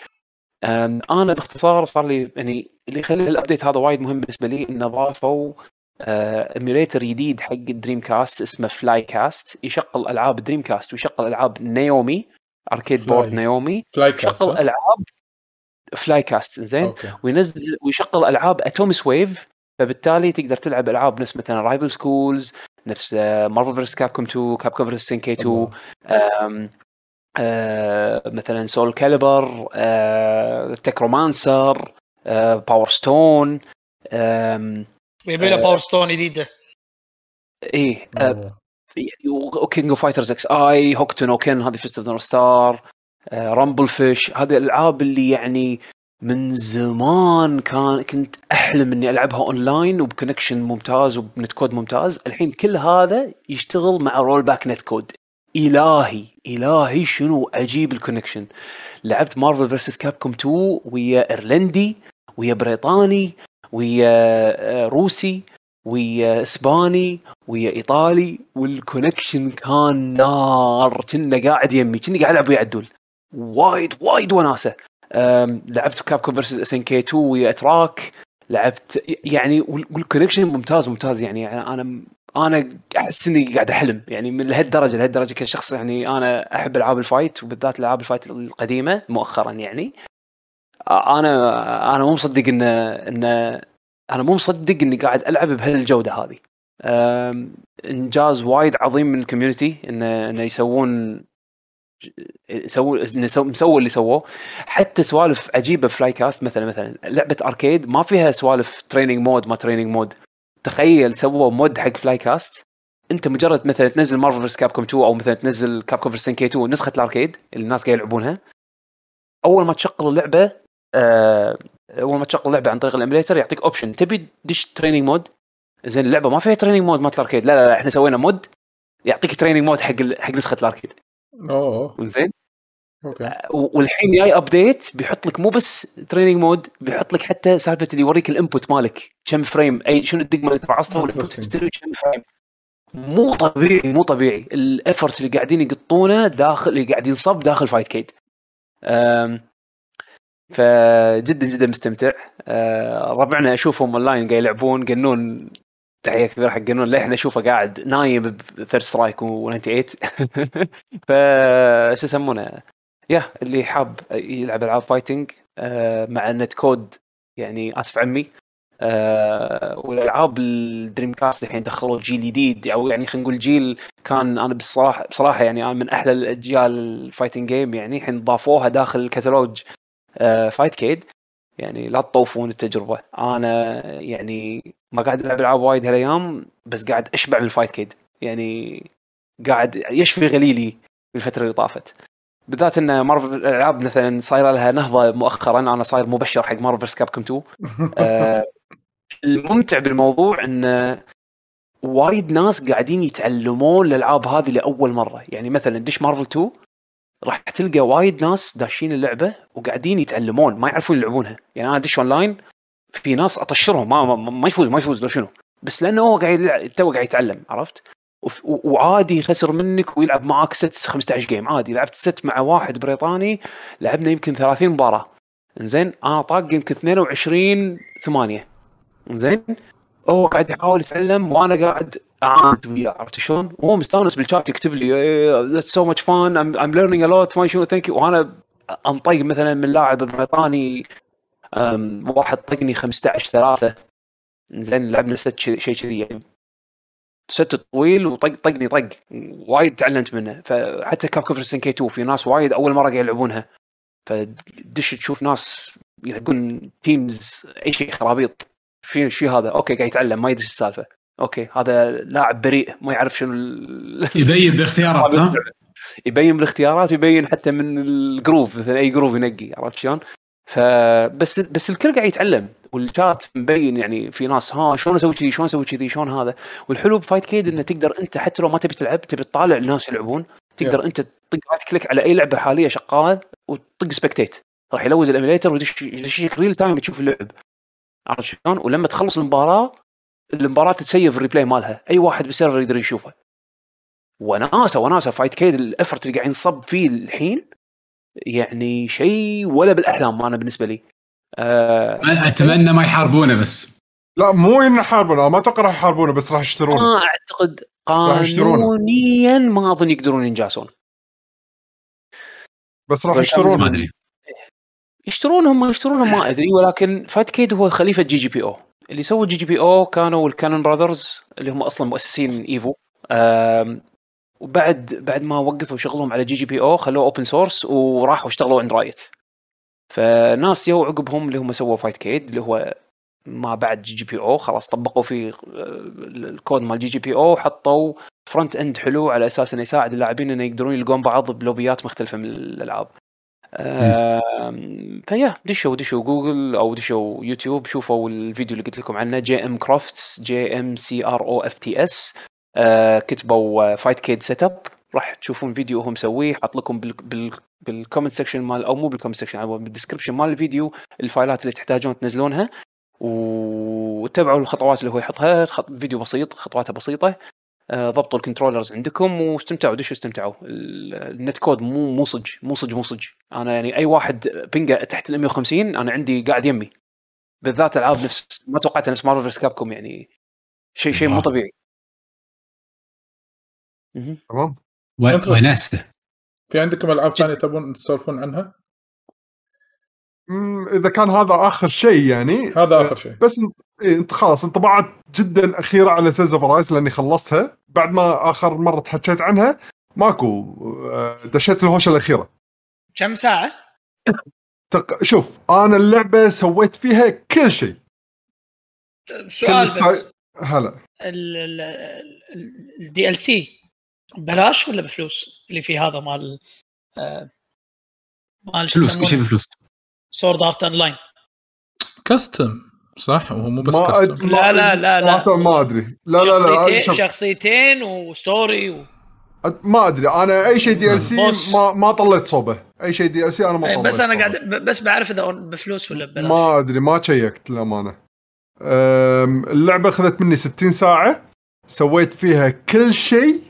آه انا باختصار صار لي يعني اللي خلى الابديت هذا وايد مهم بالنسبه لي انه ضافوا إيميوليتر uh, جديد حق الدريم كاست اسمه فلاي كاست يشغل ألعاب دريم كاست ويشغل ألعاب نيومي أركيد بورد نيومي يشغل ألعاب فلاي كاست إنزين وينزل ويشغل ألعاب أتومس ويف فبالتالي تقدر تلعب ألعاب نفس مثلا رايفل سكولز نفس مارفل فيرس كابكوم اثنين كابكوم فيرس سينكي اثنين أم أم مثلا سول كاليبر تكرومانسر باور ستون يبيله باور ستون جديده ايه وكينج اوف فايترز اكس اي هوكتون اوكن هذه فيست اوف ذا ستار رامبل فيش هذه الالعاب اللي يعني من زمان كان كنت احلم اني العبها اونلاين وبكونكشن ممتاز وبنت كود ممتاز. الحين كل هذا يشتغل مع رول باك نت كود. الهي الهي شنو عجيب الكونكشن. لعبت مارفل فيرسس كابكوم اثنين ويا ايرلندي ويا بريطاني ويا روسي ويا اسباني ويا ايطالي والكونكشن كان نار. كنا قاعد يمي كنا قاعد العب ويا عدول وايد وايد وناسه. لعبت كابكوم فيرسس اس ان كي اثنين ويا اتراك لعبت يعني والكونكشن ممتاز ممتاز يعني انا انا احس اني قاعد احلم يعني من لهالدرجه لهالدرجه كشخص يعني انا احب العاب الفايت وبالذات العاب الفايت القديمه مؤخرا يعني انا انا مو مصدق ان ان انا مو مصدق اني قاعد العب بهالجوده هذه. انجاز وايد عظيم من الكوميونتي ان ان يسوون يسوون مسووا اللي سووه. حتى سوالف عجيبه فلاي كاست مثلا مثلا لعبه اركيد ما فيها سوالف تريننج مود ما تريننج مود. تخيل سووا مود حق فلاي كاست انت مجرد مثلا تنزل مارفل فيرس كابكوم اثنين او مثلا تنزل كابكوم فيرس كي اثنين نسخه الاركيد اللي الناس قاعد يلعبونها اول ما تشغل اللعبه اول ما تشغل اللعبه عن طريق الاميليتر يعطيك اوبشن تبي دش تريننج مود. زين اللعبه ما فيها تريننج مود ما تلاركيد لا لا لا احنا سوينا مود يعطيك تريننج مود حق حق نسخه الاركيد. اوه زين اوكي. والحين جاي ابديت بيحط لك مو بس تريننج مود بيحط لك حتى سالفه اللي يوريك الانبوت مالك كم فريم اي شنو الدقمه اللي تفعصتها والانبوت تستلم كم فريم. مو طبيعي مو طبيعي الافورت اللي قاعدين يقطونه داخل اللي قاعدين صب داخل فايت كيد. امم فجدا جدا مستمتع. ربعنا اشوفهم اونلاين قاعد يلعبون قنون تحيه كبيره حق قنون اللي احنا اشوفه قاعد نايم بثيرد سترايك و98 فايش يسمونه يا اللي حاب يلعب العاب فايتنج مع النت كود يعني اسف عمي. آه والالعاب الدريم كاست الحين دخلوا جيل جديد، او يعني خلينا نقول جيل كان انا بصراحه بصراحه يعني انا من احلى الاجيال الفايتنج جيم، يعني الحين ضافوها داخل الكتالوج آه فايت كيد. يعني لا تطوفون التجربه، انا يعني ما قاعد العب العاب وايد هالايام، بس قاعد اشبع من الفايت كيد، يعني قاعد يشفي غليلي بالفتره اللي طافت، بالذات ان مارفل الالعاب مثلا صايره لها نهضه مؤخرا. انا صاير مبشر حق مارفل كابكوم تو. آه الممتع بالموضوع ان وايد ناس قاعدين يتعلمون الالعاب هذه لاول مره، يعني مثلا دش مارفل تو راح تلقى وايد ناس داشين اللعبه وقاعدين يتعلمون، ما يعرفون يلعبونها. يعني انا دش اونلاين في ناس اطشرهم ما ما يفوز ما يفوز لو شنو، بس لانه هو قاعد تو قاعد يتعلم، عرفت؟ وعادي يخسر منك ويلعب معاك ست خمسة عشر جيم عادي. لعبت ست مع واحد بريطاني، لعبنا يمكن ثلاثين مباراه، زين انا طاق يمكن اثنين وعشرين ثمانية، زين هو قاعد يحاول يتعلم وانا قاعد اعاند وياه، عرفت شلون؟ وهو مستانس بالشات يكتب لي that's so much fun I'm I'm learning a lot ما شنو thank you، وانا انطق مثلا من لاعب بريطاني واحد طقني خمسة عشر ثلاثة، زين لعبنا ست شيء كذي، يعني ست طويل وطق طقني طق وايد تعلمت منه. فحتى كاب كونفرنس ان كي تو في ناس وايد اول مره قاعد يلعبونها، فدش تشوف ناس يلعبون تيمز اي شيء خرابيط، في شيء هذا اوكي قاعد يتعلم ما يدري السالفه، اوكي هذا لاعب بريء ما يعرف شنو ال... يبين بالاختيارات ها يبين بالاختيارات، يبين حتى من الجروف مثلا اي جروف ينقي، عرفت شلون؟ فبس بس الكل قاعد يتعلم، والشات مبين يعني في ناس ها شلون اسوي كذي شلون اسوي كذي شلون هذا. والحلو بفايت كيد انه تقدر انت حتى لو ما تبي تلعب تبي تطالع الناس يلعبون، تقدر yes. انت تقعد كليك على اي لعبه حاليه شغاله وتطق سبكتيت، راح يلود الاميليتر ويدشك ريل تايم تشوف اللعب، عرفت شلون؟ ولما تخلص المباراه المباراه تتسيف الريبلاي مالها، اي واحد بالسيرفر يقدر يشوفه. وناسه وناسه فايت كيد الافرت اللي قاعد ينصب فيه الحين يعني شيء ولا بالاحلام انا بالنسبه لي. أه اتمنى ما يحاربونه، بس لا مو انه يحاربونه، ما تقرح يحاربونه، بس راح يشترونه. ما اعتقد قانونيا ما اظن يقدرون ينجاسون، بس راح يشترونه. ما ادري يشترونهم ما يشترونهم ما ادري، ولكن فايت كيد هو خليفه جي جي بي او. اللي سووا جي جي بي او كانوا الكانون براذرز اللي هم اصلا مؤسسين ايفو، وبعد بعد ما وقفوا شغلهم على جي جي بي او خلوه اوبن سورس وراحوا اشتغلوا عند رايت. فناس يو عقبهم اللي هم سووا فايت كيد اللي هو ما بعد جي جي بي او، خلاص طبقوا في الكود مال جي جي بي او، حطوا فرونت اند حلو على اساس انه يساعد اللاعبين انه يقدرون يلقون بعض بلوبيات مختلفه من الالعاب. فيا دشوا دشوا جوجل او دشوا يوتيوب، شوفوا الفيديو اللي قلت لكم عنه جي ام كرافتس جي ام سي ار او اف تي اس، كتبوا فايت كيد سيت اب راح تشوفون فيديو هم مسويه، حط لكم بال بالكومنت سكشن مال او مو بالكومنت سكشن او بالديسكربشن مال الفيديو الفايلات اللي تحتاجون تنزلونها، وتابعوا الخطوات اللي هو يحطها. فيديو بسيط خطواته بسيطه، ضبطوا الكنترولرز عندكم واستمتعوا دشوا استمتعوا. النت كود مو مو صج مو صج مو صج، انا يعني اي واحد بينقه تحت ال مية وخمسين انا عندي قاعد يمي، بالذات العاب نفس ما توقعت نفس مارفل فيرس كابكوم، يعني شيء شيء مو طبيعي. تمام وناسه. في عندكم العاب ثانيه تبون تسولفون عنها؟ امم اذا كان هذا اخر شيء، يعني هذا اخر شيء. بس انت خلاص انطباعات جدا اخيره على تيلز اوف رايس لاني خلصتها بعد ما اخر مره تحكيت عنها، ماكو دشيت الهوشه الاخيره. كم ساعه؟ تق... شوف انا اللعبه سويت فيها كل شيء. سؤال بس سا... هلا ال دي ال سي بلاش ولا بفلوس اللي في هذا مال آه مال فلوس؟ كل شيء بفلوس. سورد آرت أونلاين كاستم صح؟ وهو مو بس كاستم. لا لا لا لا ما ادري لا لا لا شخصيتين, شخصيتين وستوري و... ما ادري انا اي شيء دي ال سي ما ما طلعت صوبه، اي شيء دي ال سي انا ما طلعت، بس انا صوبة. قاعد بس بعرف اذا بفلوس ولا ببلاش ما ادري، ما شيكت للامانه. اللعبه اخذت مني ستين ساعه، سويت فيها كل شيء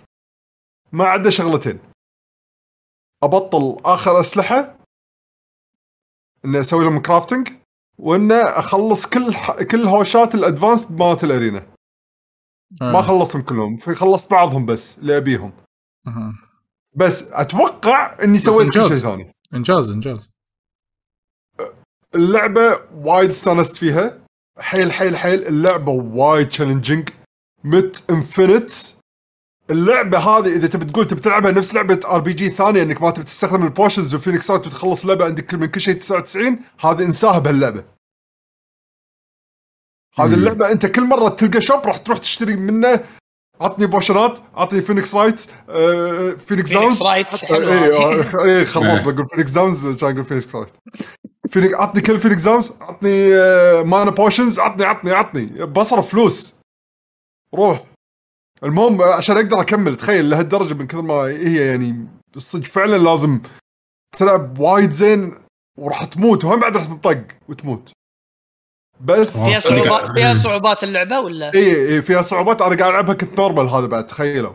ما عدا شغلتين. ابطل اخر اسلحه اني اسوي لهم كرافتنج، واني اخلص كل ح... كل هوشات الادفانسد مالت الارينا. آه. ما خلصتهم كلهم، خلصت بعضهم بس اللي ابيهم. آه. بس اتوقع اني سويت كل شيء ثاني. انجاز انجاز اللعبه وايد استانست فيها حيل حيل حيل. اللعبه وايد تشالنجينج مت انفينيت. اللعبه هذه اذا تبي تقول تبي تلعبها نفس لعبه ار بي جي ثانيه انك ما تبي تستخدم البوشنز والفينكسات وتخلص اللعبه عندك من كل شيء تسعة وتسعين، هذه انساها بهاللعبه. هذه اللعبه انت كل مره تلقى شوب راح تروح تشتري منه، عطني بوشنات، عطني فينيكس رايت، آه، فينيكس داونز، اي خربط بقول فينيكس داونز كان اقول فينيكس رايت، فينيكس عطني كل فينيكس داونز، عطني آه، مانا بوشنز، عطني عطني عطني بصرف فلوس روح. المهم عشان اقدر اكمل، تخيل لهالدرجه من كثر ما هي يعني الصدق فعلا لازم تلعب وايد زين وراح تموت، وهم بعد راح تنطق وتموت. بس فيها صعوبات، فيها صعوبات اللعبه ولا اي اي فيها صعوبات. انا قاعد العبها كنت نورمال، هذا بعد تخيلوا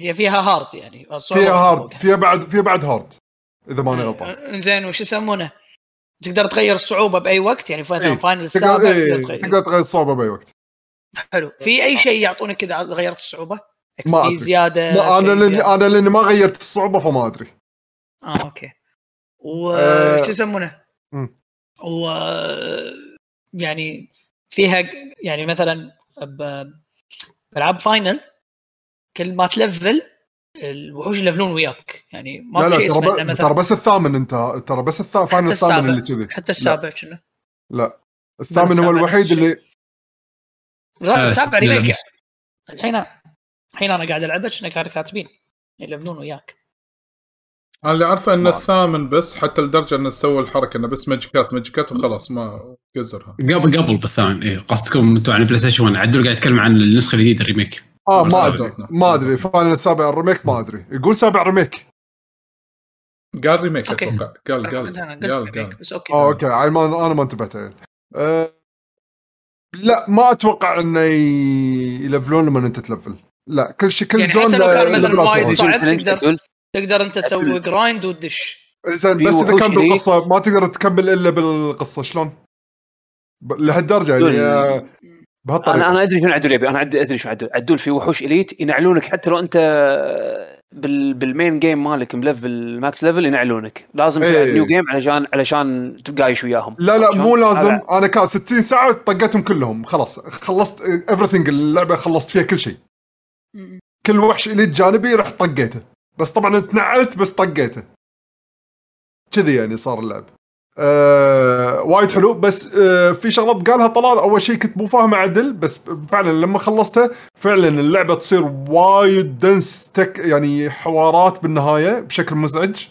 هي فيها هارد، يعني فيها هارد، فيها بعد فيها بعد هارد اذا ماني غلطان. زين وش يسمونه، تقدر تغير الصعوبه باي وقت، يعني فاينل إيه. فاينل السابع تقدر, إيه. تقدر, تقدر تغير الصعوبه باي وقت. حلو. في اي شيء يعطونك كذا غيرت الصعوبه اكس زياده؟ ما انا لأن انا لاني ما غيرت الصعوبه فما ادري. اه اوكي. وش يسمونه أه... و يعني فيها يعني مثلا بلعب فاينل كل ما تلفل الوحوش يلفلون وياك، يعني ما لا لا ترى ب... مثلا... بس الثامن انت ترى بس الثامن فاينل الثامن اللي كذي حتى السابع شنو؟ لا الثامن هو الوحيد اللي السابع ريميك. الحين الحين انا قاعد العبه شنو كانوا كاتبين يلفلون وياك. انا اللي عارفه ان معرفة. الثامن بس حتى لدرجه انه سووا الحركه انه بس ماجيكات ماجيكات وخلاص ما كزرها قبل قبل بالثامن. ايه قصدكم انتم عن بلاي ستيشن واحد؟ عدل قاعد يتكلم عن النسخه الجديده الريميك. اه ما ادري ما ادري فاينل السابع الريميك ما ادري. يقول سابع ريميك قال ريميك اتوقع قال قال قال قال بس اوكي. اه اوكي انا ما انتبهت. أه لا ما اتوقع انه يلفلون لما انت تلفل، لا كل شيء كل يعني زون تقدر تقدر انت تسوي جرايند وتدش. زين بس اذا كان بالقصه ما تقدر تكمل الا بالقصه شلون لهالدرجه يعني بهالطريقه. انا انا ادري شنو عدول يبي، انا ادري شو عدول. عدول في وحوش اليت ينعلونك حتى لو انت بال بالمين جيم مالك ملفل ماكس ليفل ينعلونك، لازم تلعب نيو جيم علشان علشان تقايش وياهم. لا لا مو لازم على... انا كان ستين ساعه طقتهم كلهم خلاص، خلصت everything اللعبه، خلصت فيها كل شيء. كل وحش اليت جانبي رح طقيته، بس طبعا اتنعلت بس طقيته كذي يعني صار اللعب أه وايد حلو. بس أه في شغلات قالها طلال. اول شيء كنت مو فاهم عدل، بس فعلا لما خلصتها فعلا اللعبه تصير وايد دنس تك، يعني حوارات بالنهايه بشكل مزعج.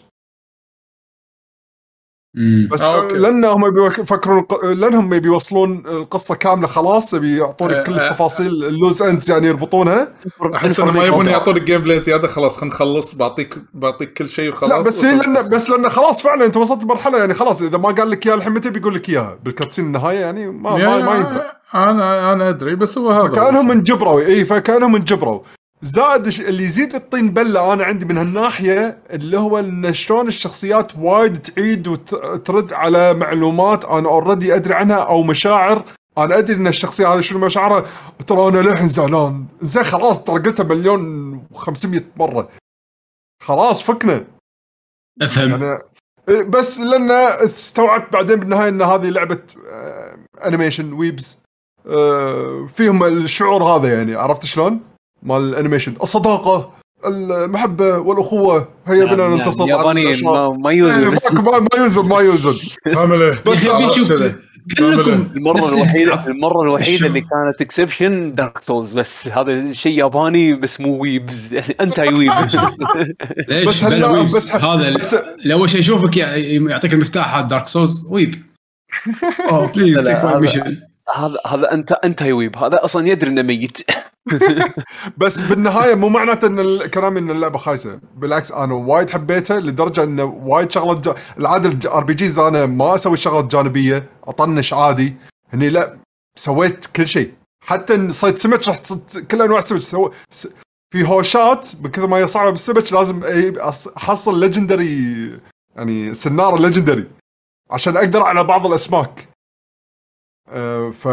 بس آه، لانهم بيفكرون لانهم بيوصلون القصه كامله خلاص، بيعطونك آه، كل التفاصيل آه، اللوز اندز يعني يربطونها. احس انه ما يبون يعطونك جيم بلاي زياده، خلاص خلينا نخلص بعطيك بعطيك كل شيء وخلاص. لا بس لأن بس لأن خلاص فعلا انت وصلت لمرحله يعني خلاص اذا ما قال لك اياها الحين متى بيقول لك اياها بالكاتسين النهايه يعني ما يعني ما ينفع. انا انا ادري بس هو هذا كانهم انجبروا. اي فكانهم انجبروا زاد اللي يزيد الطين بله. انا عندي من هالناحيه اللي هو ان شلون الشخصيات وايد تعيد وترد على معلومات انا اوريدي ادري عنها او مشاعر انا ادري ان الشخصيه هذه شنو مشاعرها. ترى انا للحين زعلان، زين خلاص ترى قلتها مليون وخمسمية مره خلاص فكنا افهم يعني. بس لان استوعبت بعدين بالنهايه ان هذه لعبه انيميشن ويبز فيهم الشعور هذا، يعني عرفت شلون مال الانيميشن الصداقه المحبه والاخوه هيا بنا ننتصر. يابانيين ما يوزن ما يوزن ما يوزن فاميلي بس كلكم. المره الوحيده المره الوحيده اللي كانت اكسبشن دارك سولز، بس هذا شيء ياباني بس مو ويبز انت ويبز. بس هذا الاول شيء اشوفك يعطيك المفتاح هذا دارك سولز ويب اوه بليز تيك ماي ميشن. هذا هذا انت انت ويب، هذا اصلا يدري انه ميت. بس بالنهايه مو معناته ان الكلام ان اللعبه خايسه، بالعكس انا وايد حبيتها لدرجه انه وايد شغلات جا... العاده ار بي جيز انا ما اسوي شغلات جانبيه اطنش عادي، هني لا سويت كل شيء حتى صيد سمك رح كل انواع سمك سو... س... في هوشات بكثر ما هي صعبه بالسمك لازم احصل ليجندري يعني سناره ليجندري عشان اقدر على بعض الاسماك. أه ف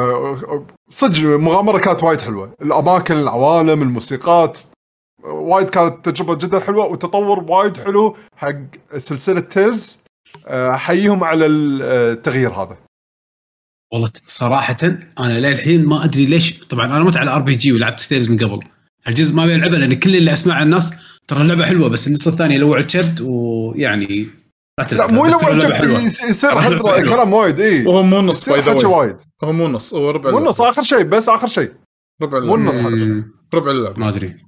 صدق مغامرة كانت وايد حلوة، الأماكن العوالم الموسيقات وايد كانت تجربة جدا حلوة، وتطور وايد حلو حق سلسلة تيلز احييهم على التغيير هذا والله. صراحه انا للحين ما ادري ليش، طبعا انا مت على ار بي جي ولعبت ستيلز من قبل، الجزء ما بيلعبه لان كل اللي اسمع عن الناس ترى اللعبه حلوه، بس النص الثاني لو عجبت ويعني لا مو لو عجبت يصير هذا كلام وايد. اي وهم مو نص وايد، هم مو نص وربع، مو نص اخر شيء، بس اخر شيء ربع، مو نص ربع اللعبه. ما ادري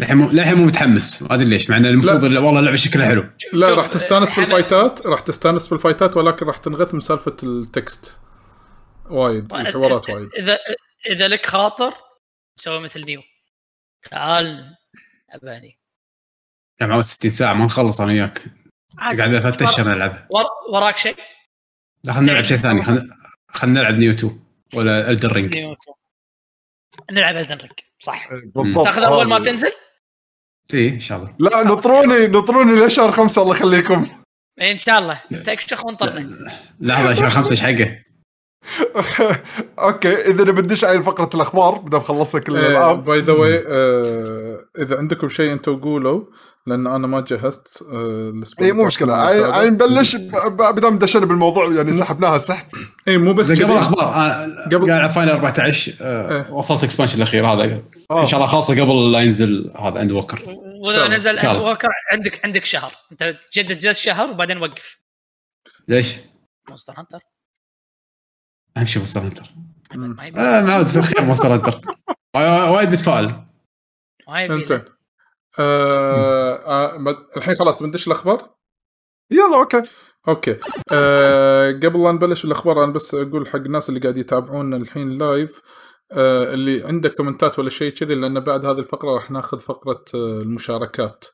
لحين مو لحين مو متحمس، ما ادري ليش، مع ان المفروض والله اللعبه شكلها حلو. لا راح تستانس بالفايتات، راح تستانس بالفايتات ولكن راح تنغث من سالفه التكست وايد والحوارات وايد. اذا اذا لك خاطر سوي مثل نيو، تعال اباني جمعوا ستين ساعه ما نخلص انا وياك، قاعد ثلاث اشهر نلعب. وراك شيء؟ لا خلينا نلعب شيء ثاني، خلينا خلينا نلعب نيو تو ولا ألدن رينج. نلعب ألدن رينج صح، تاخذ اول ما تنزل. اي ان شاء الله. لا نطروني نطروني لشهر خمسة الله يخليكم. اي ان شاء الله تكشخ ونطرني. لحظه شهر خمسة ايش حقه؟ اوكي اذا بديش على فقره الاخبار بدنا نخلصها كل الالعاب. باي ذا واي اذا عندكم شيء انتم قولوا لان انا ما جهزت الاسبوع. اي مو مشكله، عاي نبلش بدام دشنا بالموضوع يعني سحبناها سحب. اي مو بس قبل الاخبار قبل قاعد على فاينل أربعة عشر أه وصلت الاكسبانشن الاخير هذا آه. ان شاء الله خاصه قبل لا ينزل هذا اند ووكر. واذا نزل اند ووكر عندك عندك شهر انت تجدد جلسه شهر وبعدين وقف. ليش؟ مونستر هانتر اهم شيء. مونستر هانتر اه معود سخير. مونستر هانتر وايد متفائل وايد. أه أه الحين خلاص بندش الأخبار يلا. أوكي أوكي أه قبل لا نبلش الأخبار أنا بس أقول حق الناس اللي قاعد يتابعوننا الحين لايف أه اللي عنده كومنتات ولا شيء كذي، لأن بعد هذه الفقرة راح ناخذ فقرة أه المشاركات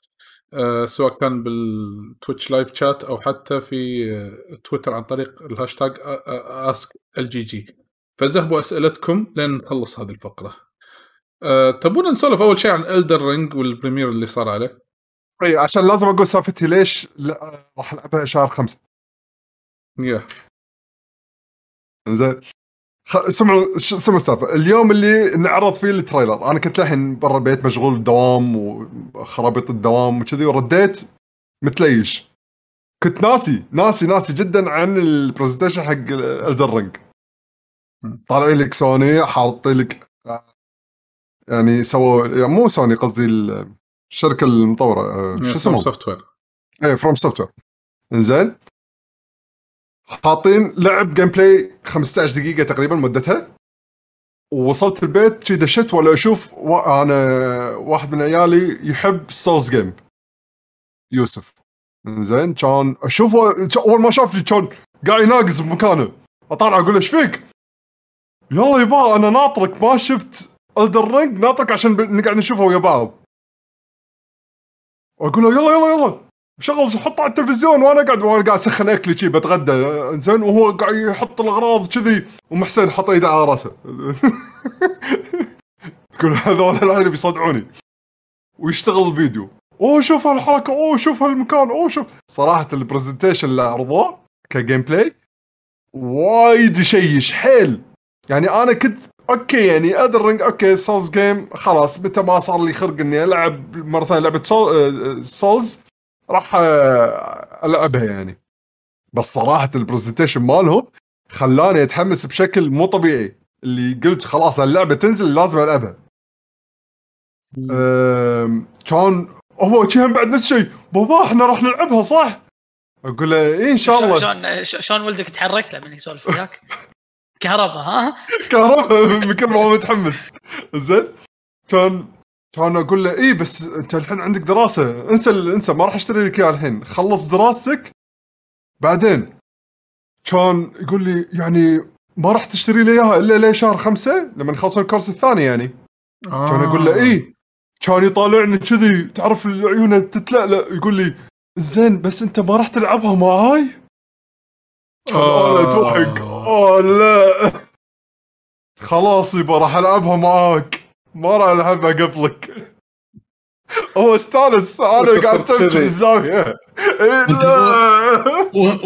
أه سواء كان بالتويتش لايف شات أو حتى في أه تويتر عن طريق الهاشتاج آسك إل جي جي. فذهبوا أسئلتكم لين نخلص هذه الفقرة. أه، تبون نسولف أول شيء عن Elden Ring والبريمير اللي صار عليه. إيه عشان لازم أقول سالفتي ليش لا راح ألعبها شهر خمسة. إيه. إنزين. خ سمعوا سمعوا السالفة اليوم اللي نعرض فيه التريلر، أنا كنت لحين برا البيت مشغول الدوام وخرابيط الدوام وكذي، ورديت متليش كنت ناسي ناسي ناسي جدا عن البرزنتيشن حق Elden Ring. طالع لك سوني حاط لك يعني سووا يعني مو سوني قصدي الشركة المطورة شو اسمه سوفتوير إيه فروم سوفتوير. إنزين حاطين لعب جيم بلاي خمستاشر دقيقة تقريبا مدتها، ووصلت البيت كذا شت ولا أشوف أنا واحد من عيالي يحب سولز جيم يوسف. إنزين كان أشوفه أول ما شافني كان قاعد يناقز بمكانه، أطالع أقول إيش فيك؟ يلا يبا أنا ناطرك ما شفت Elden Ring ناطق عشان نقعد نشوفه ويا بعض. واقول له يلا يلا يلا شغل حطه على التلفزيون، وانا قاعد وانا قاعد اسخن اكلي شي بتغدى انزين، وهو قاعد يحط الاغراض كذي ومحسن حط يده على راسه. تقول هذول العيال بيصدعوني ويشتغل الفيديو، اوه شوف هالحركه، اوه شوف هالمكان، اوه شوف. صراحه البرزنتيشن اللي عرضوه كجيم بلاي وايد شيش حيل، يعني انا كنت اوكي يعني Elden Ring اوكي سولز جيم خلاص متى ما صار لي خرق اني العب مره ثانيه لعبه سولز راح العبها يعني، بس صراحه البرزنتيشن مالهم خلاني اتحمس بشكل مو طبيعي، اللي قلت خلاص اللعبه تنزل لازم العبها. كان هو شي هم بعد نفس شيء بابا احنا راح نلعبها صح، اقول له ايه ان شاء الله. شلون شلون ولدك تحرك له من يسولف وياك؟ كهرباء ها كهرباء من كل ما متحمس. زين كان كان اقول له ايه بس انت الحين عندك دراسه انسى انسى ما راح اشتري لك اياها الحين خلص دراستك بعدين. كان يقول لي يعني ما راح تشتري لي اياها الا لي شهر خمسة لما نخلص الكورس الثاني يعني. كان اقول له ايه، كان يطالعني كذي تعرف عيونه تتلألأ، يقول لي زين بس انت ما راح تلعبها معاي. انا اتوحق اوه لا خلاص يبا راح العبها معاك ما راح العبها قبلك. هو استانس انا قاعد تمشي الزاويه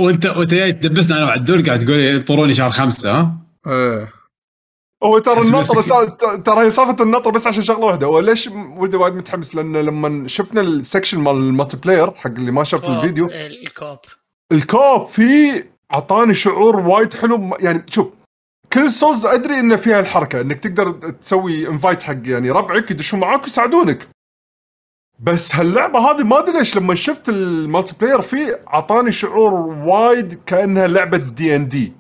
وانت وانت جاي تدبسني انا وعدول قاعد تقول لي طروني شهر خمسة ها. هو ترى النطره سا... ترى هي صافت النطره بس عشان شغله واحده. وليش ولدي وايد متحمس؟ لان لما شفنا السكشن مال الملتي بلاير حق اللي ما شاف الفيديو الكوب الكوب في عطاني شعور وايد حلو. يعني شوف كل سولز ادري ان فيها الحركه انك تقدر تسوي انفايت حق يعني ربعك يدشوا معاك ويساعدونك، بس هاللعبه هذه ما ادري ليش لما شفت الملتي بلاير فيه عطاني شعور وايد كانها لعبه دي ان دي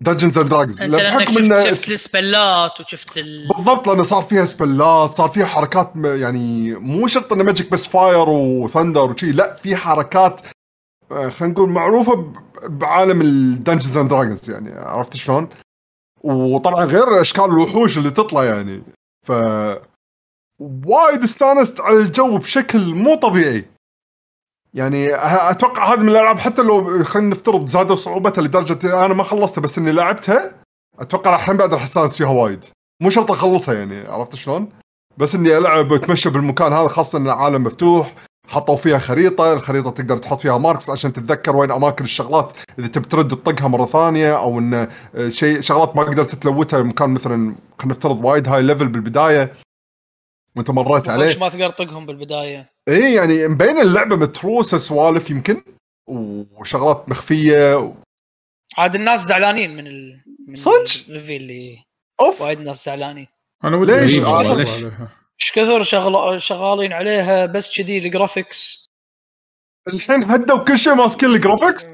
دنجنز اند دراجز. بحكم انه شفت السبلات وشفت ال... بالضبط، لانه صار فيها سبلات، صار فيها حركات يعني مو شرط انه ماجيك بس فاير وثندر وشي، لا في حركات خلينا نقول معروفه بعالم الدنجنز اند دراجونز، يعني عرفت شلون؟ وطبعا غير اشكال الوحوش اللي تطلع يعني، ف وايد استانست على الجو بشكل مو طبيعي. يعني اتوقع هذا من الالعاب حتى لو خلينا نفترض زادوا صعوبتها لدرجه انا ما خلصتها بس اني لعبتها، اتوقع الحين بعد راح استانس فيها وايد، مو شرط اخلصها يعني، عرفت شلون؟ بس اني العب واتمشى بالمكان هذا، خاصه ان العالم مفتوح، حطوا فيها خريطه، الخريطه تقدر تحط فيها ماركس عشان تتذكر وين اماكن الشغلات اذا تبي ترد تطقها مره ثانيه، او ان شيء شغلات ما قدرت تلوتها مكان مثلا خلينا نفترض وايد هاي ليفل بالبدايه وانت مريت عليه ما تقدر تطقهم بالبدايه. اي يعني مبين اللعبه متروسه سوالف يمكن وشغلات مخفيه. عاد الناس زعلانين من ال... من الريفي اللي أوف. وايد ناس زعلانين. انا وليش ايش كثر شغل... شغالين عليها بس كذي الجرافيكس الحين هدوا كل شيء ماسكين الجرافيكس.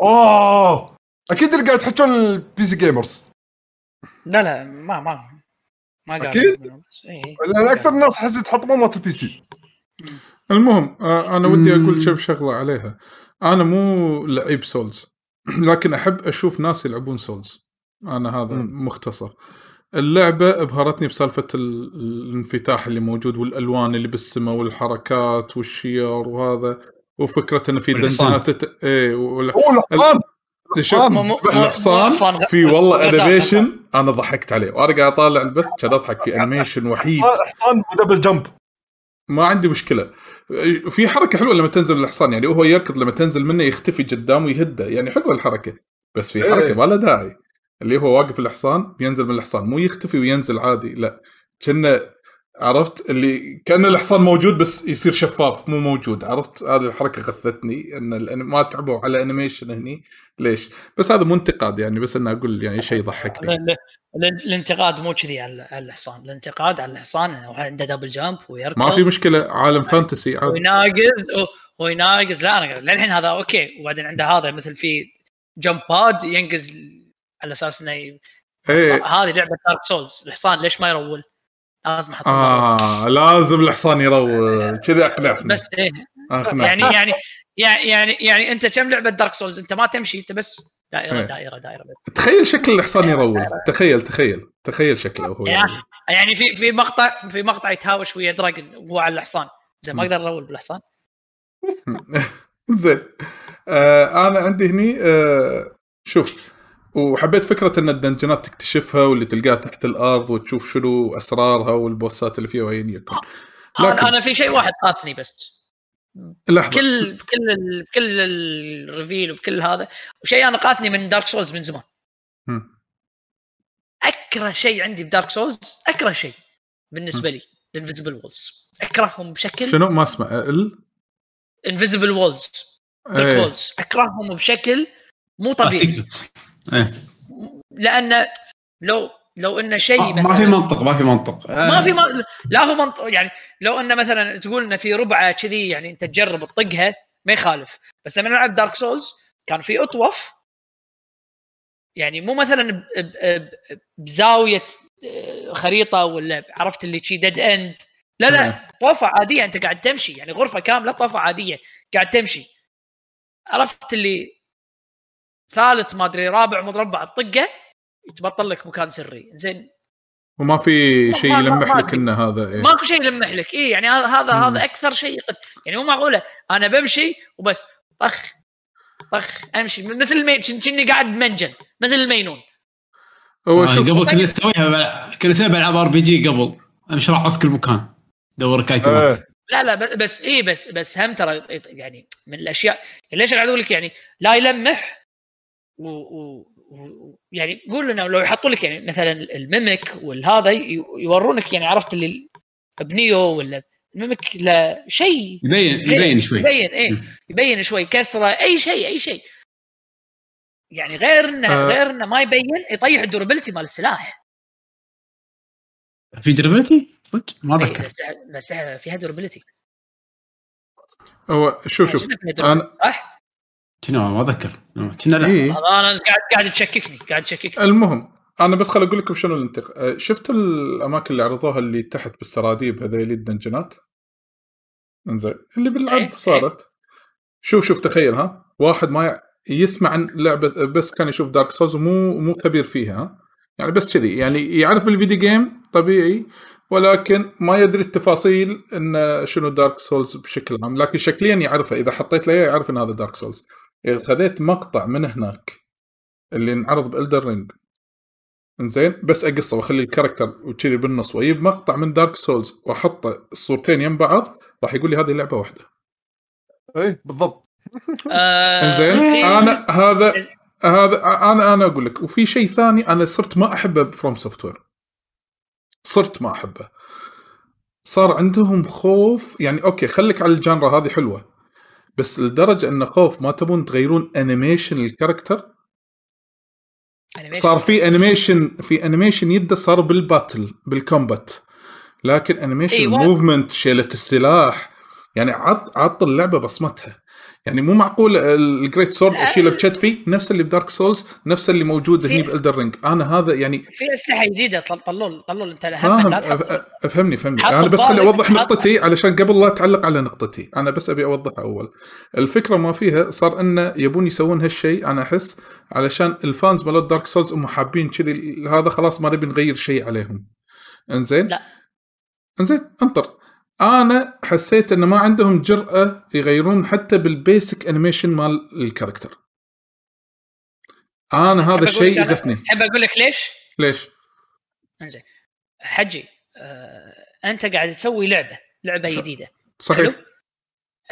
اوه اكيد اللي قاعد تحكون البي سي جيمرز. لا لا ما ما ما قاعد إيه. لأن اكثر الناس حسيت حطموا مالت البي سي. المهم انا ودي اقول شب شغله عليها. انا مو لعيب سولز لكن احب اشوف ناس يلعبون سولز. انا هذا مم. مختصر اللعبه ابهرتني بسالفه الانفتاح اللي موجود والالوان اللي بالسماء والحركات والشير وهذا، وفكره ان في دنجنات تت... اي والحصان الحصان في والله انيميشن انا ضحكت عليه وانا قاعد اطالع البث كذا اضحك في انيميشن وحيد الحصان ودبل جمب ما عندي مشكله. في حركه حلوه لما تنزل الحصان، يعني هو يركض لما تنزل منه يختفي قدامه ويهده، يعني حلوه الحركه. بس في حركه ما لها داعي اللي هو واقف الحصان بينزل من الحصان مو يختفي وينزل عادي، لا كنا عرفت اللي كان الحصان موجود بس يصير شفاف مو موجود، عرفت؟ هذه الحركه غثتني ان ما تعبوا على انيميشن هني ليش. بس هذا مو انتقاد يعني، بس انا اقول يعني شيء ضحكني. الانتقاد مو كذي على الحصان، الانتقاد على الحصان عنده دبل جامب ويركض ما في مشكله، عالم فانتسي عادي ويناقز ويناقز. لا انا للحين هذا اوكي. وبعدين عنده هذا مثل في جمباد ينقز على اساس انه ي... إيه. هذه لعبه دارك سولز. الحصان ليش ما يرول؟ لازم احط اه لازم الحصان يرول كذا اقنعتني بس إيه. يعني يعني يعني يعني انت كم لعبه دارك سولز انت ما تمشي، انت بس دائره إيه. دائره دائره بس. تخيل شكل الحصان يرول دائرة. تخيل تخيل تخيل شكله هو يعني, يعني في في مقطع في مقطع يتهاوش ويا دراجون وهو على الحصان زين ما اقدر ارول بالحصان زين آه انا عندي هني آه شوف، وحبيت فكرة أن الدنجنات تكتشفها واللي تلقاها تحت الأرض وتشوف شنو أسرارها والبوسات اللي فيها وين يكون. لكن أنا في شيء واحد قاطني بس لحظة. كل كل ال... كل الريفيل وكل هذا وشيء أنا قاطني من دارك سولز من زمان. م. أكره شيء عندي بدارك سولز، أكره شيء بالنسبة لي الانفيزبل وولز، أكرههم بشكل شنو ما اسمه ال انفيزبل وولز وولز أكرههم بشكل مو طبيعي. إيه. لأن لو لو إن شيء آه ما في منطق ما في منطق آه. ما في ما... لا هو منطق. يعني لو إن مثلا تقول إن في ربعة كذي يعني أنت تجرب تطقها ما يخالف، بس لما نلعب دارك سولز كان في أطوف يعني مو مثلا ب... ب... بزاوية خريطة ولا عرفت اللي شيء ديد إند، لا لا طوفة عادية أنت قاعد تمشي يعني غرفة كاملة طوفة عادية قاعد تمشي، عرفت اللي ثالث ما أدري رابع مربع الطقة يتبطل لك مكان سري زين وما في شيء يلمح لك إن هذا إيه؟ ماكو شيء يلمح لك إيه يعني هذا مم. هذا أكثر شيء يعني مو معقولة أنا بمشي وبس طخ طخ أمشي مثل المين شني قاعد منجن مثل المينون. هو آه قبل كنا نسويها كنا نسوي ألعاب آر بي جي قبل أمشي راح أسكر مكان دور كايتات آه. لا لا بس إيه بس بس هم ترى يعني من الأشياء ليش أنا أقول لك يعني لا يلمح و... و... يعني قول لنا لو يحطوا لك يعني مثلا الميمك والهذا يورونك يعني عرفت اللي بنيو ولا الميمك لا شيء يبين يبين, يبين شوي يبين ايه يبين شوي كسره اي شيء اي شيء يعني غير انه آه. غير انه ما يبين يطيح الدورابيلتي مال السلاح في دورابيلتي ما ذكر بس فيها دورابيلتي هو شوف شوف انا صح كنا ما أذكر كنا لا إيه؟ أنا قاعد قاعد تشككني قاعد تشككني المهم أنا بس خل أقول لكم شنو الانتق شفت الأماكن اللي عرضوها اللي تحت بالسراديب هذيل الدنجنات إنزين اللي بالعرض صارت شوف شوف تخيل ها واحد ما يسمع عن لعبة بس كان يشوف دارك سولز مو مو كبير فيها يعني بس كذي يعني يعرف الفيديو جيم طبيعي ولكن ما يدري التفاصيل إن شنو دارك سولز بشكل عام لكن شكليا يعرفه إذا حطيت له يعرف إن هذا دارك سولز خذيت مقطع من هناك اللي انعرض بإلدر رينج إنزين بس أقصه وأخلي الكاركتر وكذي بالنص وأجيب مقطع من دارك سولز وأحطه الصورتين يم بعض راح يقول لي هذه لعبة واحدة إيه بالضبط إنزين أنا هذا هذا أنا أنا أقول لك وفي شيء ثاني أنا صرت ما أحبه بفروم سوفتوير صرت ما أحبه صار عندهم خوف يعني أوكي خليك على الجانرة هذه حلوة بس لدرجة أن خوف ما تبون تغيرون أنيميشن الكاركتر صار في أنيميشن في أنيميشن يده صار بالباتل بالكومبات لكن أنيميشن موفمنت شيلة السلاح يعني عط عط اللعبة بصمتها يعني مو معقول الجريت سورد أشيله بكتفي نفس اللي بدارك سولز نفس اللي موجود هني بإلدر رينج أنا هذا يعني في أسلحة جديدة طل طلول طلول أنت فاهم أفهمني فهمني أنا بس خلي أوضح نقطتي علشان قبل لا أتعلق على نقطتي أنا بس أبي أوضح أول الفكرة ما فيها صار إنه يبون يسوون هالشيء أنا أحس علشان الفانز مالت دارك سولز هم حابين كذي هذا خلاص ما نبي نغير شيء عليهم إنزين لا إنزين أنطر أنا حسيت إنه ما عندهم جرأة يغيرون حتى بالبيسك أنيميشن مال الكاركتر. أنا هذا الشيء يغثني. تحب أقول لك ليش؟ ليش؟ إنزين حجي آه، أنت قاعد تسوي لعبة لعبة جديدة. صحيح. حلو؟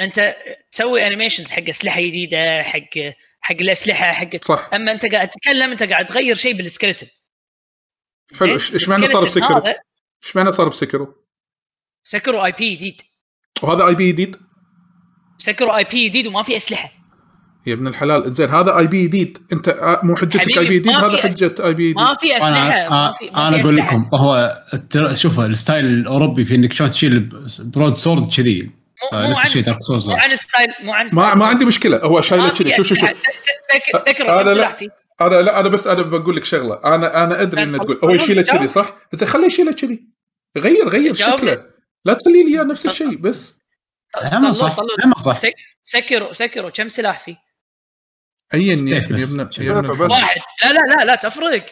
أنت تسوي أنيميشنز حق أسلحة جديدة حق حق الأسلحة حق. صح. أما أنت قاعد تتكلم أنت قاعد تغير شيء بالسكلتن. حلو. إيش معنى صار بسكرو؟ إيش معنى صار بسكرو؟ سكروا اي بي جديد وهذا اي بي جديد سكروا اي بي جديد وما في اسلحه يا ابن الحلال زين هذا اي بي جديد انت مو حجتك اي بي جديد هذا حجه اي بي ما في اسلحه ما في انا اقول لكم هو شوف الستايل الاوروبي في انك شات تشيل برود سورد كذي نفس الشيء دارك سورد مو عن ستايل مو عن ستايل ما عندي مشكله هو شايله كذي شوف شوف سكروا انا انا لا انا بس انا بقول لك شغله انا انا ادري ان تقول هو يشيله كذي صح زين خليه يشيله كذي غير غير شكله لا تقلي لي نفس الشيء بس هم صح هم صح سكروا سكروا كم سلاح فيه اي واحد لا لا لا لا تفرق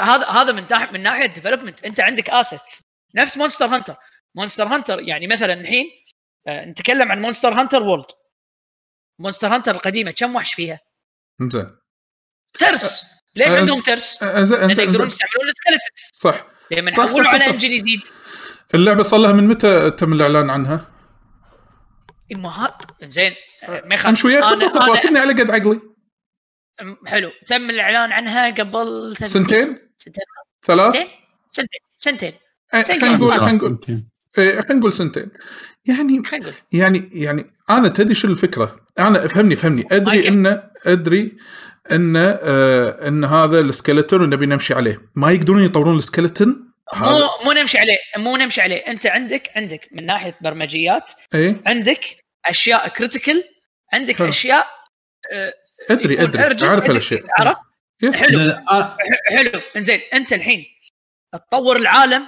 هذا هذا من تحت من ناحيه ديفلوبمنت انت عندك اسيتس نفس مونستر هانتر مونستر هانتر يعني مثلا الحين آه نتكلم عن مونستر هانتر وورلد مونستر هانتر القديمه كم وحش فيها زين ترس ليش أه عندهم ترس انت تقدرون تستعملون السكلتس صح لما نحولوا على انجن جديد اللعبة صار لها من متى تم الإعلان عنها؟ إمهات إنزين ما يخاف أمشي وياك بالضبط واخذني على قد عقلي حلو تم الإعلان عنها قبل سنتين سنتين ثلاث سنتين سنتين خلينا نقول خلينا نقول خلينا نقول سنتين يعني يعني يعني أنا تدري شو الفكرة أنا أفهمني فهمني أدري إن أدري إن آه إن هذا السكيلتون ونبي نمشي عليه ما يقدرون يطورون السكيلتون مو مو نمشي عليه مو نمشي عليه انت عندك عندك من ناحيه برمجيات ايه؟ عندك اشياء كريتيكال عندك ها. اشياء اه ادري ادري اعرف الاشياء عرف حلو حلو انزين انت الحين تطور العالم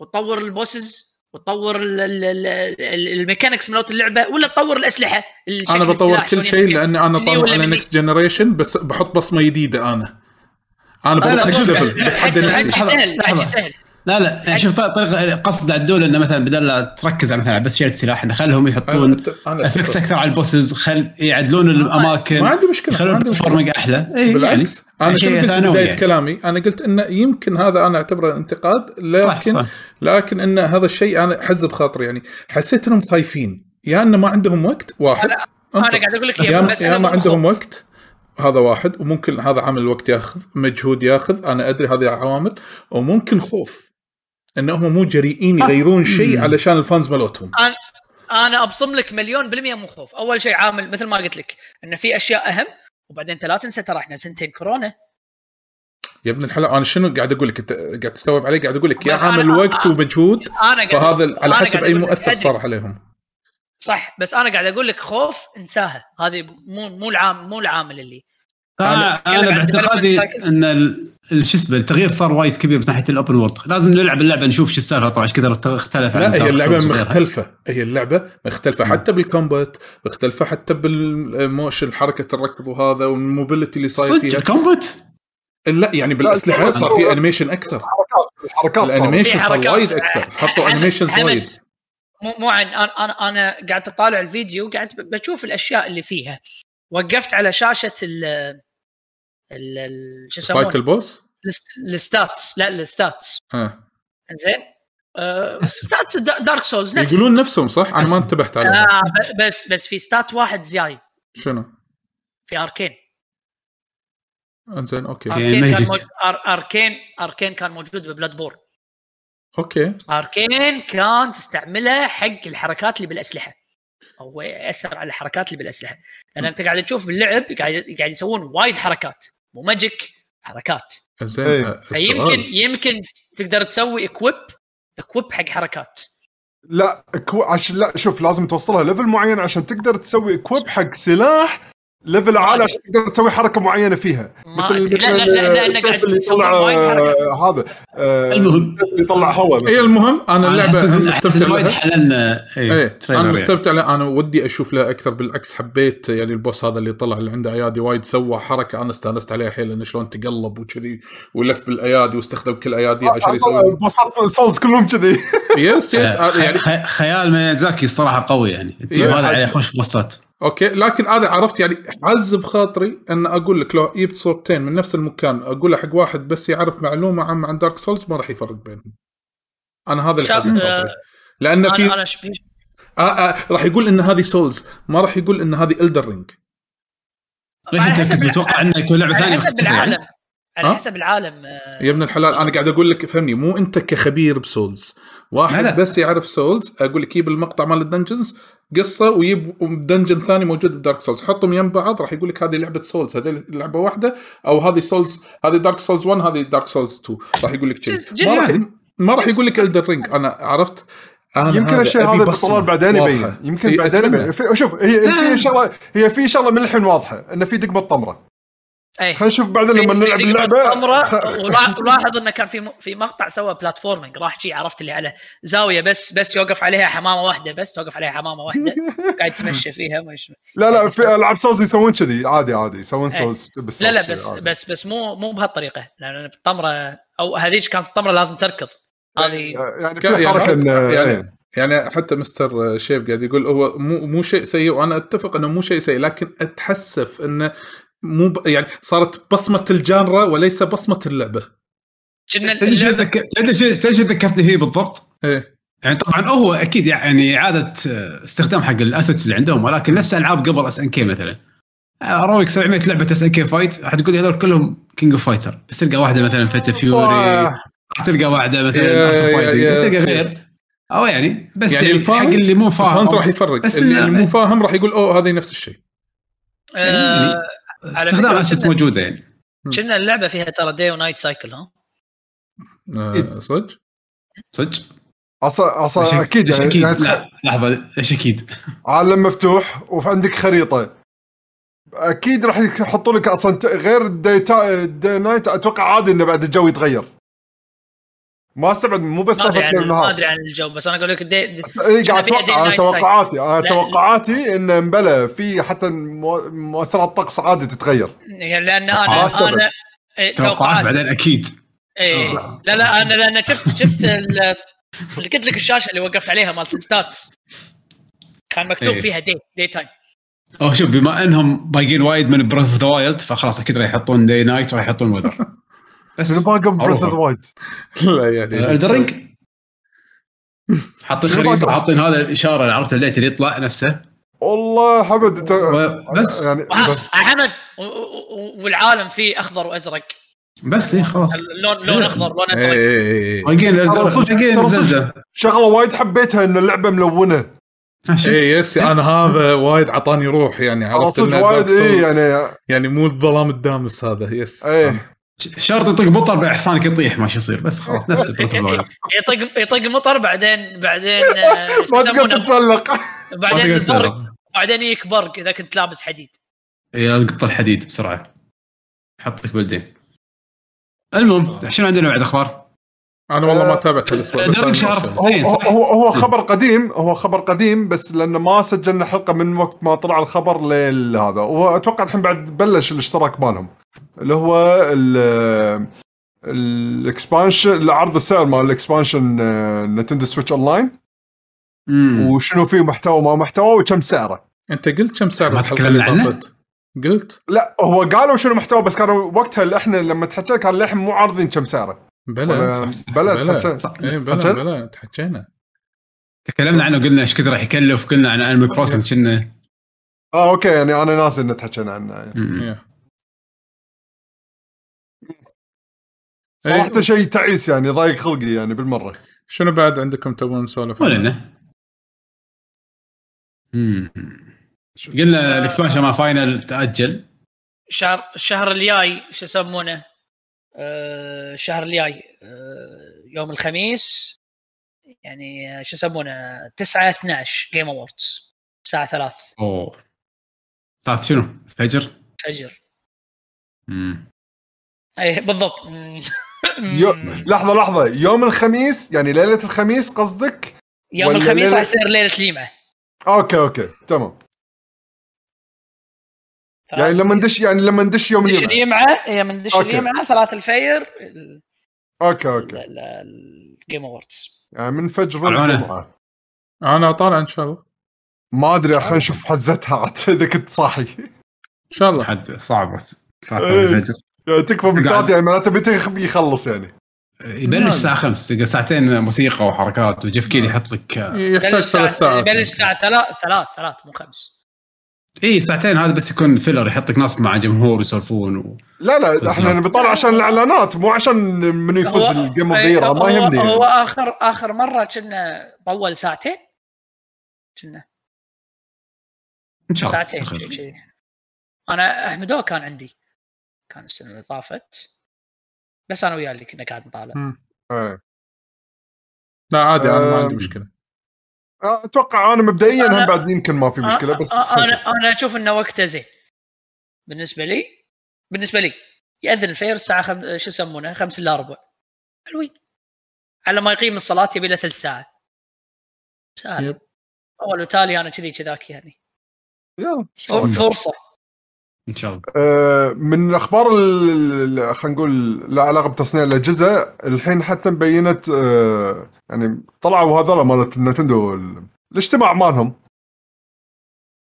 وتطور البوسز وتطور الميكانكس مالت اللعبه ولا تطور الاسلحه انا بطور كل شيء لان انا طالع على نكست جنريشن بس بحط بصمه جديده انا أنا بروح نكست ليفل بتحدى نفسي لا لا يعني شوف طريقة قصد الدول إنه مثلا بدل لا تركز على مثلا بس شيلة سلاح خلهم يحطون أفكس أكثر على البوسز خل يعدلون الأماكن ما عندي مشكلة يخلون البلاتفورمينج أحلى إيه بالعكس يعني. أنا شو قلت بداية يعني. كلامي أنا قلت إنه يمكن هذا أنا أعتبره انتقاد لكن صح صح. لكن إنه هذا الشيء أنا حزب خاطري يعني حسيت إنهم خايفين يا يعني إنه ما عندهم وقت واحد أنا قاعد أقول لك يا ما عندهم وقت هذا واحد. وممكن هذا عامل الوقت ياخذ مجهود ياخذ، أنا أدري هذه عوامل، وممكن خوف إنهم مو جريئين يغيرون شيء علشان الفانز ملوتهم. أنا أبصم لك مليون بالمية مو خوف. أول شيء عامل مثل ما قلت لك إن في أشياء أهم، وبعدين لا تنسى ترى إحنا سنتين كورونا يا ابن الحلال. أنا شنو قاعد أقول لك؟ قاعد تستوعب عليه، قاعد أقول لك يا عامل وقت ومجهود، فهذا على حسب أي مؤثر صار عليهم. صح، بس أنا قاعد أقول لك خوف انساها، هذه مو مو العام مو العامل اللي أنا, أنا باعتقادي إن الشسبة التغيير صار وايد كبير من ناحية الأوبن وورد. لازم نلعب اللعبة نشوف شو السالفة طبعا كذا اختلف. لا هي اللعبة مختلفة، هي اللعبة مختلفة حتى بالكومبات، مختلفة حتى بالموشن، حركة الركض وهذا والموبيليتي اللي صاير فيها. الكومبات لا يعني بالأسلحة صار في أنيميشن أكثر، الحركات الأنيميشن صار وايد أكثر، حطوا أنيميشن وايد. مو مو عن انا انا قاعد اطالع الفيديو، قاعد بشوف الاشياء اللي فيها. وقفت على شاشه ال ال شو يسمونه فايت البوس، الستاتس. لا الستاتس ها انزين أه ستاتس دارك سولز يقولون نفسهم صح، انا ما انتبهت عليهم. آه بس بس في ستات واحد زايد، شنو في اركين انزين اوكي. أركين كان موجود، اركين اركين كان موجود ببلاد بور. اوكي اركين كان تستعمله حق الحركات اللي بالاسلحه، او ياثر على الحركات اللي بالاسلحه، لان انت قاعد تشوف باللعب قاعد قاعد يسوون وايد حركات، مو ماجيك، حركات. زين يمكن يمكن تقدر تسوي اكويب اكويب حق حركات. لا اكو عشان لا شوف لازم توصلها ليفل معين عشان تقدر تسوي اكويب حق سلاح ليفل عالي عشان تقدر تسوي حركه معينه فيها، مثل لا لا لا لا قاعد يطلع هذا المهم يطلع هواء. اي المهم انا اللعبه مستمتع لها، اي انا مستمتع لها، انا ودي اشوف لها اكثر. بالعكس حبيت يعني البوس هذا اللي طلع اللي عنده ايادي وايد، سوى حركه انا استانست عليها حيل، انه شلون تقلب وكذي ولف بالايادي واستخدم كل ايادي عشان يسوي البوسات الصوص كلهم كذي. يس يس يعني خيال ميازاكي صراحه قوي يعني، هذا عليه خوش بوسات اوكي. لكن انا عرفت يعني عذب خاطري ان اقول لك لو جبت صورتين من نفس المكان اقول حق واحد بس يعرف معلومه عن عن دارك سولز ما راح يفرق بينهم. انا هذا اللي عذب خاطري، لان في أنا آه آه راح يقول ان هذه سولز، ما راح يقول ان هذه إلدر رينج. ليش انت تتوقع انه يكون لعبه ثانيه؟ حسب العالم، على حسب العالم يا ابن الحلال. انا قاعد اقول لك فهمني، مو انت كخبير بسولز، واحد لا لا. بس يعرف سولز اقول لك يجيب المقطع مال الدنجنز قصه ويجيب دنجن ثاني موجود بدارك سولز، حطهم يم بعض راح يقول لك هذه لعبه سولز، هذه لعبه واحده، او هذه سولز، هذه دارك سولز واحد، هذه دارك سولز اثنين، راح يقول لك كذا. ما راح يقول لك إلدر رينج. انا عرفت أنا يمكن الشيء هذا بالصلاه بعدين يبين، يمكن بعدين يبين. شوف هي في ان شاء الله، هي في ان شاء الله من الحين واضحه ان في دقمه طمره. خلينا نشوف بعدين لما نلعب اللعبه. ولاحظ انه كان في في مقطع سوى بلاتفورمينج، راح شي عرفت اللي على زاويه بس بس يوقف عليها حمامه واحده، بس توقف عليها حمامه واحده قاعد تمشي فيها. مش لا لا في العاب سوز يسوون كذي عادي عادي يسوون سوز بس لا لا بس بس بس مو مو بهالطريقه، لان الطمره او هذيك كانت الطمره لازم تركض هذه يعني في حركه. يعني حتى مستر شيب قاعد يقول هو مو مو شيء سيء، وانا اتفق انه مو شيء سيء، لكن اتحسف انه مو ب... يعني صارت بصمه الجانرا وليس بصمه اللعبه. ليش ليش ذكرتني فيه بالضبط؟ ايه يعني طبعا هو اكيد يعني اعاده استخدام حق الاسيتس اللي عندهم، ولكن نفس العاب قبل اس ان كي مثلا اراويك سبعمية لعبه اس ان كي فايت، راح تقول هذول كلهم كينج اوف فايتر، بس تلقى واحده مثلا فيت فيوري، راح تلقى واحده مثلا ارت فايتنج، تلقى غير او يعني بس يعني يعني حق اللي مو فاهم راح يفرق، بس اللي, اللي مو فاهم راح يقول اوه هذه نفس الشيء. أه... استخدام أسيت موجودة يعني. شلنا اللعبة فيها ترى داي ونايت سايكل ها؟ صدق؟ صدق؟ أصلا أصلا أكيد يعني لحظة إيش أكيد؟ عالم مفتوح وعندك خريطة، أكيد راح يحطوا لك أصلا غير داي داي نايت. أتوقع عادي إنه بعد الجو يتغير، ما استبعد مو بس سالفة ليل نهار. ما أدري عن الجو بس أنا أقول لك داي. قاعد أتوقع توقعاتي أنا توقعاتي إن مبلى في حتى مؤثرات الطقس عادي تتغير، لأن أنا أنا توقعات بعدين أكيد. إيه لا لا أنا لأن شفت شفت اللي قلت لك الشاشة اللي وقفت عليها مالت ستاتس كان مكتوب فيها داي داي تايم. أو شوف بما أنهم باقين وايد من بريث أوف ذا وايلد فخلاص أكيد راح يحطون داي نايت وراح يحطون وذر. بس باقم بريث أوف ذا وايلد. لا يعني. الدرينج حاطين خريطة، حاطين هذا الإشارة اللي عرفت الليت اللي يطلع نفسه والله حمد انت بس يعني بس حمد والعالم فيه اخضر وازرق بس ايه خلاص اللون لون اخضر لون ازرق اجين شغله وايد حبيتها ان اللعبه ملونه اي يس انا هذا وايد عطاني روح يعني عرفت وايد ايه يعني يعني مو الظلام الدامس هذا يس ايه شرط يطق مطر باحسانك يطيح ما شي يصير بس خلاص نفس البروتوكول يطق يطق مطر بعدين بعدين ما تقدر تتسلق بعدين تبرق بعدين يكبرك اذا كنت لابس حديد اي لا تقطع الحديد بسرعه حطك بلدين. المهم شنو عندنا بعد اخبار؟ انا والله ما تابعت الاسبوع بس هو هو خبر قديم هو خبر قديم بس لانه ما سجلنا حلقه من وقت ما طلع الخبر لهذا واتوقع الحين بعد بلش الاشتراك مالهم اللي هو الاكسبانشن العرض السعر مال الاكسبانشن نينتندو سويتش اونلاين وشنو فيه محتوى ما محتوى وكم سعره. انت قلت كم سعره الحلقه اللي طافت؟ قلت لا هو قالوا شنو محتوى بس كانوا وقتها احنا لما تحكينا كان اللحم مو عارضين كم سعره. بلا صح بلا صح اي بلا بلا تحكينا تكلمنا عنه قلنا ايش كثر راح يكلف قلنا عن الميكروسن كنا اه اوكي يعني انا ناسي ان تحكينا عنه يعني. صراحة شيء تعيس يعني ضايق خلقي يعني بالمرة. شنو بعد عندكم تبون نسولف؟ ولنا امم قلنا الاكسبانشن مع فاينل تأجل شهر الشهر الجاي شو يسمونه أه الشهر الجاي أه يوم الخميس يعني شو يسمونه تسعة اثناشر جيم اووردز الساعة ثلاثة اوه الساعة شنو فجر فجر امم اي بالضبط. لحظه لحظه يوم الخميس يعني ليله الخميس قصدك؟ يوم الخميس راح يصير ليله الجمعه. اوكي اوكي تمام يعني لما ندش يعني لما ندش يوم الجمعه لما ندش الجمعه ثلاث الفجر اوكي اوكي الجيم اووردز يعني من فجر الجمعه انا طالع ان شاء الله ما ادري خلينا نشوف حزتها اذا كنت صاحي ان شاء الله حد صعب بس ساعه الفجر يعني تكفى بالتعدي يعني معناته بيتخب يخلص يعني يبلش الساعة خمس تلقى ساعتين موسيقى وحركات وجيف كيلي يحط لك يحتاج ثلاث ساعات يبلش الساعة ثلاث ثلاث ثلاث مو خمس اي ساعتين هذا بس يكون فيلر يحط لك ناس مع جمهور يسولفون و... لا لا احنا بنطلع عشان الإعلانات مو عشان من يفوز الجيم الديرة ما يهمني هو آخر آخر مرة كنا طول ساعتين كنا ساعتين شيء أنا أحمدو كان عندي كان السنة اللي طافت بس أنا وياه اللي كنا قاعد نطالع. إيه. لا عادي أنا ما عندي مشكلة. أتوقع أنا مبدئياً هم بعد يمكن ما في مشكلة بس. أنا أنا أشوف إنه وقته زين. بالنسبة لي بالنسبة لي يأذن الفير الساعة خم شو يسمونه خمس إلا ربع. حلوين. على ما يقيم الصلاة يبي له ثلث ساعة. سهل. أول وتالي أنا كذي كذاك يعني. يلا. فرصة. ان شاء الله. آه من اخبار خلينا نقول لا علاقه بتصنيع الاجهزه الحين حتى مبينت آه يعني طلعوا هذول مالت نينتندو الاجتماع مالهم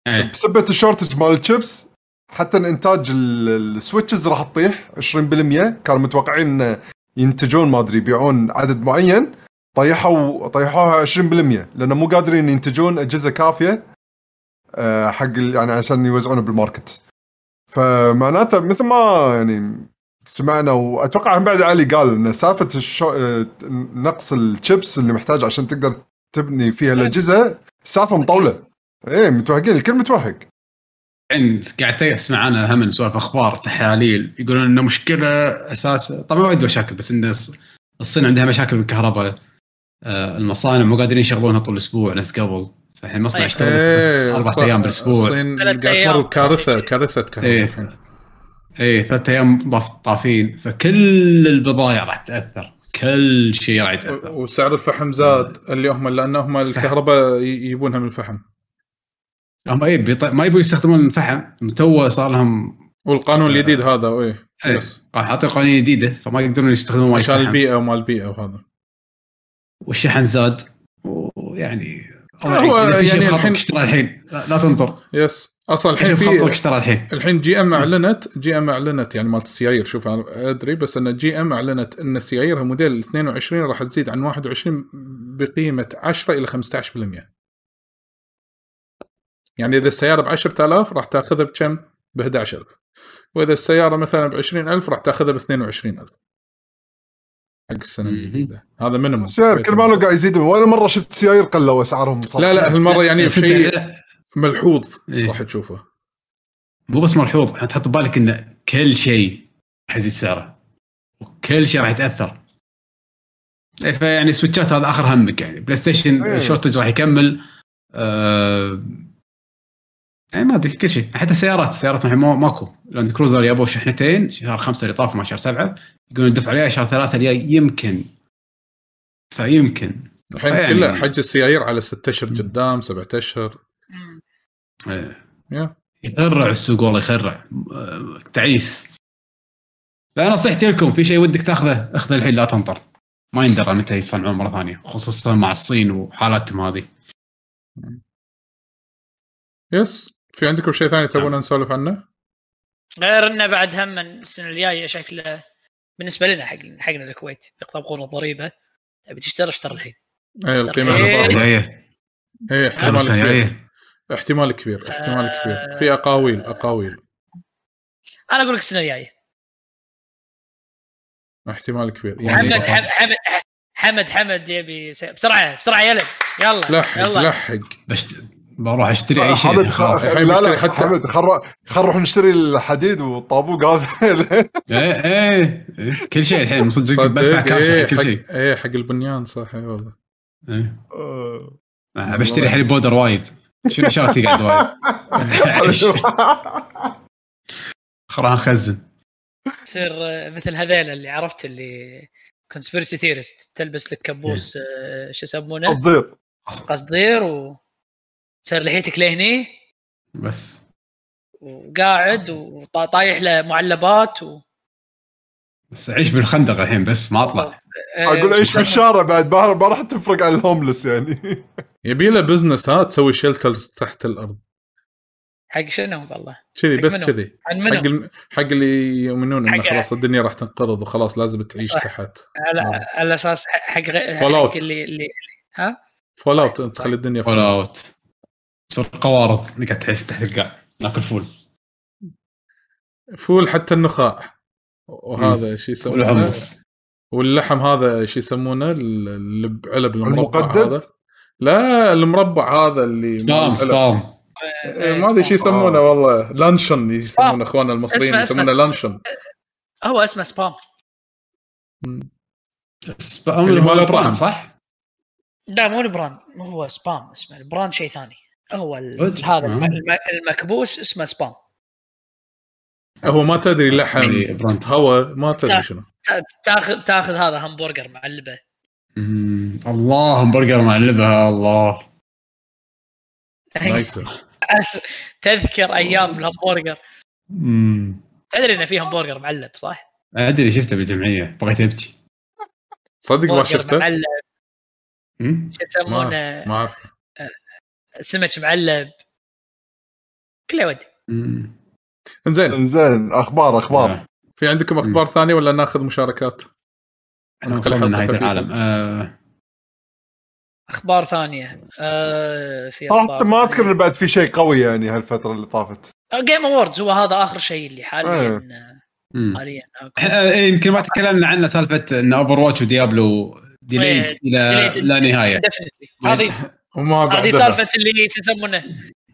أيه. بسبب الشورتج مال الشيبس حتى انتاج السويتشز راح تطيح عشرين بالمية كانوا متوقعين ينتجون ما ادري يبيعون عدد معين طيحوا طيحوها عشرين بالمية لانه مو قادرين ينتجون اجهزه كافيه آه حق يعني عشان يوزعونه بالماركت. فمعناته مثل ما يعني سمعنا وأتوقع هم بعد علي قال إن سالفة الشو... نقص الشيبس اللي محتاج عشان تقدر تبني فيها الأجهزة سالفة مطولة. إيه متوهقين الكل متوهق. عند قاعد أسمع أنا هم سوالف أخبار تحاليل يقولون إنه مشكلة أساس طبعا وايد مشاكل بس إن الصين عندها مشاكل بالكهرباء المصانع مو قادرين يشغلونها طول الأسبوع ناس قبل. الحين مصنع اشتغلت بس أربع أيام بالأسبوع. قاعد تمر كارثة كارثة كهرباء. إيه ثلاثة أيام ضغط طافين فكل البضائع راح تأثر كل شيء راح يتأثر. وسعر الفحم زاد اللي هم لأنهم الكهرباء يجيبونها من الفحم. هم إيه بيط ما يبون يستخدمون الفحم متوه صار لهم. والقانون الجديد هذا وإيه. إيه قال حاطين قوانين جديدة فما يقدرون يستخدمون. عشان البيئة وما البيئة وهذا. والشحن زاد ويعني. يعني الحين خطر اشترى الحين لا, لا تنطر يس اصلا الحين خطر اشترى الحين الحين جي ام اعلنت جي ام اعلنت يعني مالت السيايير شوف ادري بس ان جي ام اعلنت ان سياييرها موديل اثنين وعشرين راح تزيد عن واحد وعشرين بقيمه عشرة الى خمسة عشر بالمية يعني إذا السيارة بعشرة آلاف راح تأخذها بكم؟ بأحد عشر ألف. وإذا السيارة مثلا بعشرين ألف راح تأخذها باثنين وعشرين ألف حق السنة الجديدة. هذا مينيموم. سعر كل ما له قاعد يزيدون، وأنا مرة شفت سيارة قلوا أسعارهم. لا لا هالمرة يعني شيء ملحوظ راح تشوفه. مو بس ملحوظ، حتحط بالك إن كل شيء حيزيد السعر وكل شيء راح يتأثر. يعني سويتشات هذا آخر همك، يعني بلاي ستيشن شورتج راح يكمل. أه... يعني ما أدري كل شيء، حتى السيارات سيارات ما ما ماكو. لاند كروزر يابو شحنتين شهر خمسة اللي طاف مع شهر سبعة، يقولون الدفع عليها شهر ثلاثة اللي يمكن فيمكن الحين يعني كله حجز السيارة على ستة أشهر قدام سبعة أشهر. إيه يخرع السوق والله يخرع تعيس. فأنا نصيحتي لكم، في شيء ودك تأخذه أخذه الحين، لا تنطر، ما يندرى متى يصنعون مرة ثانية، خصوصا مع الصين وحالاتهم هذه. يس في عندكم شيء ثاني تبون نسولف عنه؟ غير إنه بعد هم السنة الجاية شكله بالنسبة لنا حق حقنا الكويت يطبقون الضريبة، تبي تشتري اشتري الحين. أي القيمة الرصيدية. إيه احتمال كبير. احتمال كبير احتمال كبير في أقاويل أقاويل. أنا أقول لك السنة الجاية. احتمال كبير. يعني حمد حمد حمد, حمد حمد يبي بسرعة بسرعة يلا يلا. لحق لحق. بروح اشتري اي شيء. لا لا حمد خر خروح نشتري الحديد والطابوق هذا. ايه ايه كل شيء الحين مصدق بدفع كاش كل شيء. ايه حق البنيان صح والله. ايه بشتري حليب بودر وايد. شنو شارتي قاعد وايد. خرا خزن. تصير مثل هذيل اللي عرفت اللي كونسبيرسي ثيرست، تلبس لك كبوس شو يسمونه؟ قصدير. قصدير و صار لحيتك لهني بس وقاعد وطايح له معلبات و... بس عيش بالخندق الحين بس ما اطلع. اقول عيش بالشارع بعد ما راح تفرق عن الهوملس يعني. يبي له بزنسات تسوي شيلترز تحت الارض حق شنو والله كذي بس كذي حق حق اللي يؤمنون انه خلاص الدنيا راح تنقرض وخلاص لازم تعيش تحت على على اساس حق حق اللي اللي ها فولاوت تخلي الدنيا فولاوت صار قوارض اللي قاعد تعيش تحت القاع. ناكل فول فول حتى النخاع وهذا شيء يسمونه واللحم هذا شيء يسمونه العلب المربع هذا. لا المربع هذا اللي سام سام ما ادري شيء يسمونه والله لانشون يسمونه اخواننا المصريين يسمونه لانشون. هو اسمه سبام سبام اللي هو البراند صح؟ لا مو البراند، ما هو سبام اسمه البراند شيء ثاني. هو هذا المكبوس اسمه سبام. هو ما تدري لحم هو ما تدري شنو تاخذ تاخذ هذا همبرجر معلبه. الله همبرجر معلبه الله نايس. تذكر ايام الهمبرجر تدري ان في همبرجر معلب صح؟ ادري شفته بالجمعيه بغيت ابكي صدق ما شفته. امم يسمونه ما اعرف سمك معلب كله ودي. انزين انزين اخبار اخبار آه. في عندكم اخبار مم. ثانيه ولا ناخذ مشاركات؟ احنا وصلنا لنهايه العالم. آه. اخبار ثانيه آه في اخبار ما اذكر بعد في شيء قوي يعني هالفتره اللي طافت. جيم اووردز هو هذا اخر شيء اللي حاليا آه. حاليا آه. يمكن ما تكلمنا عنه سالفه ان اوفرواتش وديابلو ديليد آه. الى ديليد. لا نهايه هذه وما بعد هذه سالفه اللي يسمونه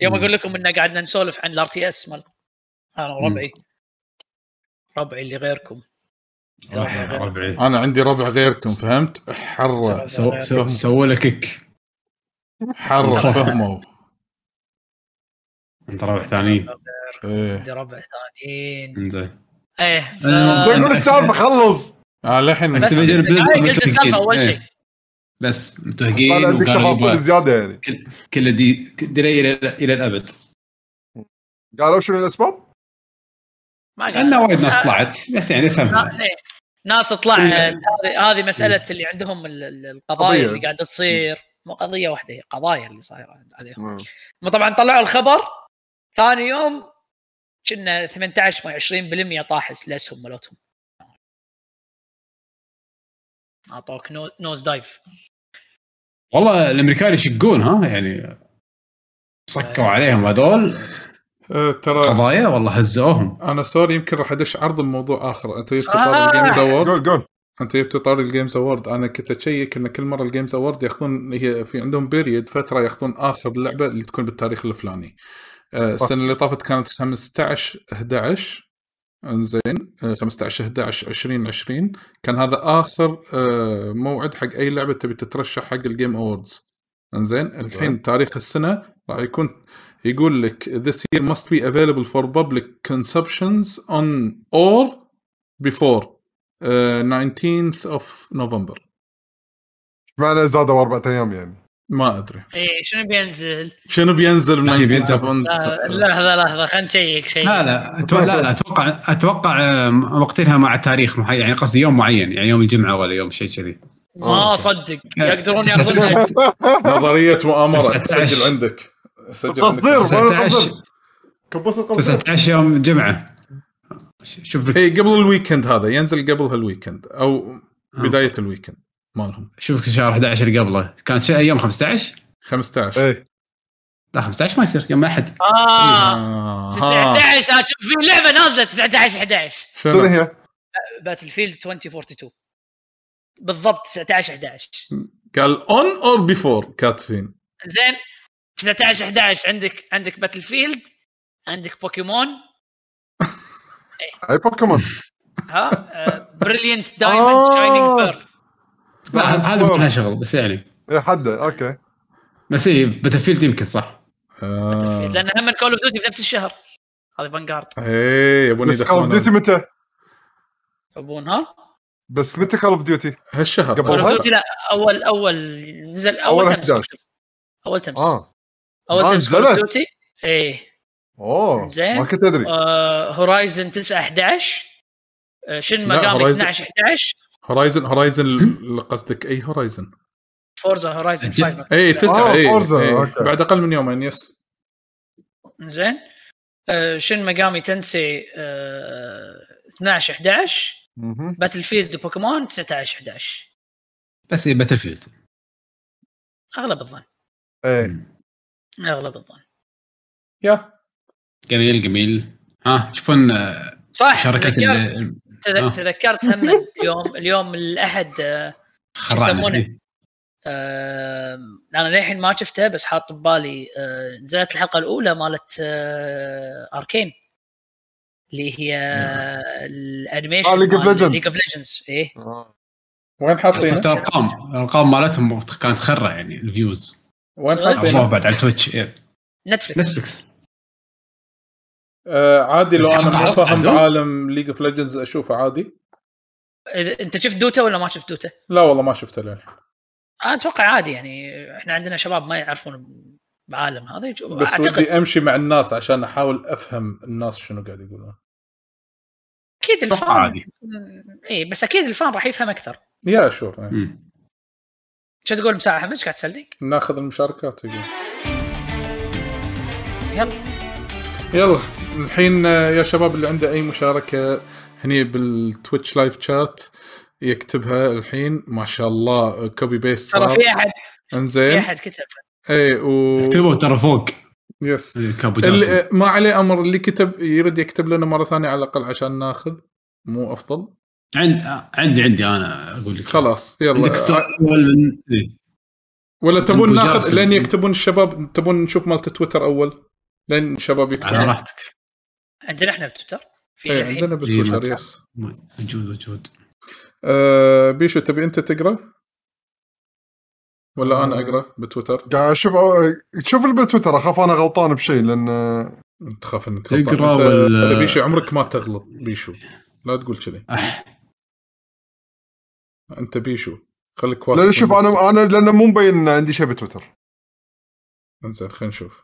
يوم اقول لكم ان قاعدنا نسولف عن الار تي اس مال انا ربعي مم. ربعي اللي غيركم ربعي. ربعي انا عندي ربع غيركم فهمت حره سو سو سووا لك كيك حره فهموا انت ربع ثانيين عندي ربع ثانيين ايه زين قول السالفه خلص على الحين انت بجينا بليز بس متهقين وقالوا زياده يعني كل دي ديلي الى الابد. قالوا شنو الاسباب؟ ما قالنا وايد ناس طلعت بس يعني فهمنا ناس طلعت. هذه هذه مساله اللي عندهم القضايا اللي قاعده تصير مو قضيه واحده، قضايا اللي صايره عليهم. طبعا طلعوا الخبر ثاني يوم كنا ثمانية عشر وعشرين بالمئة طاحس لاسهم مالتهم اعطوك نوز دايف. والله الامريكان يشقون ها يعني صكوا عليهم هذول أه ترى قضايا والله هزؤهم. انا سوري يمكن راح ادش عرض الموضوع اخر. انت جبتوا طاري آه. الجيمز اوورد انت جبتوا طاري الجيمز اوورد انا كنت اشيك ان كل مره الجيمز اوورد ياخذون هي في عندهم بيريد فتره ياخذون اخر لعبه اللي تكون بالتاريخ الفلاني. آه السنه اللي طافت كانت خمسة عشر إحدى عشر انزين آه خمسة عشر إحدى عشر ألفين وعشرين كان هذا اخر آه موعد حق اي لعبه تبي تترشح حق الجيم اووردز انزين. الحين تاريخ السنه راح يكون يقول لك this year must be available for public consumptions on or before uh, nineteenth of November. معنى زادوا أربعة أيام يعني ما أدري. إيه شنو بينزل؟ شنو بينزل من تلفون؟ لحظة لحظة خلنا نشيك شيء. لا لا أتوقع لا أتوقع أتوقع وقتها مع تاريخ معين يعني قصدي يوم معين يعني يوم الجمعة ولا يوم شيء كذي. ما أصدق يقدرون يأخذون نظرية مؤامرة تسجل عندك. تصدير تسعة عشر يوم جمعة شوف اي قبل الويكند هذا ينزل قبل هالويكند او بداية الويكند مالهم. شوفك شهر إحدى عشر قبله كانت يوم خمسة عشر خمسة عشر اي لا خمسة عشر ما يصير يوم أحد اه تسعة عشر في لعبة نازلة تسعة عشر إحدى عشر شنو هي باتل فيلد ألفين وأربعة وأربعين بالضبط تسعة عشر إحدى عشر قال اون اور بيفور كاتفين زين تسعة عشر إحدى عشر عندك عندك باتل فيلد عندك بوكيمون اي بوكيمون ها بريليانت دايموند شاينينج بيرل هذا ما شغل بس يعني حد اوكي بس اي باتل فيلد يمكن صح باتل فيلد لان هم كول اوف ديوتي بنفس الشهر هذا فانغارد اي يبون يدخلون كول اوف ديوتي متى يبون ها بس متى كول اوف ديوتي هالشهر كول اوف ديوتي لا اول اول نزل اول إحدى عشر أول تمس آه. أول آه تمس كول أوف ديوتي إيه أوه زين ما كنت أدري هورايزن تسعة إحدى عشر شن مقام اثنا عشر إحدى عشر هورايزن هورايزن قصدك أي هورايزن فورزا هورايزن خمسة إيه تسعة إيه بعد أقل من يومين يس زين آه شن مقامي تنسي آه اثنا عشر إحدى عشر باتل فيلد بوكيمون تسعة عشر إحدى عشر بس إيه باتل فيلد أغلب الظن ايه اغلب الظن يا جميل جميل ها شوفون صح شركه تذكرت, تذكرت هم اليوم اليوم الاحد يسمونه آه انا للحين ما شفته بس حاط ببالي آه نزلت الحلقه الاولى مالت آه اركين اللي هي الانيميشن آه ليج اوف ليجندز ايه وين حاطين الارقام الارقام مالتهم كانت خره يعني الفيوز والله بعد على تويتش نتفليكس نتفليكس آه عادي لو انا ما فاهم عالم ليج اوف ليجندز اشوفه عادي. انت شفت دوتا ولا ما شفت دوتا؟ لا والله ما شفته للحين. انا اتوقع عادي يعني احنا عندنا شباب ما يعرفون بعالم هذا يجوا بس أعتقد... ودي امشي مع الناس عشان احاول افهم الناس شنو قاعد يقولون. اكيد الفان عادي. اي بس اكيد الفان راح يفهم اكثر. يا شوف شو تقول مساحة حمد؟ قاعد تسليك؟ ناخذ المشاركات يقول. يلا يلا الحين يا شباب اللي عنده أي مشاركة هني بالتويتش لايف شات يكتبها الحين ما شاء الله كوبي بيست صار. ترى في أحد. إنزين. في أحد كتب. إيه و. كتبوا ترى فوق. يس. اللي ما عليه أمر اللي كتب يرد يكتب لنا مرة ثانية على الأقل عشان ناخذ مو أفضل. عند عندي عندي أنا أقول لك خلاص يلا من... ولا تبون ناخذ لين يكتبون الشباب تبون نشوف مالت تويتر أول لين الشباب يكتبون على راحتك عندنا إحنا بتويتر ايه عندنا بتويتر يس موجود موجود آه بيشو تبي أنت تقرأ ولا أنا أقرأ بتويتر قاعد شوف شوف البتويتر أخاف أنا غلطان بشيء لأن تخاف إنك تقرأ ولا بيشو عمرك ما تغلط بيشو لا تقول كذي انت بيشو خليك واثق لا شوف انا انا لانه مو مبين عندي شيء بتويتر انزين خلينا نشوف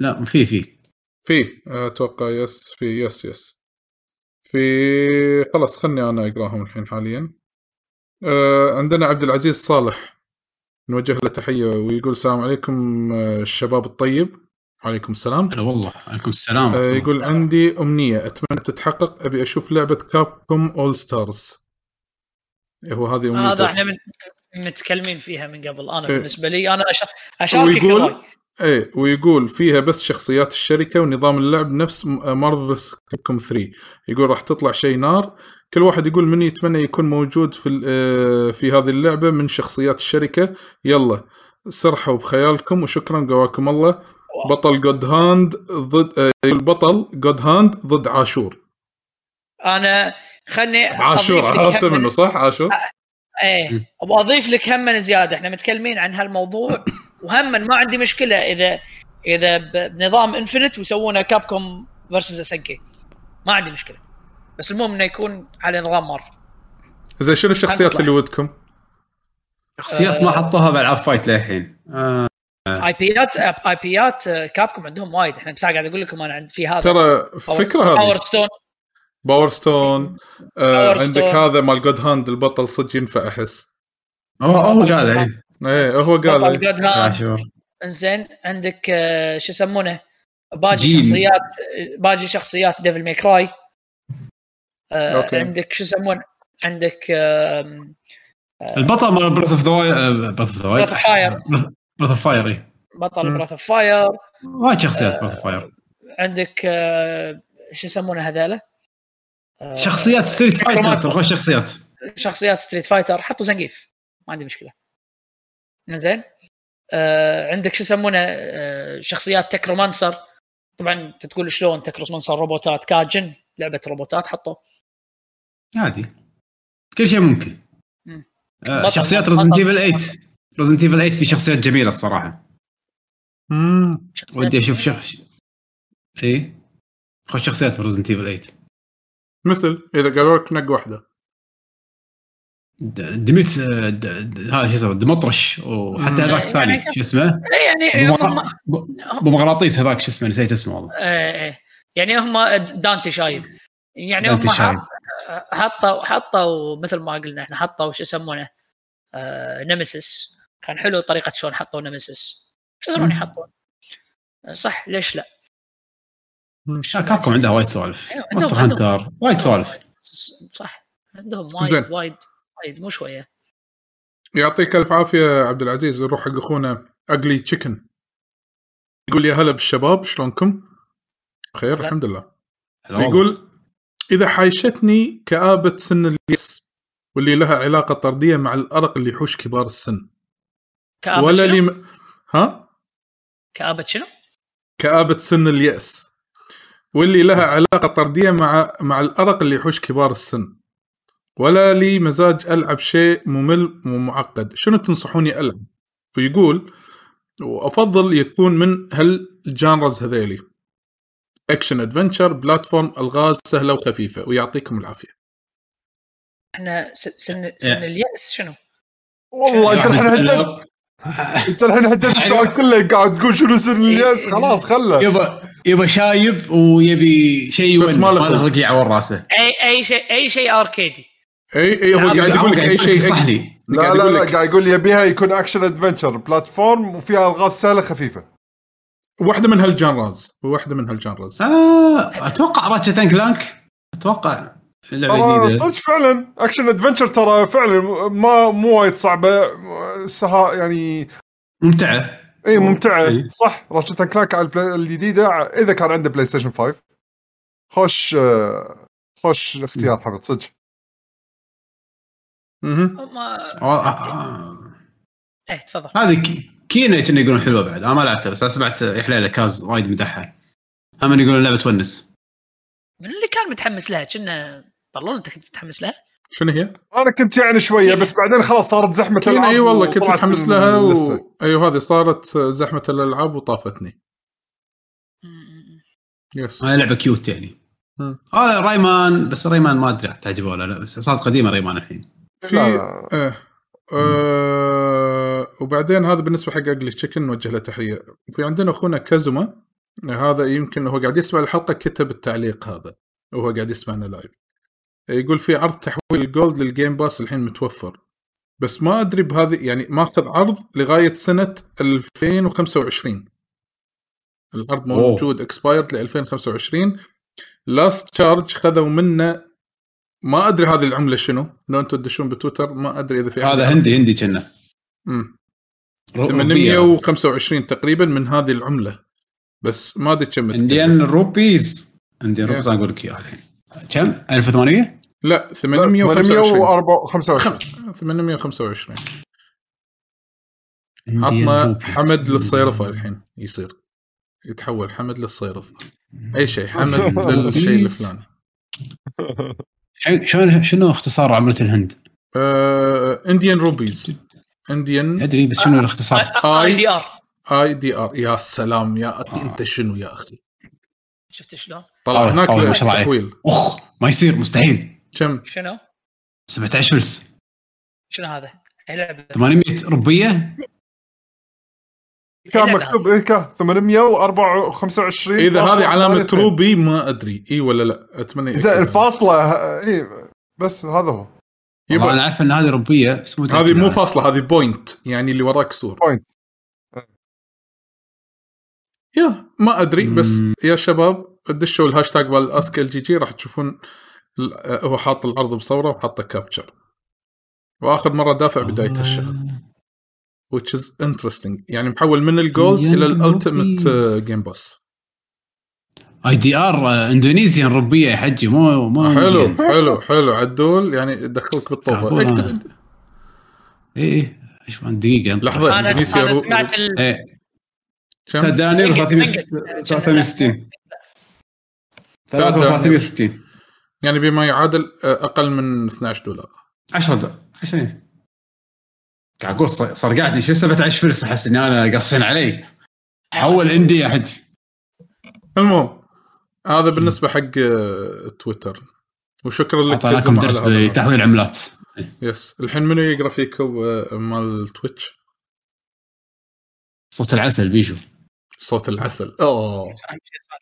لا في في في اتوقع يس في يس يس في خلاص خلني انا اقراهم الحين حاليا أه عندنا عبد العزيز صالح نوجه له تحيه ويقول السلام عليكم الشباب الطيب. عليكم السلام. أنا والله عليكم السلام. آه يقول عندي أمنية أتمنى تتحقق أبي أشوف لعبة كابكوم أول ستارز. هو هذه أمنية. هذا آه إحنا متكلمين فيها من قبل أنا إيه. بالنسبة لي أنا أشارك. ويقول ايه، ويقول فيها بس شخصيات الشركة ونظام اللعب نفس مارفلس كابكوم ثري. يقول راح تطلع شيء نار. كل واحد يقول من يتمنى يكون موجود في في هذه اللعبة من شخصيات الشركة. يلا سرحوا بخيالكم وشكرا، قواكم الله. بطل جود هاند ضد البطل جود هاند ضد عاشور. انا خلني عاشور عرفت منه صح عاشور. ايه ابغى اضيف لك هم زياده، احنا متكلمين عن هالموضوع وهم ما عندي مشكله اذا اذا بنظام انفينيت ويسوونه كابكوم فيرسز اسنكي، ما عندي مشكله، بس المهم انه يكون على نظام مارفل. زين شنو الشخصيات اللي ودكم؟ شخصيات ما حطوها بالعاب فايت للحين. آه. اي بيات اي بيات كابكوم عندهم وايد، احنا بس قاعد اقول لكم انا عند في هذا ترى فكره هذه باور ستون باور ستون آه عندك هذا مال جود هاند البطل صدق ينفع احس. اه هو قال الحين ايه هو قال بطل جود هاند. انزين عندك آه شو يسمونه باجي شخصيات باجي شخصيات ديفل ماي كراي. آه عندك شو يسمون عندك آه البطل مال بريث اوف ذا فاير بريث اوف فاير بطل بريث اوف فاير وايد شخصيات بريث اوف فاير. عندك آه شو يسمونه هذاله آه شخصيات ستريت فايتر. خوش شخصيات شخصيات ستريت فايتر حطوا زنقيف ما عندي مشكله. زين آه عندك شو يسمونه آه شخصيات تكرومانسر. طبعا تقول شلون تكرومانسر روبوتات كاجن لعبه روبوتات حطوا عادي كل شيء ممكن. آه شخصيات ريزنت ايفل ثمانية ريزنت ايفل ثمانية في شخصيات جميله الصراحه. امم ودي اشوف شخص اي خوش شخصيات ريزنت ايفل ثمانية مثل اذا قالوا لك نق واحده دميت هذا شو اسمه دمطرش وحتى هذاك الثاني شو اسمه يعني بمغناطيس هذاك شو اسمه نسيت اسمه والله. ايه يعني هم دانتي شايب يعني هم حطوا حطوا مثل ما قلنا احنا حطوا شو يسمونه آه نمسيس. كان حلو طريقه شلون حطوا نمسيس يقدرون يحطون صح ليش لا. شاكاكم عندها وايد سوالف مصر هانتر وايد سوالف صح عندهم وايد وايد وايد مو شويه. يعطيك الف عافيه عبد العزيز. نروح حق اخونا اقلي تشيكن يقول يا هلا بالشباب شلونكم بخير الحمد لله. يقول إذا حايشتني كآبة سن الياس واللي لها علاقة طردية مع الأرق اللي يحوش كبار السن كآبة ولا شنو؟ لم... ها؟ كآبة شنو؟ كآبة سن الياس واللي لها علاقة طردية مع مع الأرق اللي يحوش كبار السن ولا لي مزاج ألعب شيء ممل ومعقد شنو تنصحوني ألعب؟ ويقول وأفضل يكون من هالجانرز هذيلي اكشن ادفنتشر بلاتفورم الغاز سهله وخفيفه ويعطيكم العافيه. احنا سن سن الياس شنو؟ والله انت الحين حددت انت الحين حددت السؤال كله قاعد تقول شنو سن الياس خلاص خله يبا يبا شايب ويبي شيء بس ما له رقيع ورا راسه اي اي شيء اي شيء اركيدي اي اي هو قاعد يقول لك اي شيء صح لي لا لا لا قاعد يقول يبيها يكون اكشن ادفنتشر بلاتفورم وفيها الغاز سهله خفيفه واحدة من هالجانرز واحدة من هالجانرز. آه أتوقع راتشت أند كلانك أتوقع اللعبة جديدة. صدق فعلًا أكشن أدفنتشر ترى فعلًا ما مو وايد صعبة سها يعني ممتعة. إيه ممتعة أي. صح راتشت أند كلانك على الجديدة إذا كان عنده بلاي ستيشن فايف خوش خوش اختيار حبيت صدق. اها. إيه تفضل. هذه كينا يتني يقولون حلوة بعد أنا ما لعبتها بس أنا سمعت إحلالة كاز وايد مدحها هم من يقولون لعبة تونس. من اللي كان متحمس لها كنا طلول أنت كنت متحمس لها شنو هي؟ أنا كنت يعني شوية بس بعدين خلاص صارت زحمة الألعاب. أي والله كنت متحمس لها و... أيوه هذه صارت زحمة الألعاب وطافتني. يس. هاي لعبة كيوت يعني. آه ريمان بس ريمان ما أدري تعجبه ولا لا بس صارت قديمة ريمان الحين. في. آه. أه وبعدين هذا بالنسبة حق أقلي تشيكن نوجه له تحية. في عندنا أخونا كازوما هذا يمكن هو قاعد يسمع الحلقة كتب التعليق هذا وهو قاعد يسمعنا لايف. يقول في عرض تحويل الجولد للجيم باس الحين متوفر بس ما أدري بهذه يعني ما أخذ عرض لغاية سنة ألفين وخمسة وعشرين العرض موجود اكسبايرد ل ألفين وخمسة وعشرين لاست تشارج خذوا منه ما أدري هذه العملة شنو لو أنتوا تدشون بتويتر ما أدري إذا في هذا هندي هندي كنا. ثمانمية وخمسة وعشرين تقريبا من هذه العمله بس ما ادري كم انديان روبيز انديان روبيز اقول لك اياها كم ألف وثمانمية لا ثمانمية وخمسة وعشرين عطنا حمد للصيرفه الحين يصير يتحول حمد للصيرفه اي شيء حمد للشيء الفلاني شنو شنو اختصار عمله الهند انديان روبيز انديان ادري بس شنو الاختصار اي دي ار اي دي ار يا سلام يا أخي انت شنو يا اخي شفت شلون طلع هناك التحويل اخ ما يصير مستحيل كم شنو سبعة عشر فلس شنو هذا ثمانمية روبية كان مكتوب إيه كا ثمانمية وخمسة وعشرين إذا هذه علامة روبي ما أدري إيه ولا لا أتمنى إذا الفاصلة إيه بس هذا هو يبقى أنا عارف أن هذه روبية بس مو هذه مو فاصلة هذه بوينت يعني اللي وراك صور بوينت يا ما أدري بس مم. يا شباب دشوا الهاشتاج بالأسك الجي جي راح تشوفون هو حاط الأرض بصورة وحاطه كابتشر وآخر مرة دافع بداية الشهر which is interesting يعني محول من الجولد إلى الألتيمت جيم باس اي دي ار اندونيسيا روبية يا حجي مو مو حلو حلو حلو عدول يعني دخلك بالطوفة اكتب ايه ايش ما دقيقة لحظة اندونيسيا روبية تدانير ثلاثمية وستين ثلاثمية وستين يعني بما يعادل أقل من اثنا عشر دولار عشرة دولار عشان قاعد صار قاعد شو سبعة عشر فلس احس اني انا قصين علي حول عندي يا حد المهم هذا بالنسبه حق تويتر وشكرا لك على درس تحويل عملات يس الحين منو يقرا فيكم مال تويتش صوت العسل بيشو صوت العسل اوه صوت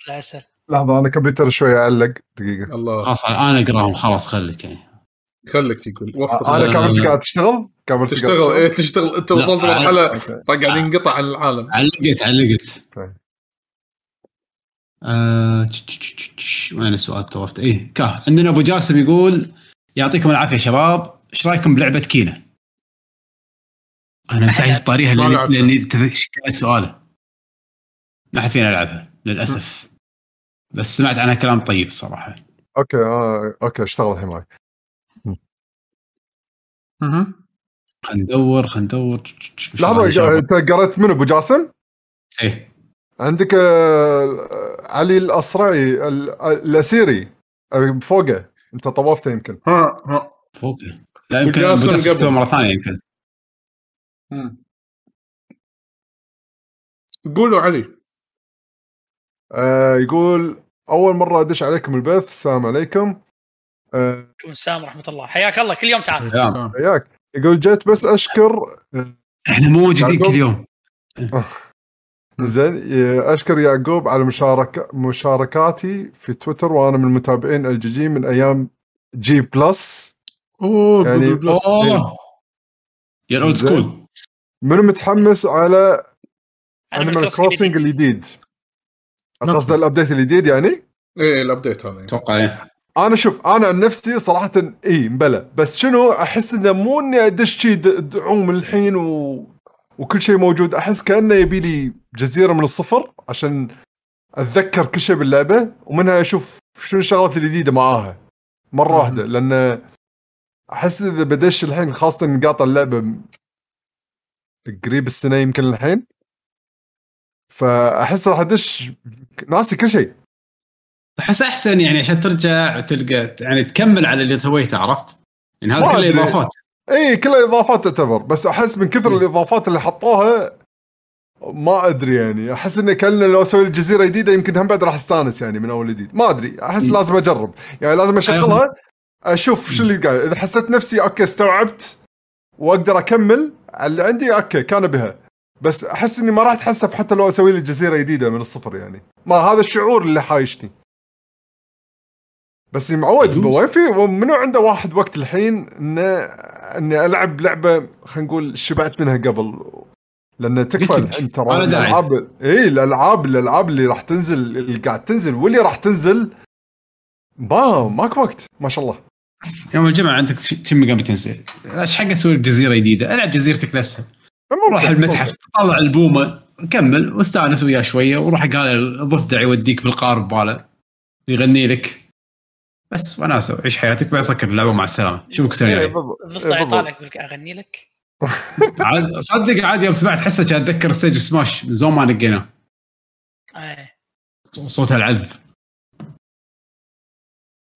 العسل لحظه انا كمبيوتر شويه اعلق دقيقه الله خلاص انا اقراهم خلاص خليك يعني خلك يقول أنا كاميرتي قاعد تشتغل كاميرتي تشتغل إيه تشتغل أنت وصلت مرحلة طيب قاعد ينقطع عن العالم علقت علقت ااا وين السؤال توفت إيه كه عندنا أبو جاسم يقول يعطيكم العافية شباب إيش رأيكم بلعبة كينا أنا مساعد طريقها لأني تذكرت سؤاله ما حفينا ألعبها للأسف بس سمعت عنها كلام طيب صراحة أوكي أوكي اشتغل الحين معي اها خندور خندور لحظه انت قرأت من ابو جاسم ايه عندك علي الأسرعي الأسيري فوقه انت طوفته يمكن ها ها فوقه لا يمكن ابو جاسم قبل مره ثانيه يمكن امم قولوا علي آه يقول اول مره ادش عليكم البث السلام عليكم السلام ورحمة الله حياك الله كل يوم تعال حياك يقول جيت بس أشكر إحنا موجودين كل يوم زين أشكر يعقوب على مشاركة مشاركاتي في تويتر وأنا من متابعين الجي جي من أيام جي بلس أوه يعني جي بلس يا أولد سكول منو متحمس على أنيمال كروسنج الجديد قصد الأبديت الجديد يعني إيه الأبديت هذا توقع أنا شوف أنا عن نفسي صراحة إيه مبلى بس شنو أحس إنه مو إني أدش شيء دعوم الحين و... وكل شيء موجود أحس كأنه يبي لي جزيرة من الصفر عشان أتذكر كل شيء باللعبة ومنها أشوف شنو الشغلات الجديدة معاها مرة واحدة لأن أحس إذا بدش الحين خاصة إن قاطع اللعبة قريب السنة يمكن الحين فأحس راح أدش ناسي كل شيء أحس أحسن يعني عشان ترجع وتلقى يعني تكمل على اللي سويته عرفت يعني هذا كله إضافات إيه كله إضافات تعتبر بس أحس من كثر الإضافات اللي حطوها ما أدري يعني أحس إن كلنا لو سوي الجزيرة جديدة يمكن هم بعد راح استانس يعني من أول جديد ما أدري أحس م. لازم أجرب يعني لازم أشغلها أشوف شو اللي قاعد إذا حسيت نفسي أوكي استوعبت وأقدر أكمل اللي عندي أوكي كان بها بس أحس إني ما راح أتحسف حتى لو أسوي لي الجزيرة جديدة من الصفر يعني ما هذا الشعور اللي حايشني بس معود بوافي ومنو عنده واحد وقت الحين اني العب لعبه خلينا نقول شبعت منها قبل لان تكفى الحين ترى الالعاب اي الالعاب الالعاب اللي راح تنزل اللي قاعد تنزل واللي راح تنزل با ماك وقت ما شاء الله يوم الجمعه عندك تم قام بتنزل ايش حق تسوي جزيره جديده العب جزيرتك نفسها روح المتحف طلع البومه نكمل واستانس وياه شويه وروح قال الضفدع يوديك بالقارب باله يغني لك بس وناسه عيش حياتك بقى سكر اللعبه مع السلامه شوفك سريع الضفدع يطالعك بالك اغني لك عاد صدق عادي يوم سمعت حسه كان اتذكر ستيج سماش من زمان ما لقيناه ايه صوتها العذب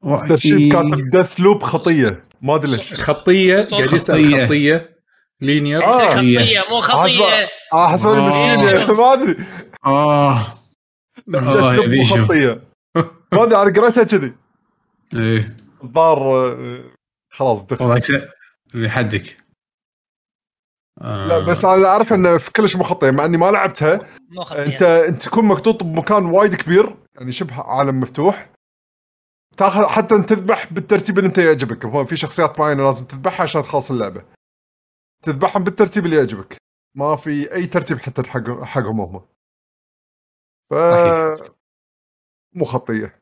استرشيب كاتب دث لوب خطيه ما ادري ليش خطيه قاعد يسال خطيه لينير آه. خطيه مو خطيه اه حسب المسكين ما ادري اه اه يبي خطيه ما ادري على قريتها كذي ايه الضار خلاص دخل لحدك آه. لا بس انا اعرف انه في كلش مو خطيه مع اني ما لعبتها انت انت تكون مكتوط بمكان وايد كبير يعني شبه عالم مفتوح تاخذ حتى انت تذبح بالترتيب اللي انت يعجبك هو في شخصيات معينه لازم تذبحها عشان تخلص اللعبه تذبحهم بالترتيب اللي يعجبك ما في اي ترتيب حتى حق حقهم هم ف مو خطيه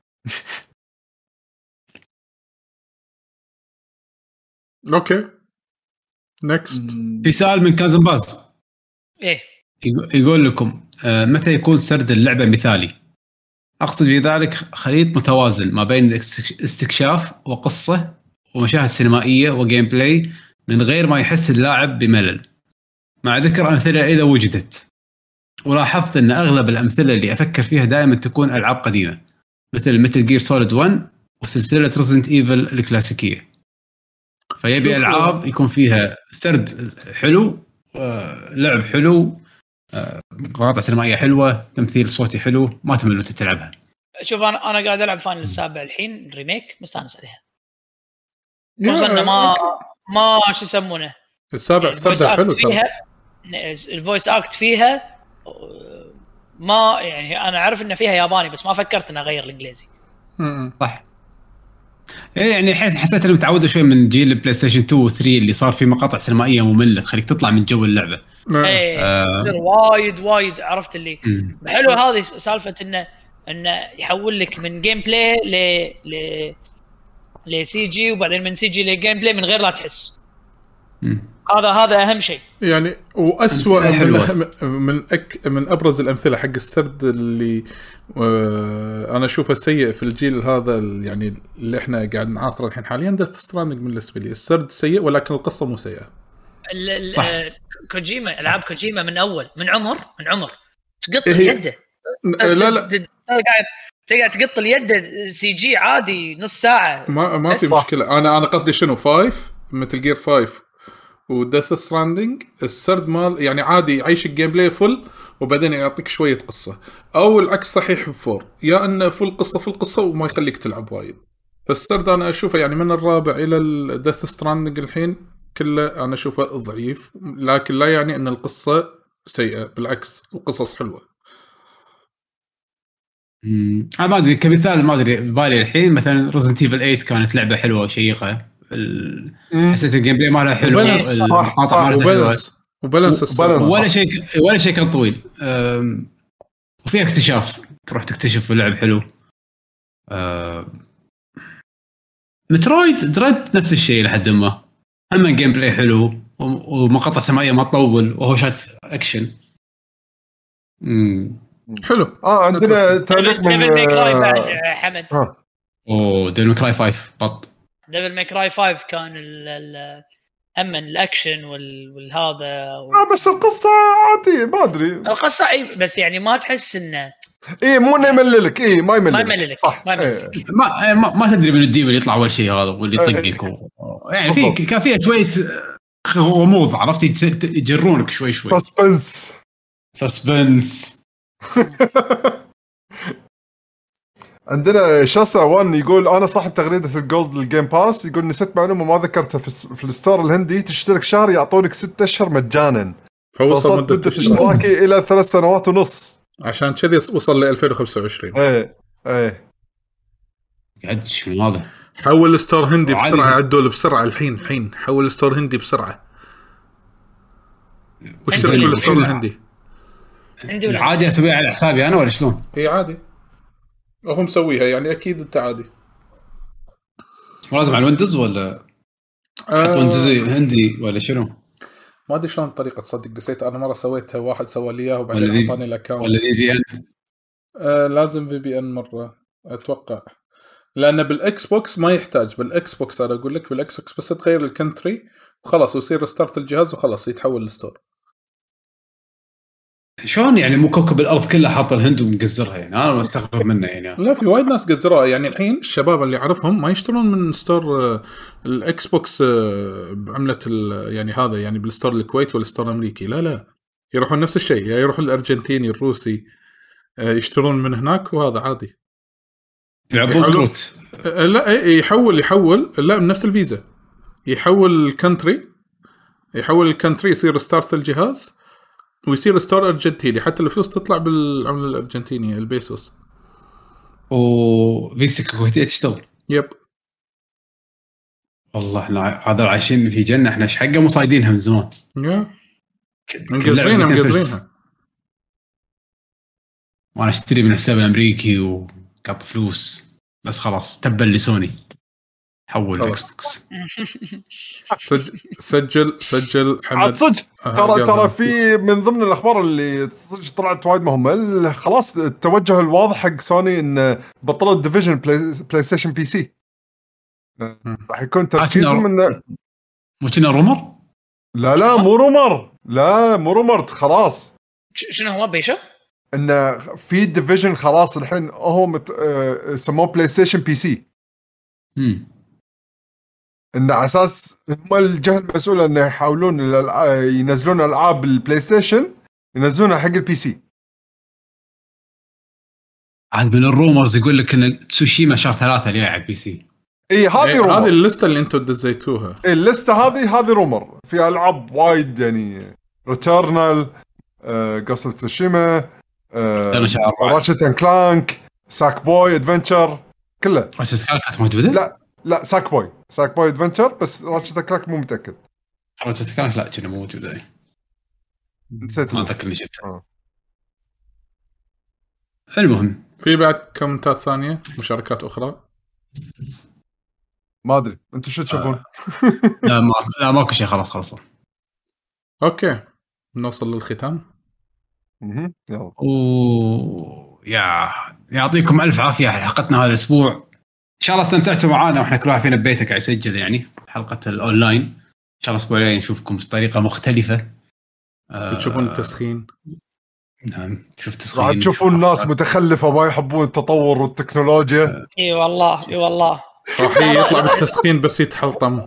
اوكي نكست رساله من كازم باز ايه يقول لكم متى يكون سرد اللعبه مثالي اقصد بذلك خليط متوازن ما بين الاستكشاف وقصه ومشاهد سينمائيه وجيم بلاي من غير ما يحس اللاعب بملل مع ذكر امثله اذا وجدت ولاحظت ان اغلب الامثله اللي افكر فيها دائما تكون العاب قديمه مثل مثل جير سوليد واحد وسلسله ريزيدنت ايفل الكلاسيكيه فيبي العاب يكون فيها سرد حلو لعب حلو مقاطع سينمائيه حلوه تمثيل صوتي حلو ما تمل وانت تلعبها شوف انا انا قاعد العب فاينل السابع الحين ريميك مستانس عليها وصلنا ما ما ايش يسمونه السابع السابع حلو ترى الفويس اكت فيها ما يعني انا عارف ان فيها ياباني بس ما فكرت اني اغير الانجليزي امم صح يعني حسيت اني متعوده شوي من جيل بلاي ستيشن اثنين وثلاثة اللي صار في مقاطع سينمائيه ممله تخليك تطلع من جو اللعبه ايه آه. وايد وايد عرفت اللي م. حلو هذه سالفه انه انه يحول لك من جيم بلاي ل ل لي سي جي وبعدين من سي جي لجيم بلاي من غير لا تحس م. هذا هذا اهم شيء يعني واسوأ من من, أك من ابرز الامثله حق السرد اللي انا اشوفه سيء في الجيل هذا يعني اللي احنا قاعد نعاصره الحين حاليا دث ستراندنج بالنسبه لي السرد سيء ولكن القصه مو سيئه كوجيما العاب كوجيما من اول من عمر من عمر تقط يده لا لا قاعد تقعد تقط اليد سي جي عادي نص ساعه ما ما في مشكله انا انا قصدي شنو فايف مثل جير فايف ودث ستراندنج السرد مال يعني عادي يعيش الجيم بلاي فل وبعدين يعطيك شويه قصه او العكس صحيح بفور يا انه فل قصه في القصه وما يخليك تلعب وايد فالسرد انا اشوفه يعني من الرابع الى الدث ستراندنج الحين كله انا اشوفه ضعيف لكن لا يعني ان القصه سيئه بالعكس القصص حلوه امم ما ادري كمثال ما ادري بالي الحين مثلا ريزيدنت ايفل ثمانية كانت لعبه حلوه وشيقه ال... حسيت الجيم بلاي ماله حلو المقاطع مالته حلوه وبالانس ولا شيء ولا شيء كان طويل أم... وفي اكتشاف تروح تكتشف اللعب حلو أم... مترويد دريد نفس الشيء لحد ما اما الجيم بلاي حلو ومقاطع سمائيه ما تطول وهو شات اكشن امم حلو اه عندنا تعليق من حمد اوه دينو كراي خمسة بط دبل ماي كراي خمسة كان ال أما الأكشن والهذا وال... آه بس القصة عادية ما أدري القصة أي بس يعني ما تحس إنه إيه مو إنه يمللك إيه ما يمللك ما يمللك صح ما, إيه. ما ما ما تدري من الديب اللي يطلع أول شيء هذا واللي يطقك و... يعني في كان فيها شوية غموض عرفتي يجرونك شوي شوي سسبنس سسبنس عندنا شاسا وان يقول انا صاحب تغريده الجولد الجيم باس يقول نسيت معلومه ما ذكرتها في الستور الهندي تشترك شهر يعطونك ستة اشهر مجانا فوصل مده اشتراكي الى ثلاث سنوات ونص عشان كذي وصل ل ألفين وخمسة وعشرين ايه ايه قاعد شو هذا حول الستور هندي بسرعه عدول بسرعه الحين الحين حول الستور هندي بسرعه واشترك بالستور الهندي عندي عادي اسويها على حسابي انا ولا شلون اي عادي هم مسويها يعني اكيد انت عادي لازم على الويندوز ولا آه ويندوز هندي ولا شنو ما ادري شلون طريقه تصدق دسيت. انا مره سويتها واحد سوى لي اياها وبعدين اعطاني الاكونت. ولا في بي ان؟ آه لازم في بي ان مره اتوقع، لان بالاكس بوكس ما يحتاج. بالاكس بوكس انا اقول لك بالاكس بوكس بس تغير الكنتري وخلاص ويصير ستارت الجهاز وخلاص يتحول للستور. شلون يعني مو كوكب الارض كله حاط الهند ومقزرها يعني؟ انا مستغرب منه يعني. لا في وايد ناس قزرها يعني. الحين الشباب اللي اعرفهم ما يشترون من ستور الاكس بوكس بعمله يعني هذا يعني بالستور الكويتي ولا ستور الامريكي، لا لا يروحون نفس الشيء يعني، يروحون الارجنتيني الروسي يشترون من هناك وهذا عادي يلعبون كروت. لا يحول يحول لا بنفس الفيزا يحول الكنتري، يحول الكنتري يصير ستارت الجهاز ويصير ستار أرجنتيني، حتى الفلوس تطلع بالعملة الأرجنتينية البيسوس وفيسك كويتية تشتغل. يب والله احنا هذا عايشين في جنة، احنا ايش حقه مصايدينها من زمان. يا مقزرينها مقزرينها. وانا اشتري من حساب الأمريكي وقط فلوس بس خلاص تبا لسوني حول اكس بوكس. سجل سجل سجل حمد. ترى ترى في من ضمن الاخبار اللي طلعت وايد مهمه، خلاص التوجه الواضح حق سوني ان بطلوا ديفيجن بلاي ستيشن بي سي، راح يكون تركيزهم ان مو رومر. لا لا مو رومر، لا مو رومر خلاص. شنو هو بيشا؟ ان في ديفيجن خلاص الحين هم سموه بلاي ستيشن بي سي. امم إن على أساس هم الجهة المسؤولة إن يحاولون ينزلون ألعاب البلاي ستيشن ينزلونها حق البي سي. عاد من الرومرز يقول لك إن تسوشيما شهر ثلاثة اللي على البي سي. إيه هذه رومر. هذه اللستة اللي أنتوا دزيتوها. إيه اللستة هذه هذه رومر فيها ألعاب وايد يعني ريتيرنال، قصة تسوشيما، راشت أند كلانك، ساك بوي أدفنتشر كله. راشت كلانك موجودة؟ لا. لا ساك بوي ساك بوي ادفنتشر بس راشد كلاك مو متاكد. راشد كلاك لا كنا موجود اي نسيت ما اتذكر شفته. آه. المهم في بعد كم تات ثانيه مشاركات اخرى ما ادري انتم شو تشوفون. آه. لا ما لا ماكو شيء خلاص خلصنا. اوكي نوصل للختام. اها يلا او يا يعطيكم الف عافيه على حلقتنا هذا الاسبوع. إن شاء الله استمتعتوا معانا وإحنا كل واحد فينا ببيتك قاعد يسجل يعني حلقة الأونلاين. إن شاء الله الأسبوع الجاي نشوفكم بطريقة مختلفة. تشوفون التسخين. نعم شوف تسخين. راح تشوفون ناس متخلفة ما يحبون التطور والتكنولوجيا. إي والله إي والله. راح يطلع بالتسخين بس يتحلطم.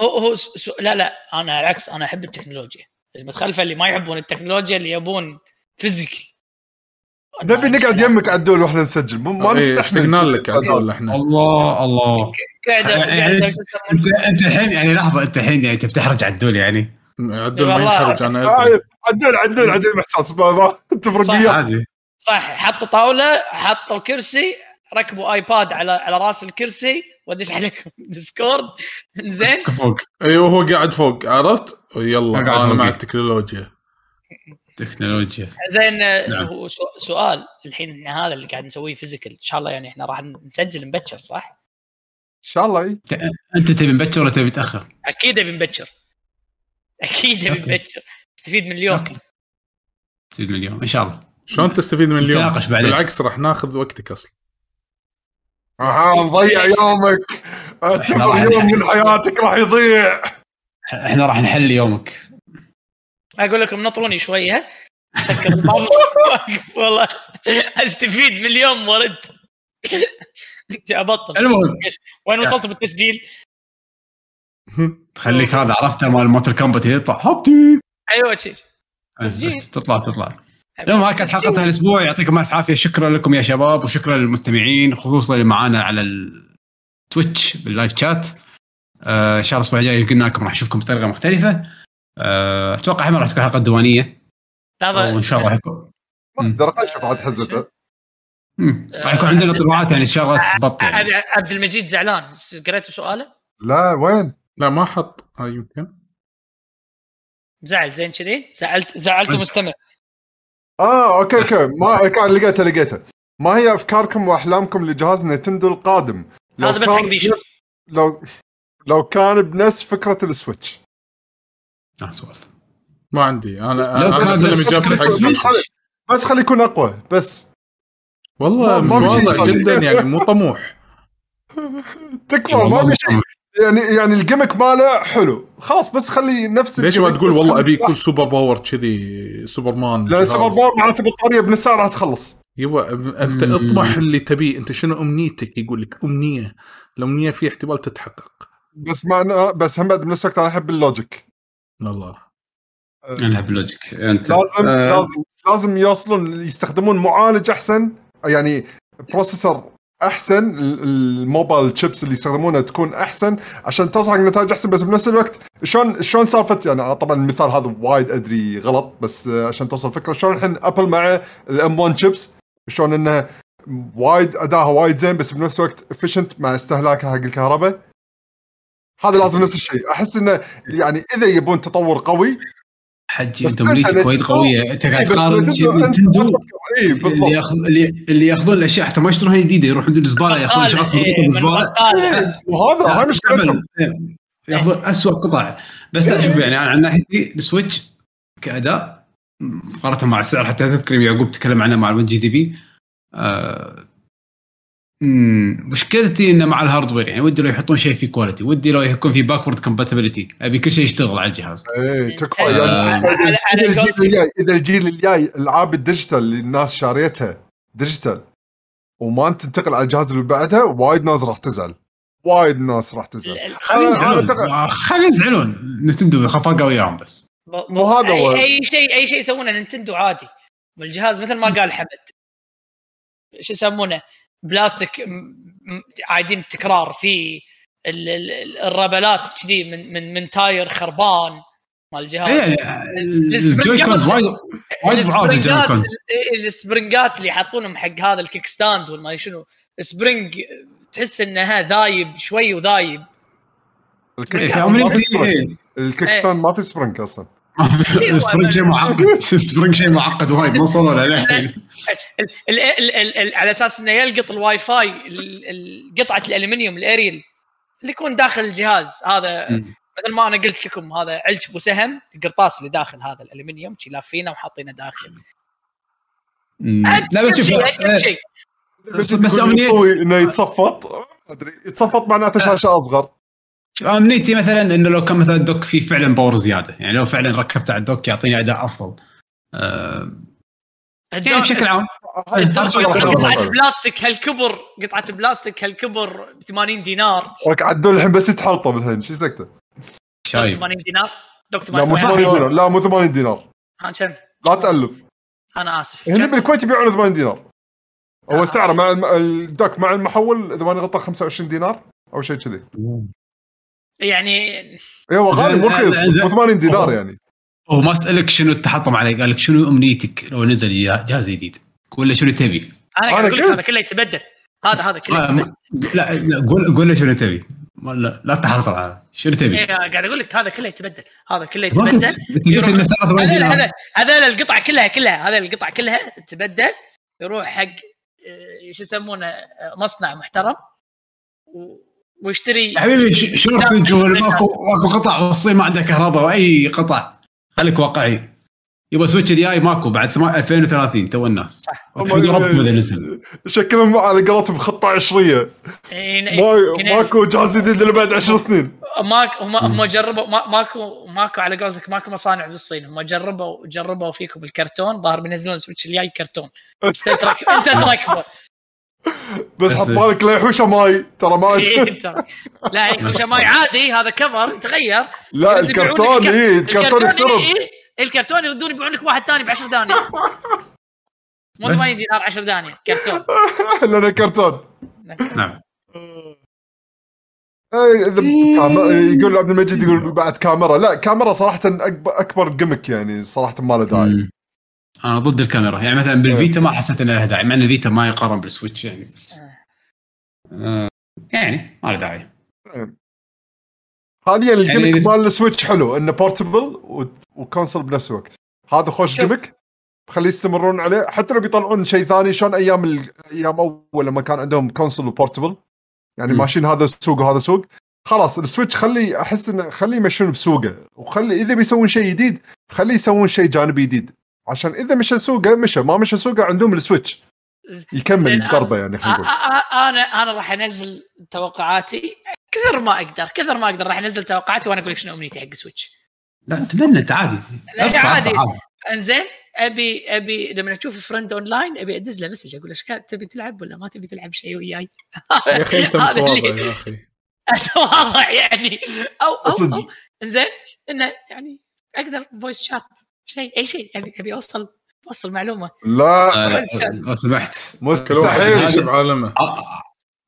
هو هو سو... لا لا أنا العكس، أنا أحب التكنولوجيا. المتخلفة اللي ما يحبون التكنولوجيا اللي يبون فيزيكي. نبي نقعد يمك عدول واحنا نسجل ما نستحمل لك عدول احنا. الله الله انت انت الحين يعني لحظه انت الحين يعني تفتحرج عدول يعني عدول ما يحرج انا عدول عدول عدول احساس ما تفرقيه صح. حطوا طاوله حطوا كرسي ركبوا ايباد على على راس الكرسي ودش عليكم ديسكورد زين ايوه هو قاعد فوق عرفت يلا انا مع التكنولوجيا تكنولوجيا زين. نعم. سؤال الحين هذا اللي قاعد نسويه فيزيكال ان شاء الله يعني احنا راح نسجل مبكر صح ان شاء الله. إيه؟ انت تبي مبكر ولا تبي متاخر؟ اكيد ابي مبكر اكيد ابي مبكر. تستفيد من اليوم. أوكي. تستفيد من اليوم ان شاء الله. شلون تستفيد من اليوم؟ بالعكس راح ناخذ وقتك اصلا. اها نضيع يومك تفر يوم من حياتك راح يضيع. احنا راح نحل يومك. أقول لكم نطروني شوية سكر الباب والله أستفيد من اليوم ورد أبطل. المهم وين وصلت بالتسجيل؟ تخليك هذا عرفته مال موتر كامبتي يطلع هبتي أيوة شيء تطلع تطلع. المهم هاي كانت حلقتنا الأسبوع. يعطيكم ألف عافية. شكرا لكم يا شباب وشكرا للمستمعين خصوصا اللي معانا على التويتش باللايف شات. آه إن شاء الله الأسبوع الجاي قلنا لكم راح نشوفكم بطريقة مختلفة. اتوقع حمر راح تكون حلقه دوانيه وان شاء الله يكون درقه شفعت حزته راح يكون عندنا طلعات يعني شغلات بط. يعني عبد المجيد زعلان قريت سؤاله لا وين لا ما حط يمكن زعل زين كذي زعلت زعلته مستمع. اه اوكي اوكي ما كان لقيته لقيته ما هي افكاركم واحلامكم لجهاز نينتندو القادم لو كان لو لو كان بنفس فكره السويتش. نعم سؤال ما عندي انا انا اسلم اجابتي حق بس خلي يكون اقوى بس والله متواضع جدا يعني مو طموح تكفى ما بشيء يعني يعني الجيمك ماله حلو خلاص بس خلي نفسك ليش ما تقول والله ابي كل سوبر باور كذي سوبرمان لا سوبر باور معناته بطاريه بنص ساعه راح تخلص يبا انت اطمح اللي تبيه انت شنو امنيتك يقول لك امنيه الامنيه في احتمال تتحقق بس ما أنا بس هم بعد بنفس الوقت انا احب اللوجيك والله أه انا احب اللوجيك انت لازم أه لازم لازم يوصلون يستخدمون معالج احسن يعني بروسيسور احسن الموبايل تشيبس اللي يستخدمونها تكون احسن عشان تصحق نتائج احسن بس بنفس الوقت شلون شلون سالفه يعني طبعا المثال هذا وايد ادري غلط بس عشان توصل فكره شلون الحين ابل مع الام واحد تشيبس شلون انها وايد اداها وايد زين بس بنفس الوقت efficient مع استهلاكها حق الكهرباء هذا لازم نفس الشيء احس انه يعني اذا يبون تطور قوي حجي دولتك وايد قويه انت قاعد تقارن اللي ياخذون الاشياء حتى ما يشترونها جديده يروحون للزباله ياخذون شغلات مرتبطه بالزباله وهذا هاي مشكلتهم ياخذون اسوء قطع بس لا شوف يعني انا عن ناحيتي السويتش كاداء مقارنه مع السعر حتى تذكر يعقوب تكلم عنه مع الجي دي بي مشكلتي انه مع الهاردوير يعني ودي لو يحطون شيء في كواليتي ودي لو يكون في باكورد كومباتبيلتي ابي كل شيء يشتغل على الجهاز اي تكفى يعني اذا الجيل الجاي العاب الديجيتال اللي الناس شاريتها ديجيتال وما تنتقل على الجهاز اللي بعدها وايد ناس راح تزعل وايد ناس راح تزعل خلينا يزعلون نتندو خفاقه وياهم بس مو هذا اي شيء اي شيء يسوونه نتندو عادي والجهاز مثل ما قال حمد شو يسمونه بلاستيك عايدين تكرار في الربلات كذي من من من تاير خربان مال الجهاز الجويكونز وايد وايد ضعاف الجويكونز السبرينجات اللي يحطونهم حق هذا الكيك ستاند والما شنو سبرينج تحس انها ذايب شوي وذايب الكيك ستاند ما في سبرينج اصلا السبرينج شيء معقد السبرينج شيء معقد وايد ما وصلوا له الحين على اساس انه يلقط الواي فاي قطعه الالومنيوم الاريل اللي يكون داخل الجهاز هذا مثل ما انا قلت لكم هذا علش وسهم القرطاس اللي داخل هذا الالومنيوم شي لافينه وحاطينه داخل لا بس شوف بس امنيه انه يتصفط ادري يتصفط معناته شاشه اصغر امنيتي مثلا انه لو كان مثلا الدوك فيه فعلا باور زياده يعني لو فعلا ركبت على الدوك يعطيني اداء افضل أه يعني بشكل عام قطعه بلاستيك هالكبر قطعه بلاستيك هالكبر ثمانين دينار لك عدول الحين بس يتحلطوا بالحين شو سكته شايف ثمانين دينار دوك ثمانين دينار لا مو ثمانين دينار عشان لا تألف انا اسف هنا بالكويت يبيعون ثمانين دينار هو سعره مع الدوك مع المحول اذا ما غلطت خمسة وعشرين دينار او شيء كذي يعني ايوه غالي ورخيص ثمانين دينار يعني وما اسالك شنو تحطم عليه قال لك شنو امنيتك لو نزل جهاز جديد ولا شنو تبي انا اقول لك هذا كله يتبدل هذا هذا كله آه لا لا قول قول شنو تبي لا لا تحرطل على شنو تبي إيه قاعد اقول لك هذا كله يتبدل هذا كله يتبدل هذا هذا القطعه كلها كلها هذا القطعه كلها تتبدل يروح حق ايش يسمونه مصنع محترم و واشتري حبيبي شورتج ماكو ماكو قطع وصي ما عنده كهرباء واي قطع خليك واقعي يبغى سويتش الجاي ماكو بعد ألفين وثلاثين تو الناس شكلهم على قلت بخطه عشريه ماكو جهاز جديد اللي بعد عشر سنين ماكو هم جربوا ماكو ماكو على قولتك ماكو مصانع بالصين هم جربوا جربوا فيكم الكرتون ظاهر بينزلون سويتش الجاي كرتون انت ترك انت تركبه بس حط بالك لا يحوشه ماي ترى ما لا يحوشه ماي عادي هذا كفر تغير لا الكرتون ايه الكرتون اخترب الكرتون يردون يبيعون لك واحد ثاني بعشر دانية مو ثمانين دينار عشر دانية كرتون لأنه كرتون نعم يقول عبد المجيد يقول بعد كاميرا لا كاميرا صراحة أكبر جيمك يعني صراحة ما له داعي أنا ضد الكاميرا يعني مثلاً بالفيتا ما حسيت إنها داعي مع إن الفيتا ما يقارن بالسويتش يعني بس آه. يعني ما له داعي حالياً الجيمك مال السويتش حلو إنه بورتبل وكونسول بنفس الوقت هذا خوش جيمك خليه يستمرون عليه حتى لو بيطلعون شيء ثاني شلون أيام الأيام أول لما كان عندهم كونسول وبورتبل يعني ماشين هذا سوق وهذا سوق خلاص السويتش خلي احس انه خليه يمشون بسوقه، وخلي اذا بيسوون شيء جديد خليه يسوون شيء جانبي جديد، عشان اذا مش سوقه مشى، ما مش سوقه عندهم السويتش يكمل الضربه. يعني خلينا نقول انا انا راح انزل توقعاتي كثر ما اقدر، كثر ما اقدر راح انزل توقعاتي وانا اقول لك شنو امنيتي حق سويتش. لا تمنيت عادي عادي, عادي. انزين ابي ابي لما اشوف فريند اون لاين ابي ادز له مسج اقول له ايش كان تبي تلعب ولا ما تبي تلعب شيء وياي. يا اخي انت متواضع يا اخي متواضع يعني او او, أو. انزين انه يعني اقدر فويس شات شيء اي شيء ابي ابي اوصل اوصل معلومه. لا لو سمحت مستحيل شوف عالمه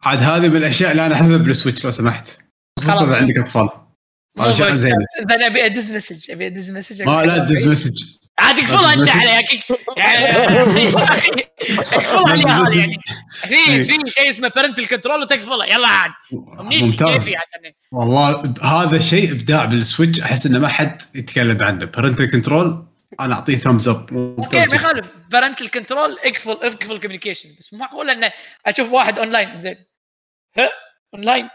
عاد هذه من الاشياء اللي انا احبها بالسويتش لو سمحت، خصوصا عندك اطفال. هذا زين انا ابي ادز مسج ابي ادز مسج ما لا ادز مسج عادك فلان انت عليك يعني فلان يعني في في شيء اسمه بارنتال كنترول وتكفله يلا عاد ممتاز. والله هذا شيء ابداع بالسويتش، احس انه ما حد يتكلم عنه. بارنتال كنترول انا اعطيه ثامز اب اوكي ما يخالف، بارنتال كنترول اقفل اقفل كوميونيكيشن، بس مو معقول ان اشوف واحد اونلاين زين ها اونلاين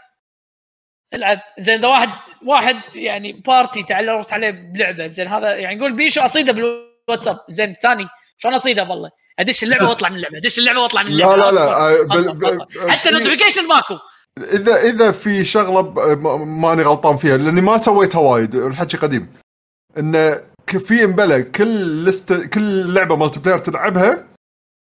العب زين ذا واحد واحد يعني بارتي تعلرت عليه بلعبه زين هذا يعني نقول بيشو اصيده بالواتساب زين الثاني شلون اصيده والله ادش اللعبه واطلع من اللعبه ادش اللعبه واطلع من اللعبه لا لا لا بل بل بل حتى نوتيفيكيشن ماكو. اذا اذا في شغله ماني غلطان فيها لاني ما سويتها وايد، الحكي قديم ان في امبلا كل لست كل لعبه مالتي بلاير تلعبها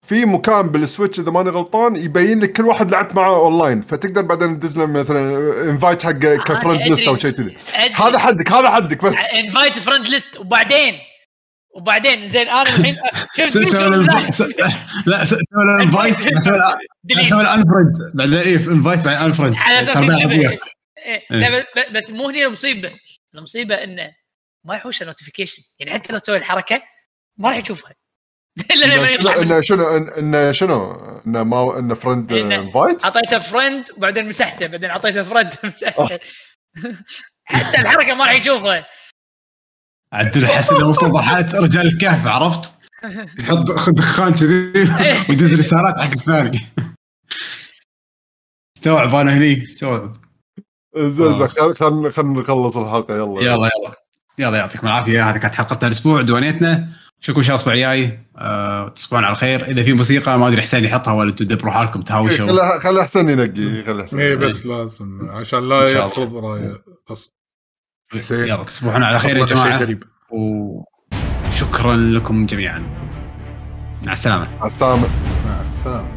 في مكان بالسويتش اذا ماني غلطان يبين لك كل واحد لعبت معه اونلاين، فتقدر بعدين تدز له مثلا انفايت حق كفرند ليست او شيء كذي. هذا حدك هذا حدك بس انفايت فرند ليست وبعدين وبعدين زين انا الحين شفت لا سوى انفايت سوى انفرند بعدين ايه انفايت بعدين انفرند بس مو هنا المصيبه. المصيبه انه ما يحوش النوتيفيكيشن يعني حتى لو تسوي الحركه ما راح يشوفها. لا شنو ان شنو ان ما ان فرند انفايت اعطيته فرند وبعدين مسحته بعدين اعطيته فرند مسحته حتى الحركه ما راح يشوفها. عدل حس انه وصل مرحله رجال الكهف، عرفت يحط دخان كذي ويدز رسالات حق الثاني. استوعب انا هني استوعب زين خلينا خلينا نخلص الحلقه يلا يلا يلا يلا يعطيكم العافيه. هذه كانت حلقتنا الاسبوع دوانيتنا، شكون شاء الاسبوع الجاي تصبحون على خير. اذا في موسيقى ما ادري حسين يحطها ولا انتم تدبروا حالكم تهاوشوا. خلي خلي حسين ينقي خلي حسين اي بس لازم عشان لا يفرض رايه اصلا. يلا تصبحون على خير يا جماعه وشكرا لكم جميعا. مع السلامه مع السلامه مع السلامه.